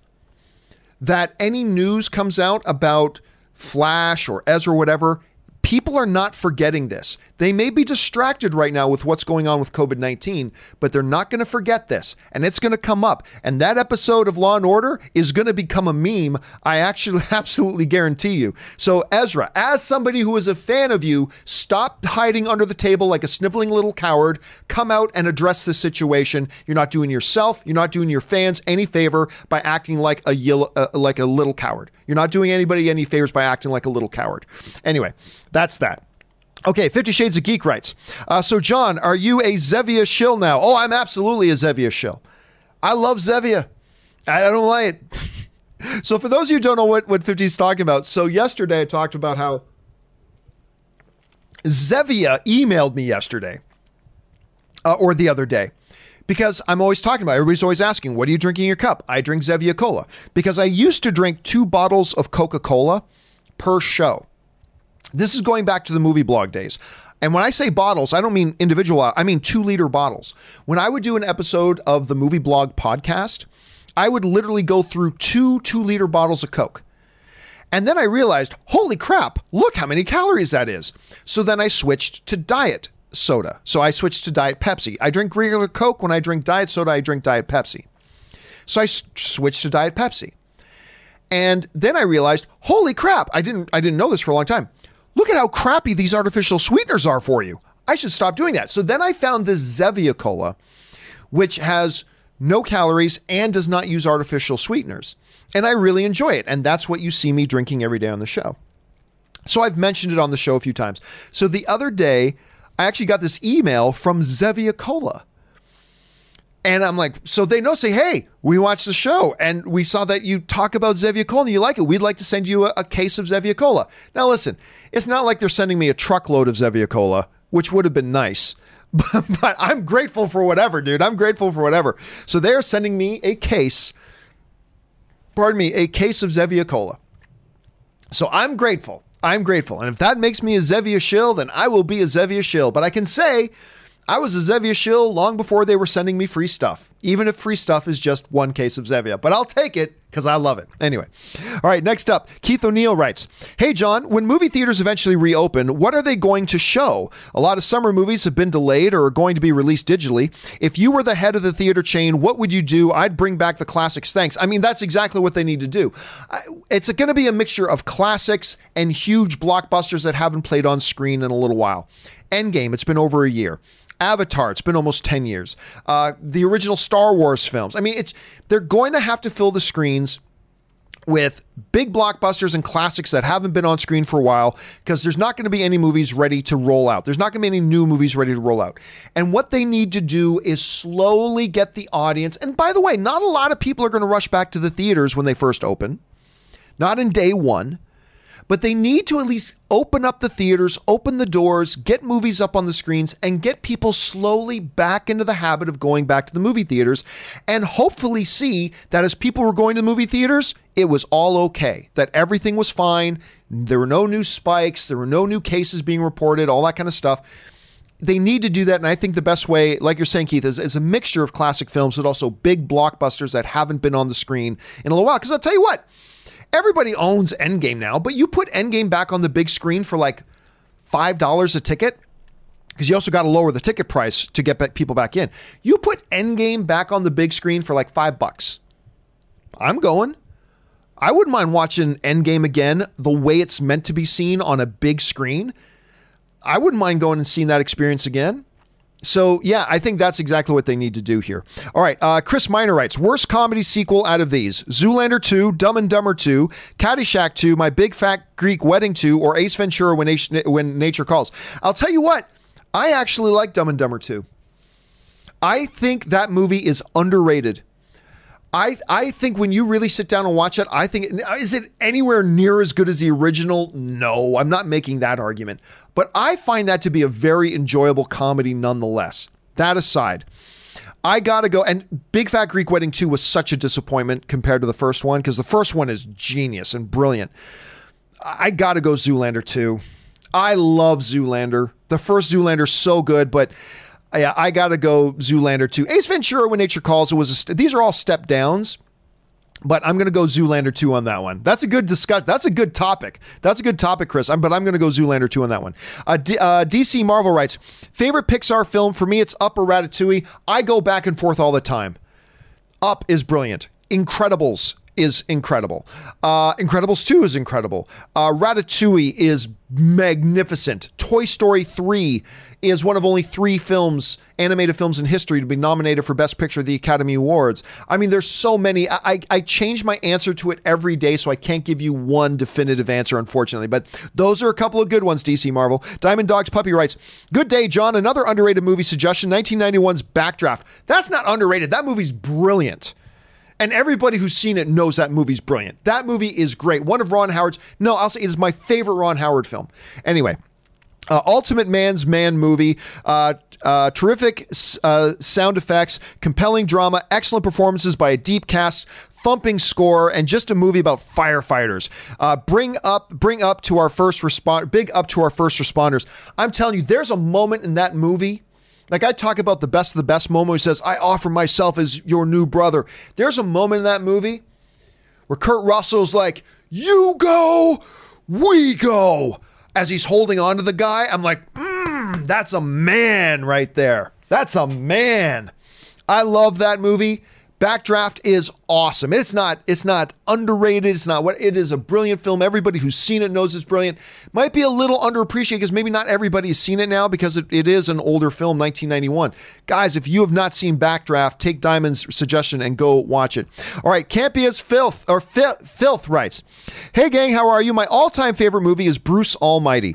that any news comes out about Flash or Ezra or whatever, people are not forgetting this. They may be distracted right now with what's going on with COVID nineteen, but they're not going to forget this, and it's going to come up. And that episode of Law and Order is going to become a meme. I actually absolutely guarantee you. So Ezra, as somebody who is a fan of you, stop hiding under the table like a sniveling little coward. Come out and address this situation. You're not doing yourself, you're not doing your fans any favor by acting like a yellow, uh, like a little coward. You're not doing anybody any favors by acting like a little coward. Anyway. That's that. Okay, Fifty Shades of Geek writes, uh, so John, are you a Zevia shill now? Oh, I'm absolutely a Zevia shill. I love Zevia. I don't like it. So for those of you who don't know what, what fifty's talking about, so yesterday I talked about how Zevia emailed me yesterday uh, or the other day, because I'm always talking about it. Everybody's always asking, what are you drinking in your cup? I drink Zevia Cola, because I used to drink two bottles of Coca-Cola per show. This is going back to the movie blog days. And when I say bottles, I don't mean individual, I mean two liter bottles. When I would do an episode of the movie blog podcast, I would literally go through two two liter bottles of Coke. And then I realized, holy crap, look how many calories that is. So then I switched to diet soda. So I switched to Diet Pepsi. I drink regular Coke. When I drink diet soda, I drink Diet Pepsi. So I s- switched to Diet Pepsi. And then I realized, holy crap, I didn't, I didn't know this for a long time. Look at how crappy these artificial sweeteners are for you. I should stop doing that. So then I found this Zevia Cola, which has no calories and does not use artificial sweeteners. And I really enjoy it. And that's what you see me drinking every day on the show. So I've mentioned it on the show a few times. So the other day, I actually got this email from Zevia Cola. And I'm like, so they know, say, hey, we watched the show and we saw that you talk about Zevia Cola and you like it. We'd like to send you a, a case of Zevia Cola. Now, listen, it's not like they're sending me a truckload of Zevia Cola, which would have been nice. But, but I'm grateful for whatever, dude. I'm grateful for whatever. So they're sending me a case, pardon me, a case of Zevia Cola. So I'm grateful. I'm grateful. And if that makes me a Zevia shill, then I will be a Zevia shill. But I can say I was a Zevia shill long before they were sending me free stuff, even if free stuff is just one case of Zevia. But I'll take it because I love it. Anyway. All right, next up, Keith O'Neill writes, hey, John, when movie theaters eventually reopen, what are they going to show? A lot of summer movies have been delayed or are going to be released digitally. If you were the head of the theater chain, what would you do? I'd bring back the classics. Thanks. I mean, that's exactly what they need to do. It's going to be a mixture of classics and huge blockbusters that haven't played on screen in a little while. Endgame, it's been over a year. Avatar, it's been almost ten years. Uh, the original Star Wars films. I mean, it's they're going to have to fill the screens with big blockbusters and classics that haven't been on screen for a while, because there's not going to be any movies ready to roll out. There's not going to be any new movies ready to roll out. And what they need to do is slowly get the audience. And by the way, not a lot of people are going to rush back to the theaters when they first open. Not in day one. But they need to at least open up the theaters, open the doors, get movies up on the screens, and get people slowly back into the habit of going back to the movie theaters, and hopefully see that as people were going to the movie theaters, it was all okay, that everything was fine. There were no new spikes. There were no new cases being reported, all that kind of stuff. They need to do that. And I think the best way, like you're saying, Keith, is, is a mixture of classic films, but also big blockbusters that haven't been on the screen in a little while. Because I'll tell you what, everybody owns Endgame now, but you put Endgame back on the big screen for like five dollars a ticket, because you also got to lower the ticket price to get back people back in. You put Endgame back on the big screen for like five bucks. I'm going. I wouldn't mind watching Endgame again the way it's meant to be seen on a big screen. I wouldn't mind going and seeing that experience again. So, yeah, I think that's exactly what they need to do here. All right. Uh, Chris Minor writes, worst comedy sequel out of these: Zoolander two, Dumb and Dumber two, Caddyshack two, My Big Fat Greek Wedding two, or Ace Ventura, When, Na- when Nature Calls. I'll tell you what, I actually like Dumb and Dumber two. I think that movie is underrated. I, I think when you really sit down and watch it, I think, is it anywhere near as good as the original? No, I'm not making that argument. But I find that to be a very enjoyable comedy nonetheless. That aside, I gotta go. And Big Fat Greek Wedding two was such a disappointment compared to the first one, because the first one is genius and brilliant. I gotta go Zoolander two. I love Zoolander. The first Zoolander is so good, but... yeah, I gotta go Zoolander two. Ace Ventura, When Nature Calls, it was a st- these are all step downs, but I'm gonna go Zoolander two on that one. That's a good discussion. That's a good topic. That's a good topic, Chris. I'm, but I'm gonna go Zoolander two on that one. Uh, D- uh, D C Marvel writes, favorite Pixar film for me, it's Up or Ratatouille. I go back and forth all the time. Up is brilliant. Incredibles is incredible. Uh, Incredibles two is incredible. Uh, Ratatouille is magnificent. Toy Story three is one of only three films, animated films in history, to be nominated for Best Picture at the Academy Awards. I mean, there's so many. I, I, I change my answer to it every day, so I can't give you one definitive answer, unfortunately. But those are a couple of good ones, D C Marvel. Diamond Dogs Puppy writes, good day, John. Another underrated movie suggestion, nineteen ninety-one's Backdraft. That's not underrated. That movie's brilliant. And everybody who's seen it knows that movie's brilliant. That movie is great. One of Ron Howard's, no, I'll say it is my favorite Ron Howard film. Anyway, uh, Ultimate Man's Man movie, uh, uh, terrific uh, sound effects, compelling drama, excellent performances by a deep cast, thumping score, and just a movie about firefighters. Uh, bring up, bring up to our first respond, big up to our first responders. I'm telling you, there's a moment in that movie. Like I talk about the best of the best moment who says, I offer myself as your new brother. There's a moment in that movie where Kurt Russell's like, you go, we go. As he's holding on to the guy, I'm like, mm, that's a man right there. That's a man. I love that movie. Backdraft is awesome. It's not, it's not underrated. It's not what it is. A brilliant film. Everybody who's seen it knows it's brilliant. Might be a little underappreciated because maybe not everybody has seen it now, because it, it is an older film, nineteen ninety-one. Guys, if you have not seen Backdraft, take Diamond's suggestion and go watch it. All right. Campy as Filth or Fil- Filth writes, hey gang, how are you? My all-time favorite movie is Bruce Almighty.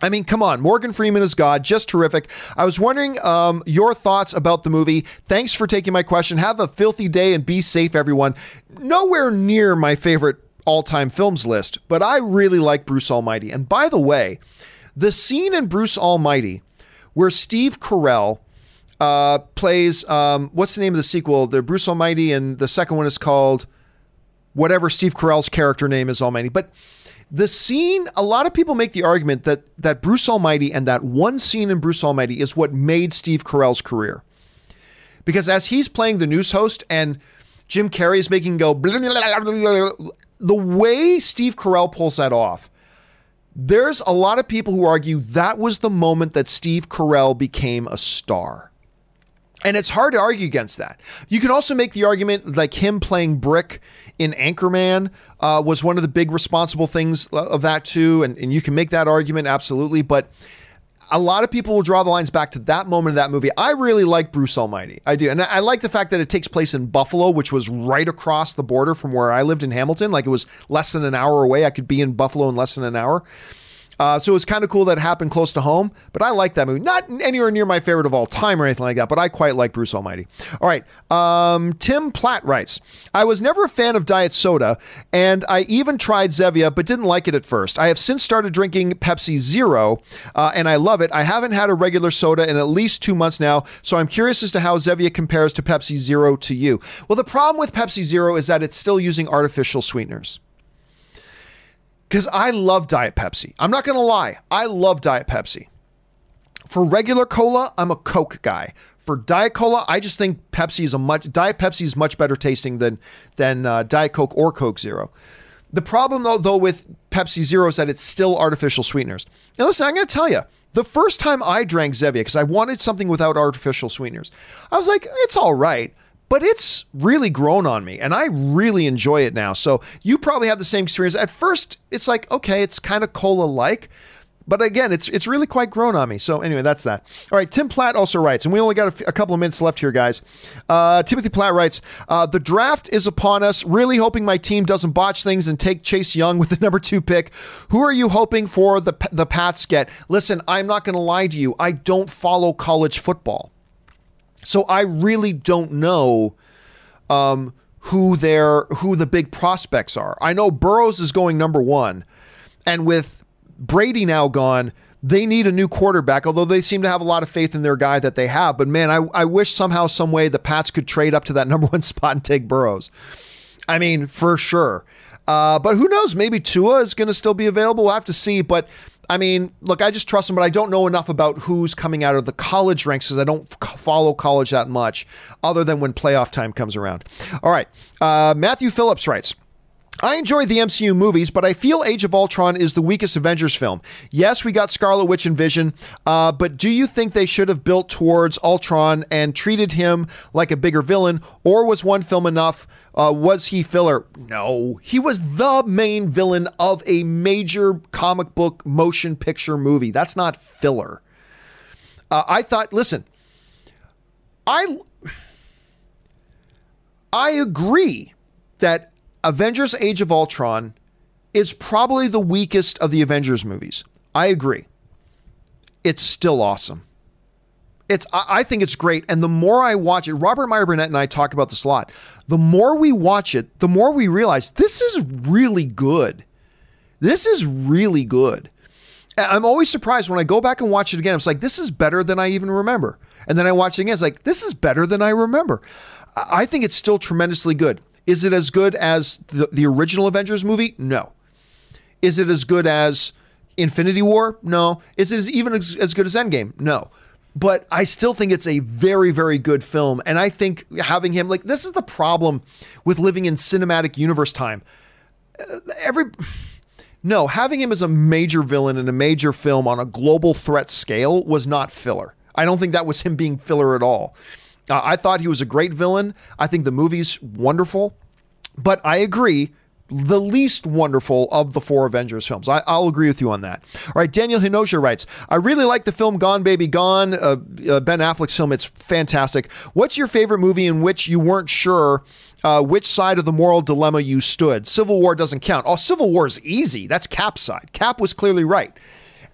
I mean, come on, Morgan Freeman is God, just terrific. I was wondering um, your thoughts about the movie. Thanks for taking my question. Have a filthy day and be safe, everyone. Nowhere near my favorite all-time films list, but I really like Bruce Almighty. And by the way, the scene in Bruce Almighty where Steve Carell uh, plays, um, what's the name of the sequel? The Bruce Almighty, and the second one is called whatever Steve Carell's character name is, Almighty. But the scene, a lot of people make the argument that that Bruce Almighty and that one scene in Bruce Almighty is what made Steve Carell's career. Because as he's playing the news host and Jim Carrey is making go, blah, blah, blah, blah, blah, the way Steve Carell pulls that off, there's a lot of people who argue that was the moment that Steve Carell became a star. And it's hard to argue against that. You can also make the argument like him playing Brick in Anchorman uh, was one of the big responsible things of that too. And, and you can make that argument, absolutely. But a lot of people will draw the lines back to that moment of that movie. I really like Bruce Almighty. I do. And I like the fact that it takes place in Buffalo, which was right across the border from where I lived in Hamilton. Like, it was less than an hour away. I could be in Buffalo in less than an hour. Uh, so it was kind of cool that it happened close to home, but I like that movie. Not anywhere near my favorite of all time or anything like that, but I quite like Bruce Almighty. All right. Um, Tim Platt writes, I was never a fan of diet soda, and I even tried Zevia, but didn't like it at first. I have since started drinking Pepsi Zero, uh, and I love it. I haven't had a regular soda in at least two months now, so I'm curious as to how Zevia compares to Pepsi Zero to you. Well, the problem with Pepsi Zero is that it's still using artificial sweeteners. Because I love Diet Pepsi. I'm not going to lie. I love Diet Pepsi. For regular cola, I'm a Coke guy. For Diet Cola, I just think Pepsi is a much Diet Pepsi is much better tasting than than uh, Diet Coke or Coke Zero. The problem, though, though, with Pepsi Zero is that it's still artificial sweeteners. Now, listen, I'm going to tell you, the first time I drank Zevia, because I wanted something without artificial sweeteners, I was like, it's all right. But it's really grown on me, and I really enjoy it now. So you probably have the same experience. At first, it's like, okay, it's kind of cola-like. But again, it's it's really quite grown on me. So anyway, that's that. All right, Tim Platt also writes, and we only got a, f- a couple of minutes left here, guys. Uh, Timothy Platt writes, uh, the draft is upon us. Really hoping my team doesn't botch things and take Chase Young with the number two pick. Who are you hoping for the, the Pats get? Listen, I'm not going to lie to you. I don't follow college football. So I really don't know um, who their who the big prospects are. I know Burrows is going number one, and with Brady now gone, they need a new quarterback, although they seem to have a lot of faith in their guy that they have. But man, I, I wish somehow, some way the Pats could trade up to that number one spot and take Burrows. I mean, for sure. Uh, but who knows? Maybe Tua is going to still be available. We'll have to see. But I mean, look, I just trust him, but I don't know enough about who's coming out of the college ranks because I don't f- follow college that much other than when playoff time comes around. All right. Uh, Matthew Phillips writes, I enjoyed the M C U movies, but I feel Age of Ultron is the weakest Avengers film. Yes, we got Scarlet Witch and Vision, uh, but do you think they should have built towards Ultron and treated him like a bigger villain, or was one film enough? Uh, was he filler? No, he was the main villain of a major comic book motion picture movie. That's not filler. Uh, I thought, listen, I, I agree that Avengers Age of Ultron is probably the weakest of the Avengers movies. I agree. It's still awesome. It's I, I think it's great. And the more I watch it, Robert Meyer Burnett and I talk about this a lot. The more we watch it, the more we realize this is really good. This is really good. I'm always surprised when I go back and watch it again. It's like, this is better than I even remember. And then I watch it again. It's like, this is better than I remember. I, I think it's still tremendously good. Is it as good as the, the original Avengers movie? No. Is it as good as Infinity War? No. Is it even as, as good as Endgame? No. But I still think it's a very, very good film. And I think having him, like, this is the problem with living in cinematic universe time. Every, no, having him as a major villain in a major film on a global threat scale was not filler. I don't think that was him being filler at all. Uh, I thought he was a great villain. I think the movie's wonderful, but I agree, the least wonderful of the four Avengers films. I, I'll agree with you on that. All right, Daniel Hinoja writes, I really like the film Gone Baby Gone, uh, uh, Ben Affleck's film. It's fantastic. What's your favorite movie in which you weren't sure uh, which side of the moral dilemma you stood? Civil War doesn't count. Oh, Civil War is easy. That's Cap's side. Cap was clearly right.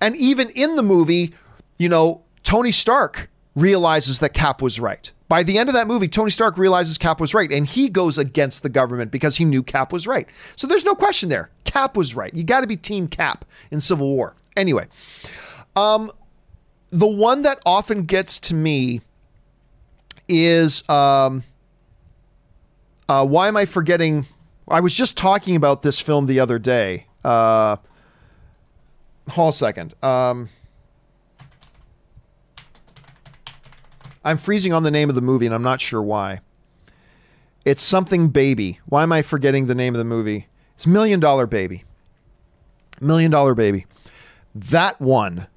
And even in the movie, you know, Tony Stark realizes that Cap was right. By the end of that movie, Tony Stark realizes Cap was right, and he goes against the government because he knew Cap was right. So there's no question there. Cap was right. You got to be Team Cap in Civil War. Anyway, um, the one that often gets to me is um, uh, why am I forgetting? I was just talking about this film the other day. Uh, hold on a second. Um, I'm freezing on the name of the movie, and I'm not sure why. It's something baby. Why am I forgetting the name of the movie? It's Million Dollar Baby. Million Dollar Baby. That one.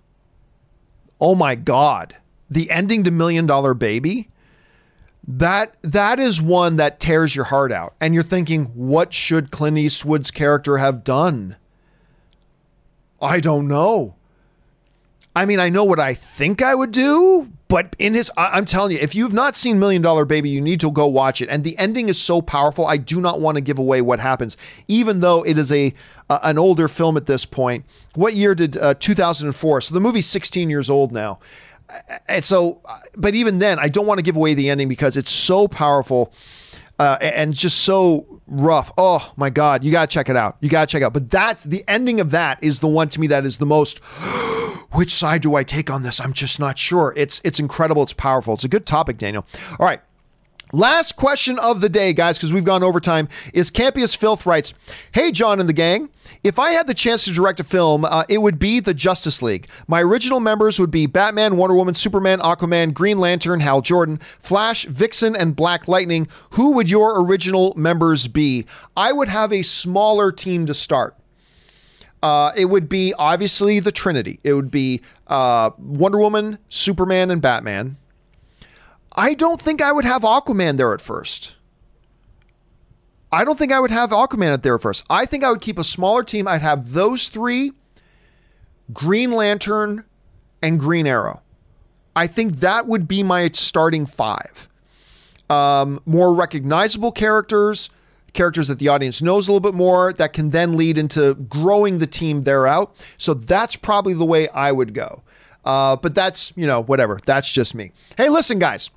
Oh my God. The ending to Million Dollar Baby. That that is one that tears your heart out. And you're thinking, what should Clint Eastwood's character have done? I don't know. I mean, I know what I think I would do, but in his, I'm telling you, if you've not seen Million Dollar Baby, you need to go watch it. And the ending is so powerful. I do not want to give away what happens, even though it is a uh, an older film at this point. What year did uh, two thousand four? So the movie's sixteen years old now. And so, but even then, I don't want to give away the ending because it's so powerful uh, and just so rough. Oh my God, you got to check it out. You got to check it out. But that's the ending of that is the one to me that is the most. Which side do I take on this? I'm just not sure. It's it's incredible. It's powerful. It's a good topic, Daniel. All right. Last question of the day, guys, because we've gone overtime, is Campius Filth writes, hey, John and the gang, if I had the chance to direct a film, uh, it would be the Justice League. My original members would be Batman, Wonder Woman, Superman, Aquaman, Green Lantern, Hal Jordan, Flash, Vixen, and Black Lightning. Who would your original members be? I would have a smaller team to start. Uh, it would be obviously the Trinity. It would be uh, Wonder Woman, Superman, and Batman. I don't think I would have Aquaman there at first. I don't think I would have Aquaman there at first. I think I would keep a smaller team. I'd have those three, Green Lantern, and Green Arrow. I think that would be my starting five. Um, more recognizable characters. Characters that the audience knows a little bit more that can then lead into growing the team there out. So that's probably the way I would go. Uh, but that's, you know, whatever. That's just me. Hey, listen, guys.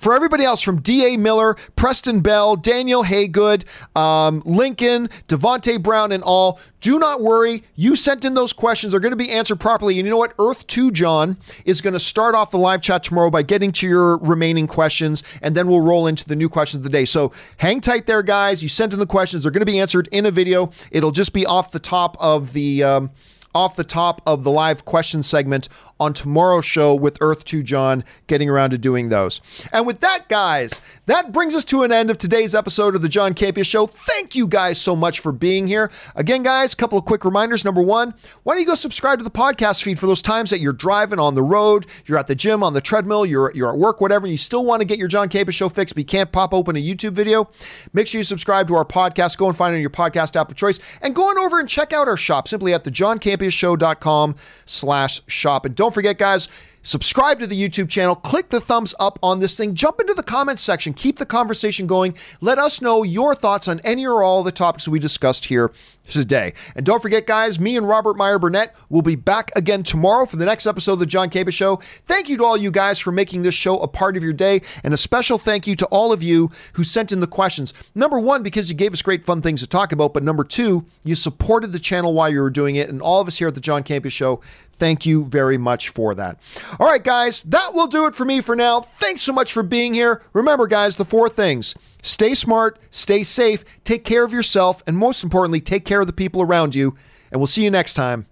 For everybody else from D A. Miller, Preston Bell, Daniel Haygood, um, Lincoln, Devontae Brown, and all, do not worry. You sent in those questions. They're going to be answered properly. And you know what? Earth two John is going to start off the live chat tomorrow by getting to your remaining questions, and then we'll roll into the new questions of the day. So hang tight there, guys. You sent in the questions. They're going to be answered in a video. It'll just be off the top of the... Um, off the top of the live question segment on tomorrow's show with Earth two John getting around to doing those. And with that, guys, that brings us to an end of today's episode of the John Campius Show. Thank you guys so much for being here. Again, guys, a couple of quick reminders. Number one, why don't you go subscribe to the podcast feed for those times that you're driving on the road, you're at the gym, on the treadmill, you're, you're at work, whatever, and you still want to get your John Campius Show fixed, but you can't pop open a YouTube video. Make sure you subscribe to our podcast. Go and find it on your podcast app of choice. And go on over and check out our shop simply at the John Campius show.com slash shop. And don't forget, guys, subscribe to the YouTube channel, click the thumbs up on this thing, jump into the comments section, keep the conversation going. Let us know your thoughts on any or all the topics we discussed here today. And don't forget, guys, me and Robert Meyer Burnett will be back again tomorrow for the next episode of the John Campius Show. Thank you to all you guys for making this show a part of your day, and a special thank you to all of you who sent in the questions. Number one, because you gave us great fun things to talk about, but number two, you supported the channel while you were doing it, and all of us here at the John Campius Show, thank you very much for that. All right, guys, that will do it for me for now. Thanks so much for being here. Remember, guys, the four things. Stay smart, stay safe, take care of yourself, and most importantly, take care of the people around you. And we'll see you next time.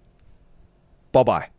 Bye-bye.